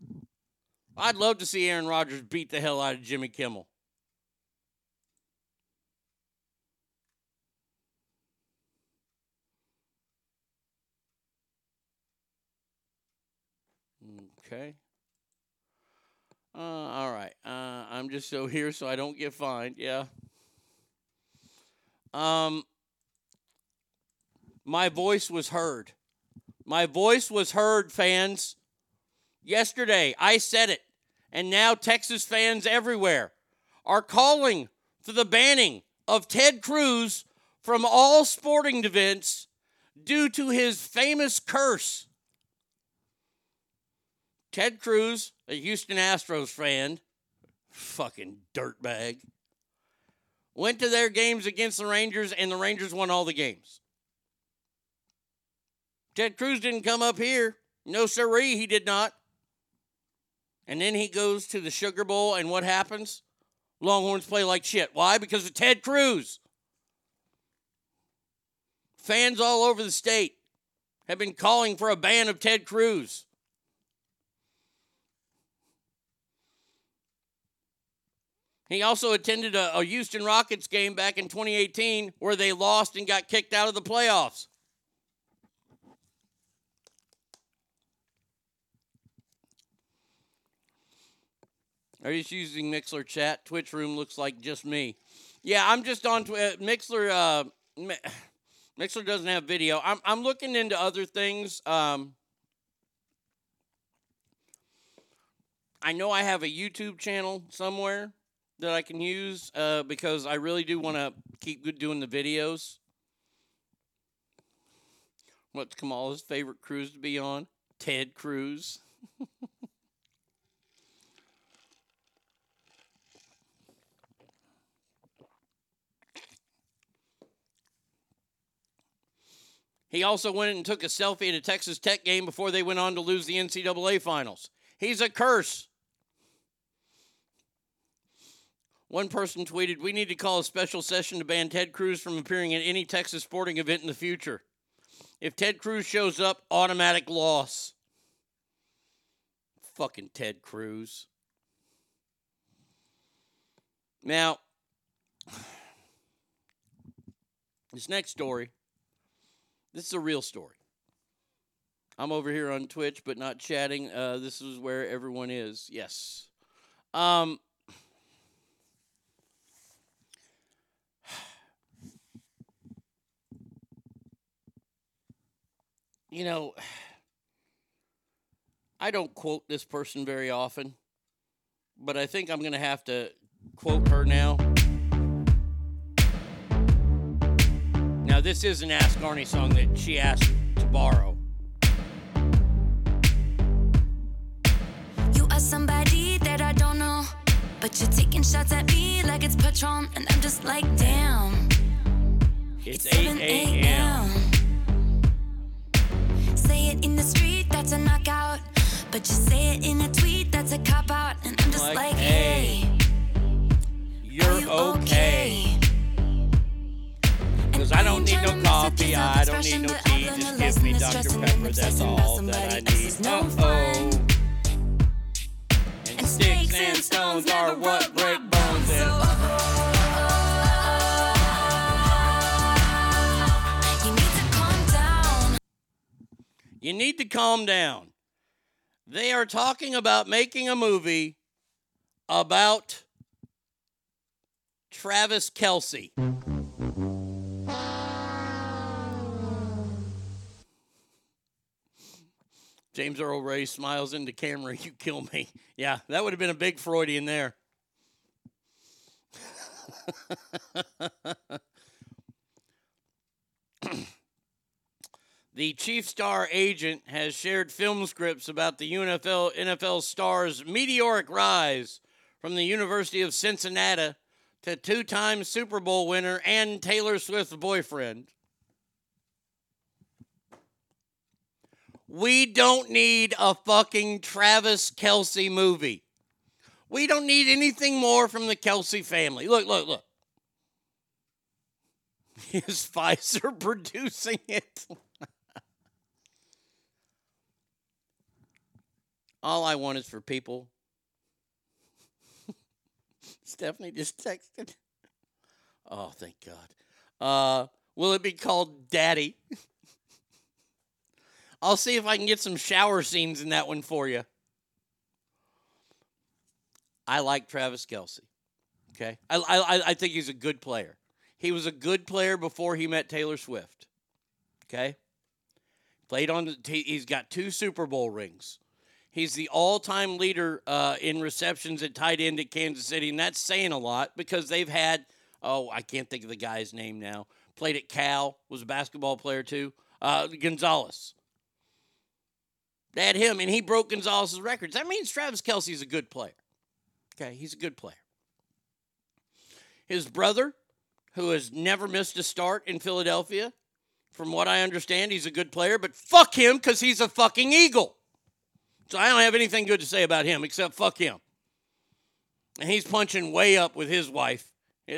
I'd love to see Aaron Rodgers beat the hell out of Jimmy Kimmel. Okay. All right. I'm just so here so I don't get fined. Yeah. My voice was heard. My voice was heard, fans. Yesterday, I said it. And now Texas fans everywhere are calling for the banning of Ted Cruz from all sporting events due to his famous curse. Ted Cruz, a Houston Astros fan, fucking dirtbag, went to their games against the Rangers, and the Rangers won all the games. Ted Cruz didn't come up here. No siree, he did not. And then he goes to the Sugar Bowl, and what happens? Longhorns play like shit. Why? Because of Ted Cruz. Fans all over the state have been calling for a ban of Ted Cruz. He also attended a Houston Rockets game back in 2018 where they lost and got kicked out of the playoffs. Are you using Mixlr chat? Twitch room looks like just me. Yeah, I'm just on Mixlr. Mixlr doesn't have video. I'm looking into other things. I know I have a YouTube channel somewhere that I can use because I really do want to keep doing the videos. What's Kamala's favorite cruise to be on? Ted Cruz. He also went and took a selfie at a Texas Tech game before they went on to lose the NCAA finals. He's a curse. One person tweeted, "We need to call a special session to ban Ted Cruz from appearing at any Texas sporting event in the future." If Ted Cruz shows up, automatic loss. Fucking Ted Cruz. Now, this next story, this is a real story. I'm over here on Twitch, but not chatting. This is where everyone is. Yes. You know, I don't quote this person very often, but I think I'm going to have to quote her now. Now, this is an Ask Arnie song that she asked to borrow. You are somebody that I don't know, but you're taking shots at me like it's Patron, and I'm just like, damn. It's 8 a.m. Say it in the street, that's a knockout. But you say it in a tweet, that's a cop-out. And I'm just like hey, you're you okay? Because I don't need no coffee, I don't need no tea. Just give me Dr. Pepper, that's all that I need. Uh-oh. And sticks and stones are what break bones and uh-oh. You need to calm down. They are talking about making a movie about Travis Kelce. James Earl Ray smiles into camera, you kill me. Yeah, that would have been a big Freudian there. The chief star agent has shared film scripts about the NFL star's meteoric rise from the University of Cincinnati to two-time Super Bowl winner and Taylor Swift's boyfriend. We don't need a fucking Travis Kelce movie. We don't need anything more from the Kelce family. Look. Is Pfizer producing it? All I want is for people. Stephanie just texted. Oh, thank God. Will it be called Daddy? I'll see if I can get some shower scenes in that one for you. I like Travis Kelce. Okay, I think he's a good player. He was a good player before he met Taylor Swift. Okay, played on. He's got 2 Super Bowl rings. He's the all-time leader in receptions at tight end at Kansas City, and that's saying a lot because they've had, I can't think of the guy's name now, played at Cal, was a basketball player too, Gonzalez. They had him, and he broke Gonzalez's records. That means Travis Kelce's a good player. Okay, he's a good player. His brother, who has never missed a start in Philadelphia, from what I understand, he's a good player, but fuck him because he's a fucking Eagle. So I don't have anything good to say about him except fuck him. And he's punching way up with his wife.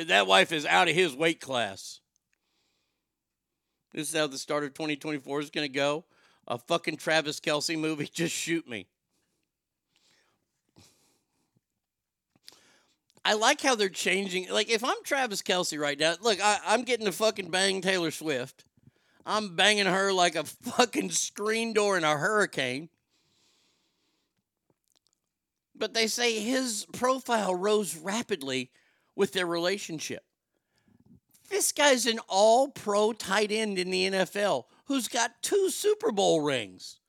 That wife is out of his weight class. This is how the start of 2024 is going to go. A fucking Travis Kelce movie. Just shoot me. I like how they're changing. Like, if I'm Travis Kelce right now, look, I'm getting to fucking bang Taylor Swift. I'm banging her like a fucking screen door in a hurricane. But they say his profile rose rapidly with their relationship. This guy's an all-pro tight end in the NFL who's got 2 Super Bowl rings.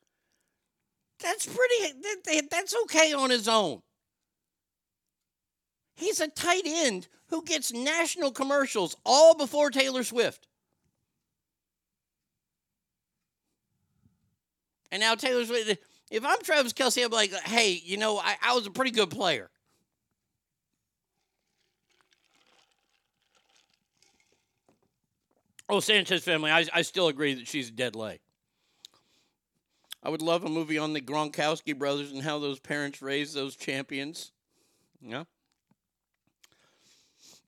That's okay on his own. He's a tight end who gets national commercials all before Taylor Swift. And now Taylor Swift... If I'm Travis Kelce, I'm like, hey, you know, I was a pretty good player. Oh, Sanchez family, I still agree that she's a dead lay. I would love a movie on the Gronkowski brothers and how those parents raised those champions. Yeah.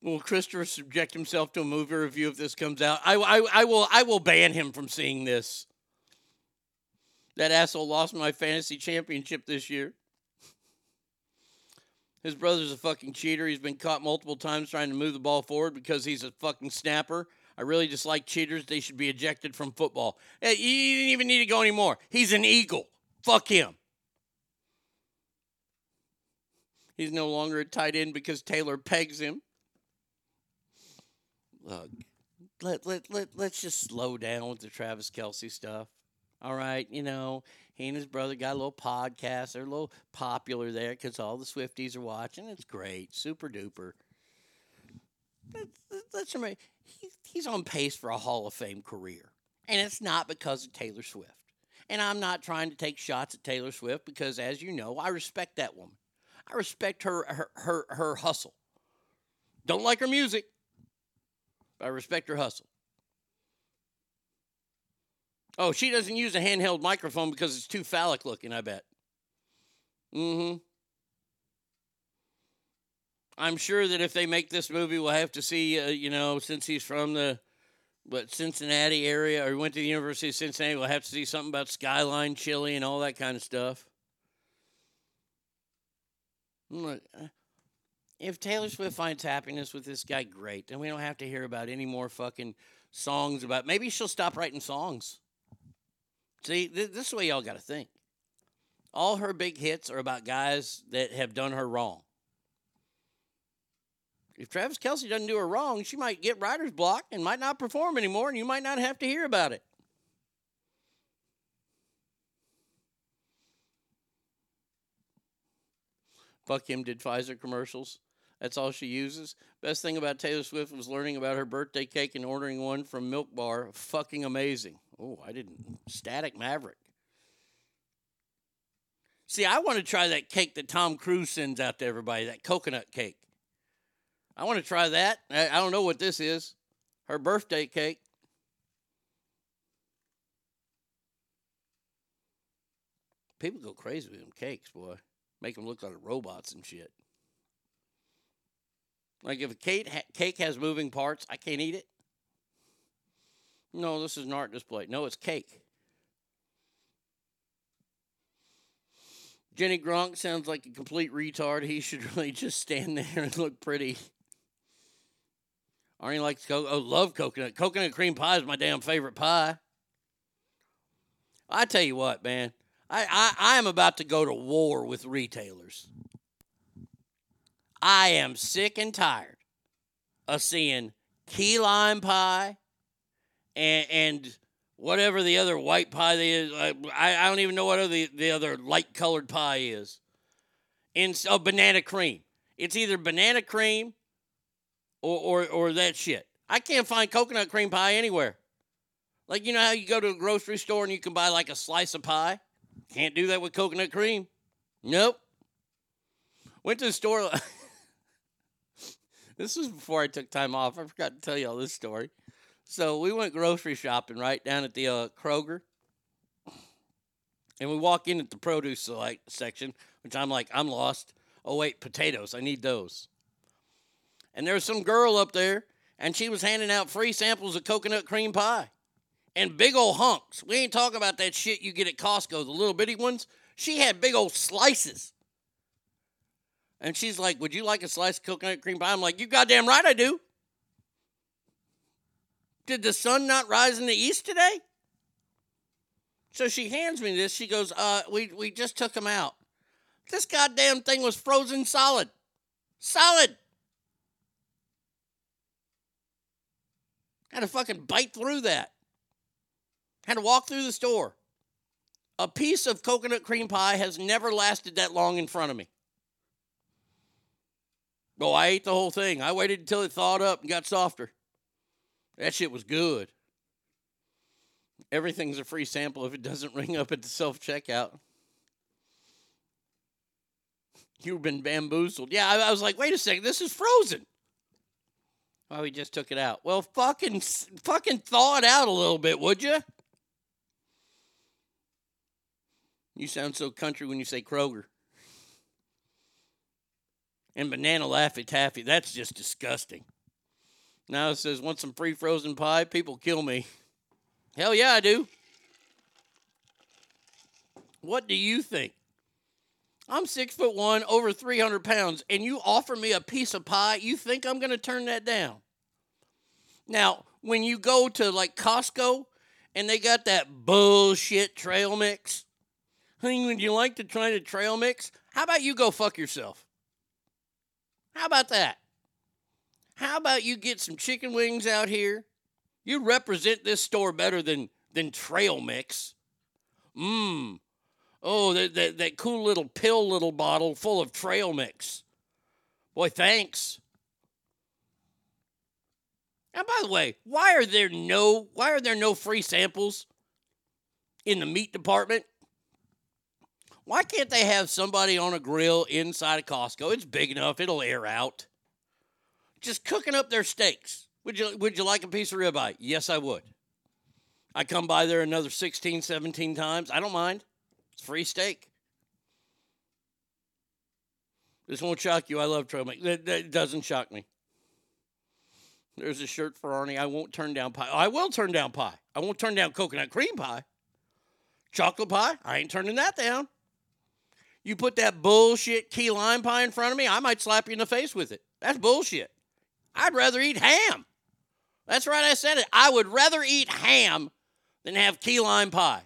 Will Christopher subject himself to a movie review if this comes out? I will ban him from seeing this. That asshole lost my fantasy championship this year. His brother's a fucking cheater. He's been caught multiple times trying to move the ball forward because he's a fucking snapper. I really dislike cheaters. They should be ejected from football. Hey, you didn't even need to go anymore. He's an Eagle. Fuck him. He's no longer a tight end because Taylor pegs him. Look, let's just slow down with the Travis Kelce stuff. All right, you know, he and his brother got a little podcast. They're a little popular there because all the Swifties are watching. It's great. Super duper. Let's remember, he's on pace for a Hall of Fame career. And it's not because of Taylor Swift. And I'm not trying to take shots at Taylor Swift because, as you know, I respect that woman. I respect her hustle. Don't like her music, but I respect her hustle. Oh, she doesn't use a handheld microphone because it's too phallic looking, I bet. Mm-hmm. I'm sure that if they make this movie, we'll have to see, you know, since he's from the Cincinnati area, or he went to the University of Cincinnati, we'll have to see something about Skyline Chili and all that kind of stuff. Look, if Taylor Swift finds happiness with this guy, great. Then we don't have to hear about any more fucking songs about, maybe she'll stop writing songs. See, this is the way y'all got to think. All her big hits are about guys that have done her wrong. If Travis Kelce doesn't do her wrong, she might get writer's block and might not perform anymore, and you might not have to hear about it. Fuck him, did Pfizer commercials. That's all she uses. Best thing about Taylor Swift was learning about her birthday cake and ordering one from Milk Bar. Fucking amazing. Oh, I didn't. Static Maverick. See, I want to try that cake that Tom Cruise sends out to everybody, that coconut cake. I want to try that. I don't know what this is. Her birthday cake. People go crazy with them cakes, boy. Make them look like robots and shit. Like, if a cake has moving parts, I can't eat it. No, this is an art display. No, it's cake. Jenny Gronk sounds like a complete retard. He should really just stand there and look pretty. Arnie likes coconut. Oh, love coconut. Coconut cream pie is my damn favorite pie. I tell you what, man. I am about to go to war with retailers. I am sick and tired of seeing key lime pie and whatever the other white pie is. I don't even know what the other light-colored pie is. And banana cream. It's either banana cream or that shit. I can't find coconut cream pie anywhere. Like, you know how you go to a grocery store and you can buy, like, a slice of pie? Can't do that with coconut cream. Nope. Went to the store... This was before I took time off. I forgot to tell you all this story. So we went grocery shopping right down at the Kroger. And we walk in at the produce section, which I'm like, I'm lost. Oh, wait, potatoes. I need those. And there was some girl up there, and she was handing out free samples of coconut cream pie. And big old hunks. We ain't talking about that shit you get at Costco, the little bitty ones. She had big old slices. And she's like, would you like a slice of coconut cream pie? I'm like, you goddamn right I do. Did the sun not rise in the east today? So she hands me this. She goes, we just took them out. This goddamn thing was frozen solid. Solid. Had to fucking bite through that. Had to walk through the store. A piece of coconut cream pie has never lasted that long in front of me. Oh, I ate the whole thing. I waited until it thawed up and got softer. That shit was good. Everything's a free sample if it doesn't ring up at the self-checkout. You've been bamboozled. Yeah, I was like, wait a second, this is frozen. Well, we just took it out. Well, fucking thaw it out a little bit, would you? You sound so country when you say Kroger. And banana Laffy Taffy. That's just disgusting. Now it says, want some free frozen pie? People kill me. Hell yeah, I do. What do you think? I'm 6'1", over 300 pounds, and you offer me a piece of pie, you think I'm going to turn that down? Now, when you go to, like, Costco, and they got that bullshit trail mix, hey, would you like to try the trail mix? How about you go fuck yourself? How about that? How about you get some chicken wings out here? You represent this store better than trail mix. Mmm. Oh, that cool little little bottle full of trail mix. Boy, thanks. And by the way, why are there no free samples in the meat department? Why can't they have somebody on a grill inside of Costco? It's big enough, it'll air out. Just cooking up their steaks. Would you like a piece of ribeye? Yes, I would. I come by there another 16, 17 times. I don't mind. It's free steak. This won't shock you. I love trail mix. That doesn't shock me. There's a shirt for Arnie. I won't turn down pie. I will turn down pie. I won't turn down coconut cream pie. Chocolate pie? I ain't turning that down. You put that bullshit key lime pie in front of me, I might slap you in the face with it. That's bullshit. I'd rather eat ham. That's right, I said it. I would rather eat ham than have key lime pie.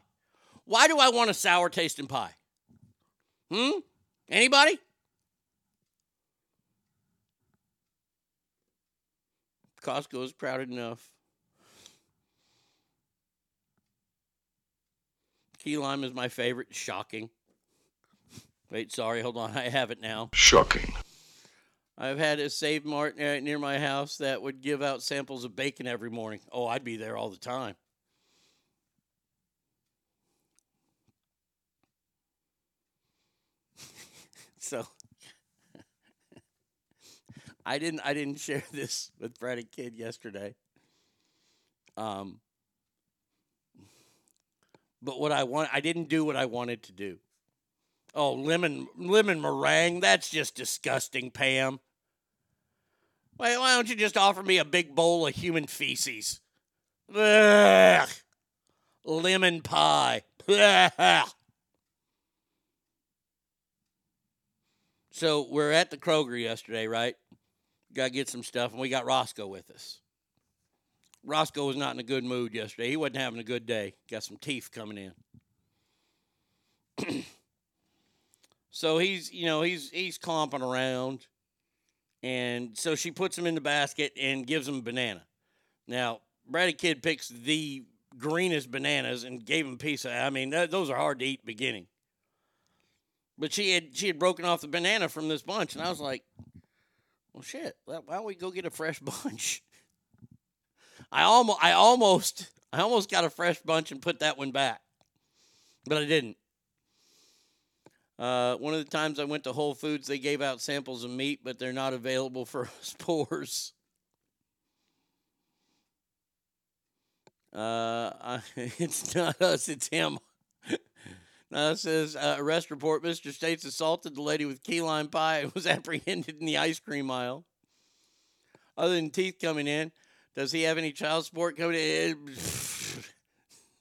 Why do I want a sour tasting pie? Anybody? Costco is crowded enough. Key lime is my favorite. Shocking. Wait, sorry, hold on. I have it now. Shocking. I've had a Save Mart near my house that would give out samples of bacon every morning. Oh, I'd be there all the time. So I didn't share this with Brad and Kid yesterday. But I didn't do what I wanted to do. Oh, lemon meringue, that's just disgusting, Pam. Why don't you just offer me a big bowl of human feces? Ugh. Lemon pie. Ugh. So we're at the Kroger yesterday, right? Got to get some stuff, and we got Roscoe with us. Roscoe was not in a good mood yesterday. He wasn't having a good day. Got some teeth coming in. So he's clomping around, and so she puts him in the basket and gives him a banana. Now, Brady Kid picks the greenest bananas and gave him a piece of, those are hard to eat beginning. But she had broken off the banana from this bunch, and I was like, well, shit, why don't we go get a fresh bunch? I almost got a fresh bunch and put that one back, but I didn't. One of the times I went to Whole Foods, they gave out samples of meat, but they're not available for us poors. It's not us, it's him. Now it says, arrest report, Mr. States assaulted the lady with key lime pie and was apprehended in the ice cream aisle. Other than teeth coming in, does he have any child support coming in?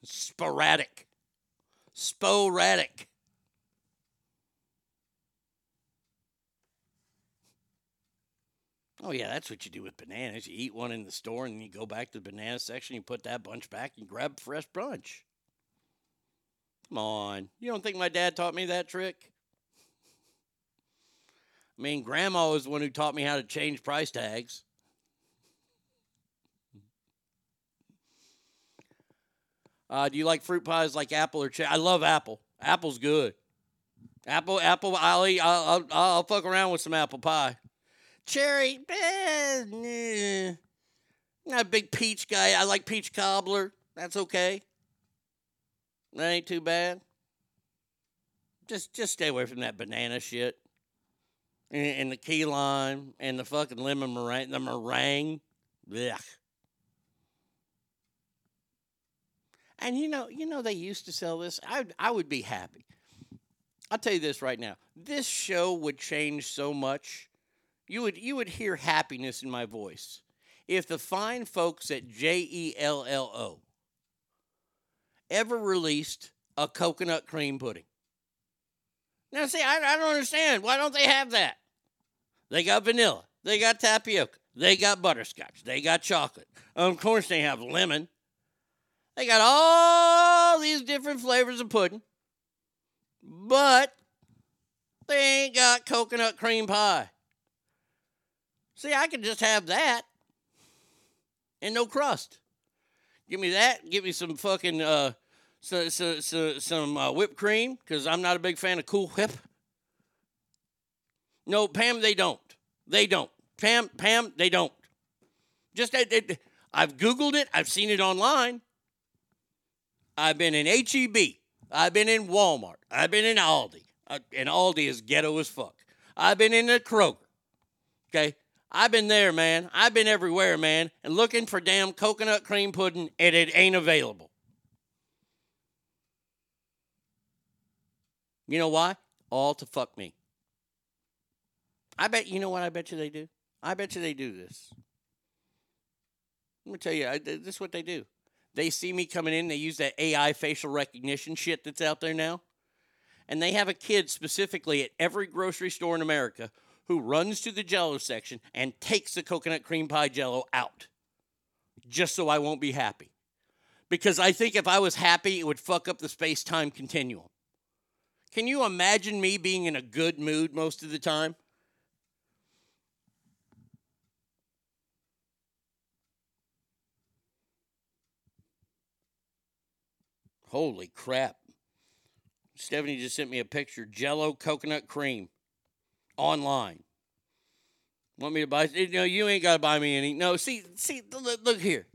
Sporadic. Oh, yeah, that's what you do with bananas. You eat one in the store, and then you go back to the banana section, you put that bunch back, and grab a fresh bunch. Come on. You don't think my dad taught me that trick? I mean, Grandma was the one who taught me how to change price tags. Do you like fruit pies like apple or cherry? I love apple. Apple's good. Apple, I'll fuck around with some apple pie. Cherry, not a big peach guy. I like peach cobbler. That's okay. That ain't too bad. Just stay away from that banana shit. And the key lime and the fucking lemon meringue. The meringue. Blech. And you know they used to sell this. I would be happy. I'll tell you this right now. This show would change so much. You would hear happiness in my voice if the fine folks at JELLO ever released a coconut cream pudding. Now, see, I don't understand. Why don't they have that? They got vanilla. They got tapioca. They got butterscotch. They got chocolate. Of course, they have lemon. They got all these different flavors of pudding. But they ain't got coconut cream pie. See, I could just have that and no crust. Give me that. Give me some fucking whipped cream, because I'm not a big fan of Cool Whip. No, Pam, they don't. They don't. Pam, they don't. Just I've Googled it. I've seen it online. I've been in H-E-B. I've been in Walmart. I've been in Aldi. And Aldi is ghetto as fuck. I've been in the Kroger. Okay? I've been there, man. I've been everywhere, man. And looking for damn coconut cream pudding, and it ain't available. You know why? All to fuck me. I bet, you know what I bet you they do? I bet you they do this. Let me tell you, this is what they do. They see me coming in, they use that AI facial recognition shit that's out there now. And they have a kid specifically at every grocery store in America who runs to the Jell-O section and takes the coconut cream pie Jell-O out. Just so I won't be happy. Because I think if I was happy, it would fuck up the space-time continuum. Can you imagine me being in a good mood most of the time? Holy crap. Stephanie just sent me a picture. Jell-O coconut cream. Online. Want me to buy? No, you ain't got to buy me any. No, see, look here.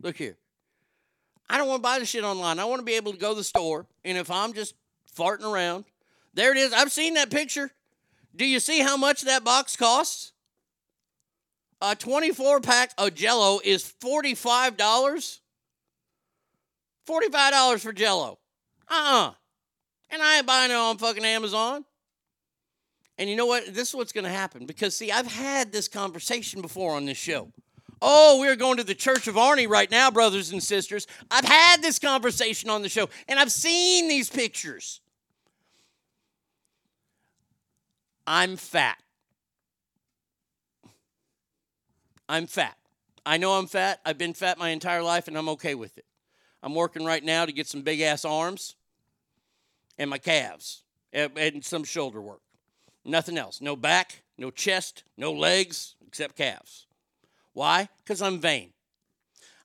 I don't want to buy this shit online. I want to be able to go to the store, and if I'm just farting around, there it is. I've seen that picture. Do you see how much that box costs? A 24-pack of Jell-O is $45. $45 for Jell-O. And I ain't buying it on fucking Amazon. And you know what? This is what's going to happen. Because, see, I've had this conversation before on this show. Oh, we're going to the Church of Arnie right now, brothers and sisters. I've had this conversation on the show. And I've seen these pictures. I'm fat. I know I'm fat. I've been fat my entire life, and I'm okay with it. I'm working right now to get some big-ass arms and my calves and some shoulder work. Nothing else. No back, no chest, no legs, except calves. Why? Because I'm vain.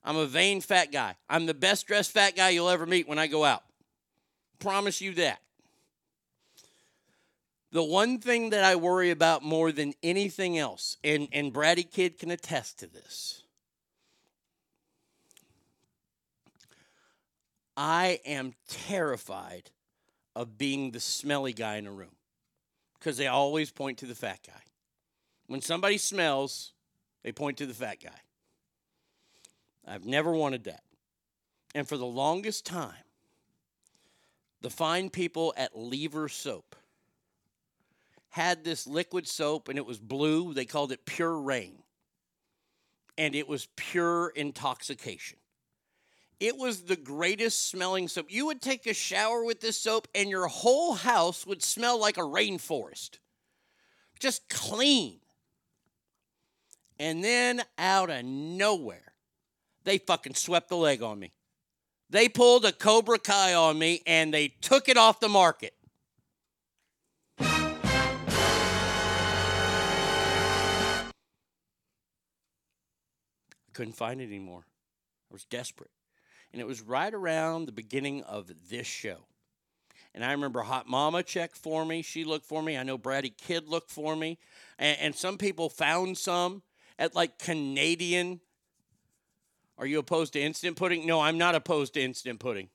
I'm a vain fat guy. I'm the best-dressed fat guy you'll ever meet when I go out. Promise you that. The one thing that I worry about more than anything else, and Bratty Kid can attest to this, I am terrified of being the smelly guy in a room. Because they always point to the fat guy. When somebody smells, they point to the fat guy. I've never wanted that. And for the longest time, the fine people at Lever Soap had this liquid soap, and it was blue. They called it Pure Rain. And it was pure intoxication. It was the greatest smelling soap. You would take a shower with this soap and your whole house would smell like a rainforest. Just clean. And then out of nowhere, they fucking swept the leg on me. They pulled a Cobra Kai on me and they took it off the market. I couldn't find it anymore. I was desperate. And it was right around the beginning of this show. And I remember Hot Mama checked for me. She looked for me. I know Bratty Kid looked for me. And some people found some at like Canadian. Are you opposed to instant pudding? No, I'm not opposed to instant pudding.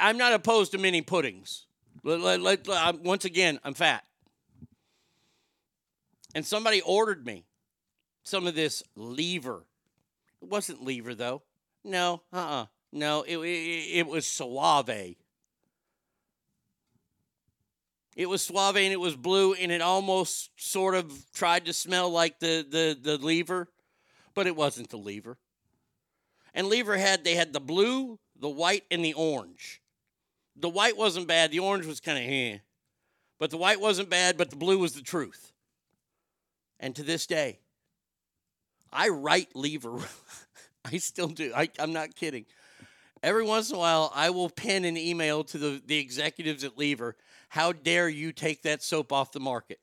I'm not opposed to mini puddings. Once again, I'm fat. And somebody ordered me some of this Lever. It wasn't Lever, though. No, No, it was Suave. It was Suave and it was blue and it almost sort of tried to smell like the Lever, but it wasn't the Lever. And Lever had the blue, the white, and the orange. The white wasn't bad. The orange was kind of eh. But the white wasn't bad, but the blue was the truth. And to this day, I right-lever. I still do. I'm not kidding. Every once in a while, I will pen an email to the executives at Lever. How dare you take that soap off the market?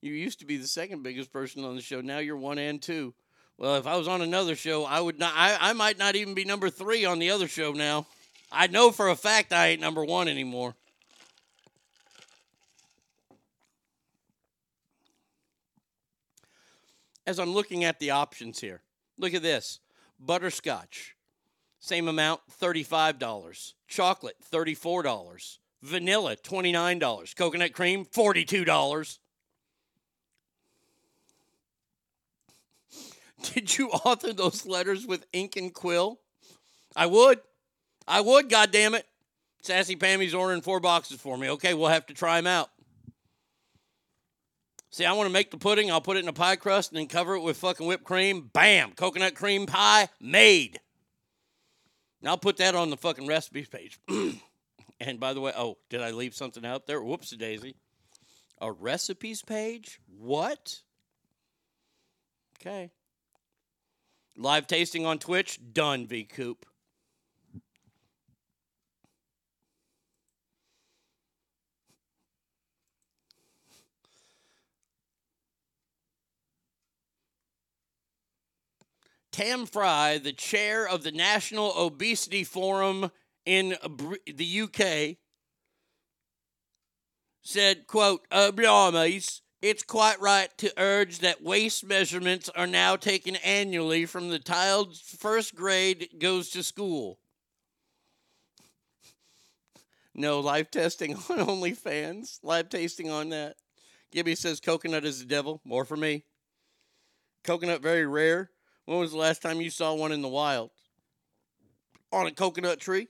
You used to be the second biggest person on the show. Now you're one and two. Well, if I was on another show, I would not. I might not even be number three on the other show now. I know for a fact I ain't number one anymore. As I'm looking at the options here, look at this. Butterscotch, same amount, $35. Chocolate, $34. Vanilla, $29. Coconut cream, $42. Did you author those letters with ink and quill? I would, goddammit. Sassy Pammy's ordering 4 boxes for me. Okay, we'll have to try them out. See, I want to make the pudding. I'll put it in a pie crust and then cover it with fucking whipped cream. Bam! Coconut cream pie made. And I'll put that on the fucking recipes page. And by the way, oh, did I leave something out there? Whoops-a-daisy. A recipes page? What? Okay. Live tasting on Twitch? Done, V-Coop. Tam Fry, the chair of the National Obesity Forum in the UK, said, quote, "Blimey, it's quite right to urge that waist measurements are now taken annually from the child's first grade goes to school." No, live testing on OnlyFans. Live tasting on that. Gibby says coconut is the devil. More for me. Coconut, very rare. When was the last time you saw one in the wild? On a coconut tree?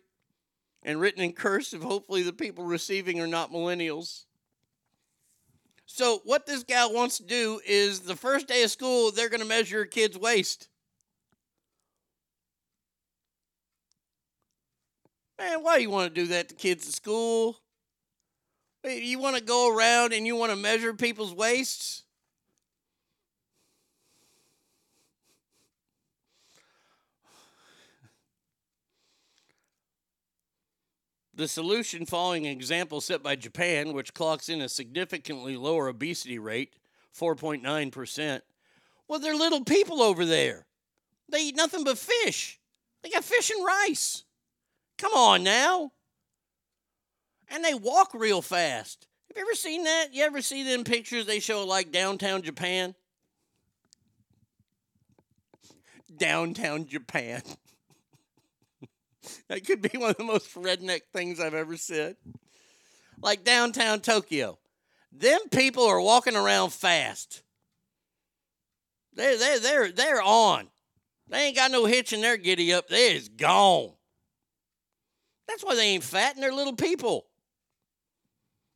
And written in cursive, hopefully the people receiving are not millennials. So what this gal wants to do is the first day of school, they're going to measure a kid's waist. Man, why do you want to do that to kids at school? You want to go around and you want to measure people's waists? The solution, following an example set by Japan, which clocks in a significantly lower obesity rate, 4.9%. Well, they're little people over there. They eat nothing but fish. They got fish and rice. Come on now. And they walk real fast. Have you ever seen that? You ever see them pictures they show like downtown Japan? Downtown Japan. That could be one of the most redneck things I've ever said. Like downtown Tokyo. Them people are walking around fast. They're on. They ain't got no hitch in their giddy up. They is gone. That's why they ain't fat, and they're little people.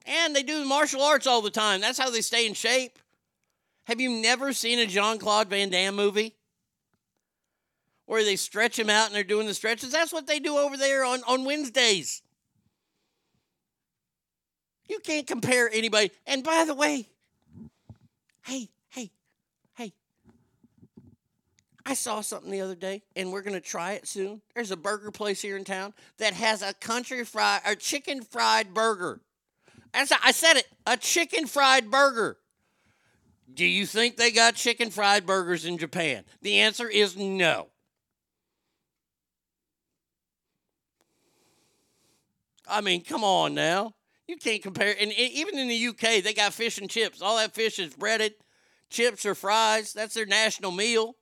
And they do martial arts all the time. That's how they stay in shape. Have you never seen a Jean-Claude Van Damme movie? Where they stretch them out and they're doing the stretches. That's what they do over there on Wednesdays. You can't compare anybody. And by the way, hey. I saw something the other day, and we're going to try it soon. There's a burger place here in town that has a chicken fried burger. I said it, a chicken fried burger. Do you think they got chicken fried burgers in Japan? The answer is no. I mean, come on now. You can't compare. And even in the UK, they got fish and chips. All that fish is breaded. Chips or fries. That's their national meal.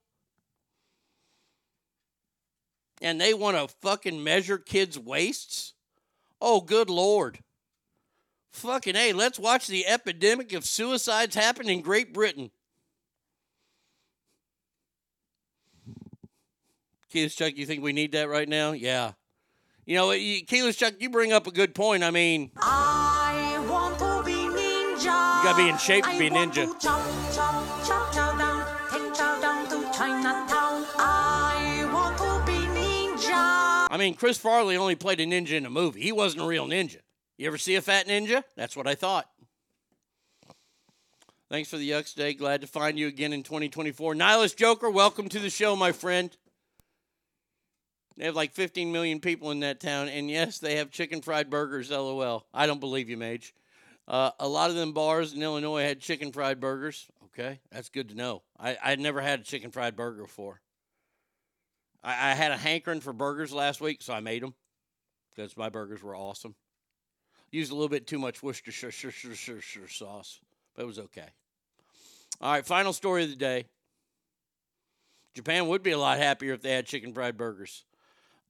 And they want to fucking measure kids' waists? Oh, good Lord. Fucking A, let's watch the epidemic of suicides happen in Great Britain. Kids, Chuck, you think we need that right now? Yeah. You know, Keyless Chuck, you bring up a good point. I mean, I want to be ninja. You gotta be in shape to be a ninja. I mean, Chris Farley only played a ninja in a movie. He wasn't a real ninja. You ever see a fat ninja? That's what I thought. Thanks for the yucks today. Glad to find you again in 2024. Nihilist Joker, welcome to the show, my friend. They have like 15 million people in that town. And yes, they have chicken fried burgers, LOL. I don't believe you, Mage. A lot of them bars in Illinois had chicken fried burgers. Okay, that's good to know. I'd never had a chicken fried burger before. I had a hankering for burgers last week, so I made them because my burgers were awesome. Used a little bit too much Worcestershire sauce, but it was okay. All right, final story of the day. Japan would be a lot happier if they had chicken fried burgers.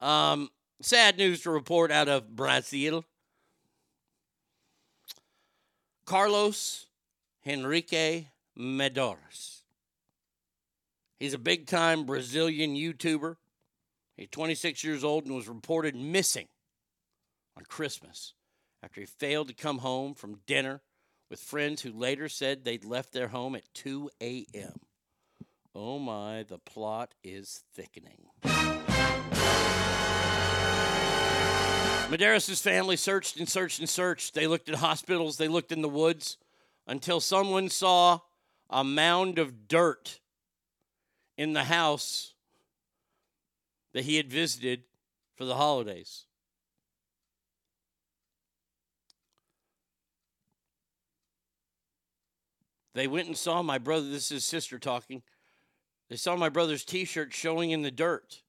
Sad news to report out of Brazil. Carlos Henrique Medeiros. He's a big-time Brazilian YouTuber. He's 26 years old and was reported missing on Christmas after he failed to come home from dinner with friends who later said they'd left their home at 2 a.m. Oh, my, the plot is thickening. Medeiros' family searched and searched and searched. They looked at hospitals. They looked in the woods until someone saw a mound of dirt in the house that he had visited for the holidays. They went and saw my brother, this is his sister talking, they saw my brother's T-shirt showing in the dirt.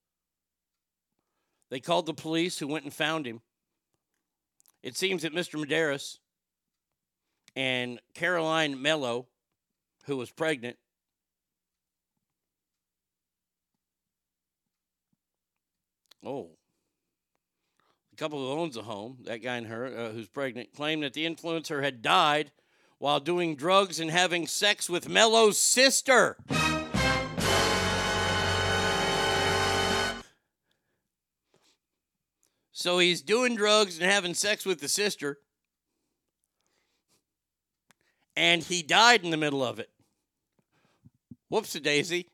They called the police, who went and found him. It seems that Mr. Medeiros and Caroline Mello, who was pregnant, the couple who owns the home, that guy and her, who's pregnant, claimed that the influencer had died while doing drugs and having sex with Mello's sister. So he's doing drugs and having sex with the sister, and he died in the middle of it. Whoops-a-daisy.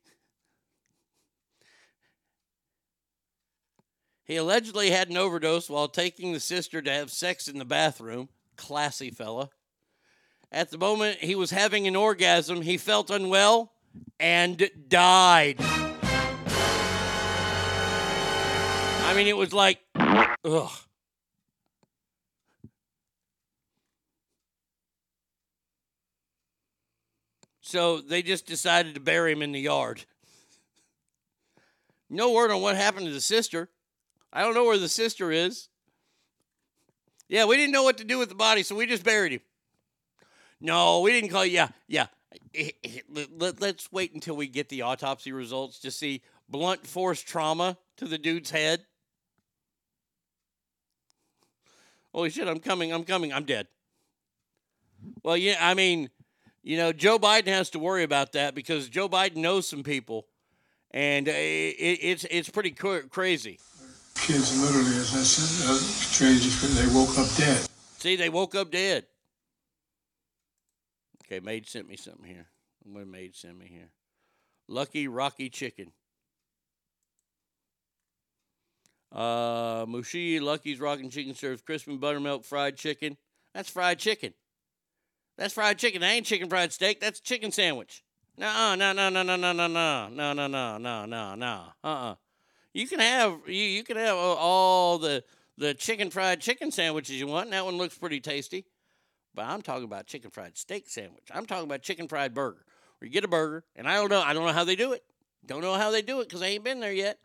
He allegedly had an overdose while taking the sister to have sex in the bathroom. Classy fella. At the moment he was having an orgasm, he felt unwell and died. I mean, it was like, ugh. So they just decided to bury him in the yard. No word on what happened to the sister. I don't know where the sister is. Yeah, we didn't know what to do with the body, so we just buried him. No, we didn't call you. Yeah. Let's wait until we get the autopsy results to see blunt force trauma to the dude's head. Holy shit, I'm coming, I'm dead. Well, yeah, I mean, you know, Joe Biden has to worry about that because Joe Biden knows some people, and it's pretty crazy. Kids literally, as I said, they woke up dead. See, they woke up dead. Okay, Maid sent me something here. What Maid sent me here? Lucky Rocky Chicken. Mushi, Lucky's Rockin' Chicken serves crisp and buttermilk fried chicken. That's fried chicken. That's fried chicken. That ain't chicken fried steak. That's a chicken sandwich. No. You can have all the chicken fried chicken sandwiches you want, and that one looks pretty tasty. But I'm talking about chicken fried steak sandwich. I'm talking about chicken fried burger. Where you get a burger, and I don't know how they do it. Don't know how they do it because I ain't been there yet.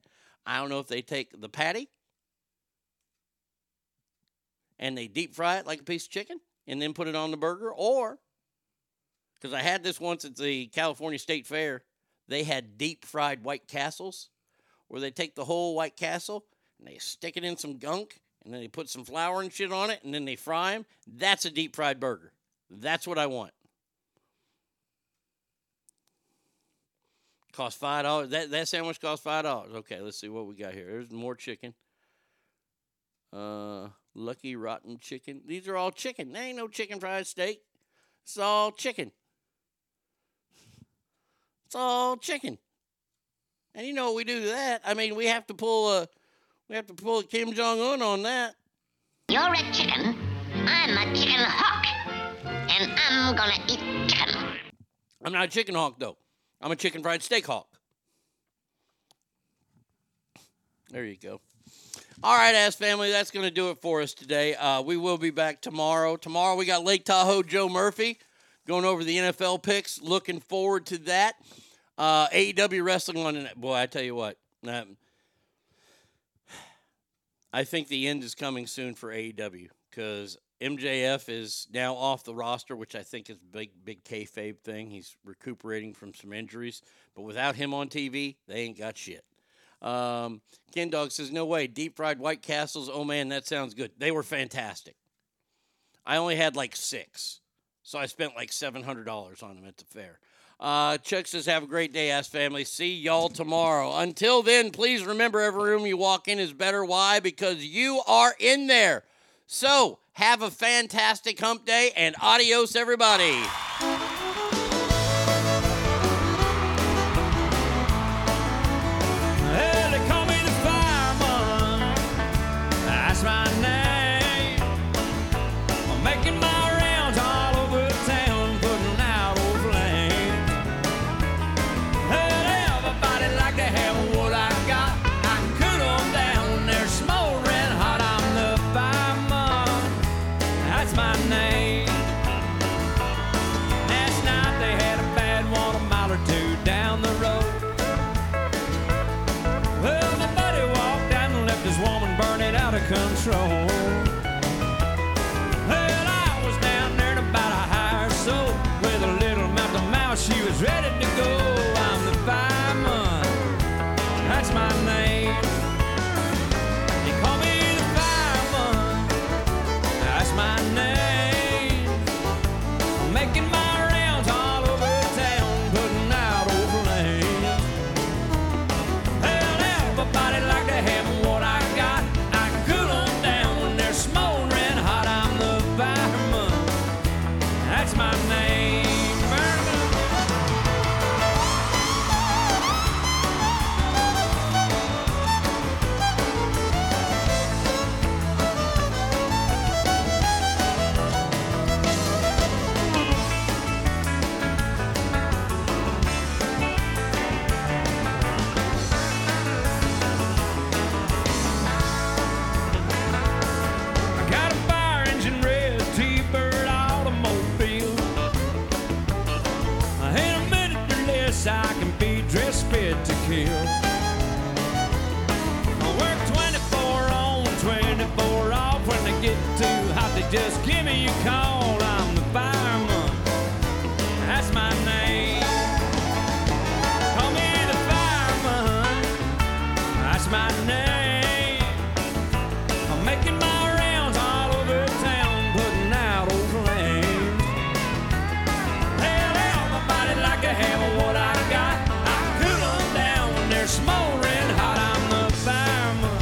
I don't know if they take the patty and they deep fry it like a piece of chicken and then put it on the burger, or because I had this once at the California State Fair, they had deep fried White Castles, where they take the whole White Castle and they stick it in some gunk and then they put some flour and shit on it and then they fry them. That's a deep fried burger. That's what I want. Cost $5. That sandwich cost $5. Okay, let's see what we got here. There's more chicken. Lucky Rotten Chicken. These are all chicken. There ain't no chicken fried steak. It's all chicken. It's all chicken. And you know what we do to that? I mean, we have to pull a, We have to pull Kim Jong-un on that. You're a chicken. I'm a chicken hawk. And I'm gonna eat chicken. I'm not a chicken hawk, though. I'm a chicken fried steak hawk. There you go. All right, Ass Family, that's going to do it for us today. We will be back tomorrow. Tomorrow we got Lake Tahoe Joe Murphy going over the NFL picks. Looking forward to that. AEW Wrestling London. Boy, I tell you what. I think the end is coming soon for AEW because MJF is now off the roster, which I think is a big kayfabe thing. He's recuperating from some injuries. But without him on TV, they ain't got shit. Ken Dog says, no way. Deep fried White Castles. Oh, man, that sounds good. They were fantastic. I only had like 6, so I spent like $700 on them at the fair. Chuck says, have a great day, Ass Family. See y'all tomorrow. Until then, please remember every room you walk in is better. Why? Because you are in there. So have a fantastic hump day, and adios, everybody. Control. Well, I was down there in about a high or so, with a little mouth to mouth, she was ready to go. I'm the fireman, that's my name. They call me the fireman, that's my name. I'm making my rounds all over town, putting out old lanes. Well, everybody like to have what I got. My name, I got a fire engine, red T-bird automobile. I can be dress fit to kill. I work 24 on, 24 off. When they get too hot, they just give me a call. I'm the fireman, that's my name. Call me the fireman, that's my name. I'm making my rounds all over town, putting out old flames. Hell, everybody like to have what I smoldering hot, I'm the fireman,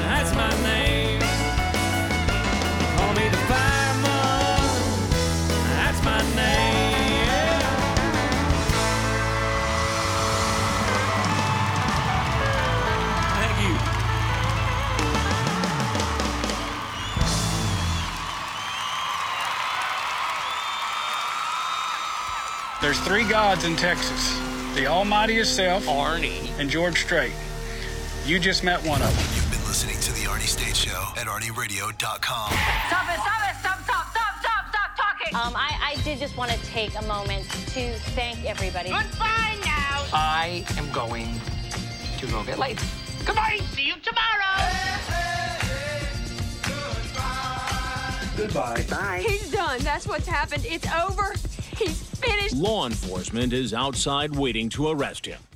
that's my name. Call me the fireman, that's my name. Thank you. There's 3 gods in Texas. The almighty yourself, Arnie, and George Strait. You just met one of them. You've been listening to The Arnie State Show at ArnieRadio.com. Stop it, stop it, stop talking. I did just want to take a moment to thank everybody. Goodbye now. I am going to go get late. Goodbye. See you tomorrow. Hey, goodbye. Goodbye. Bye. He's done. That's what's happened. It's over. He's finished. Law enforcement is outside waiting to arrest him.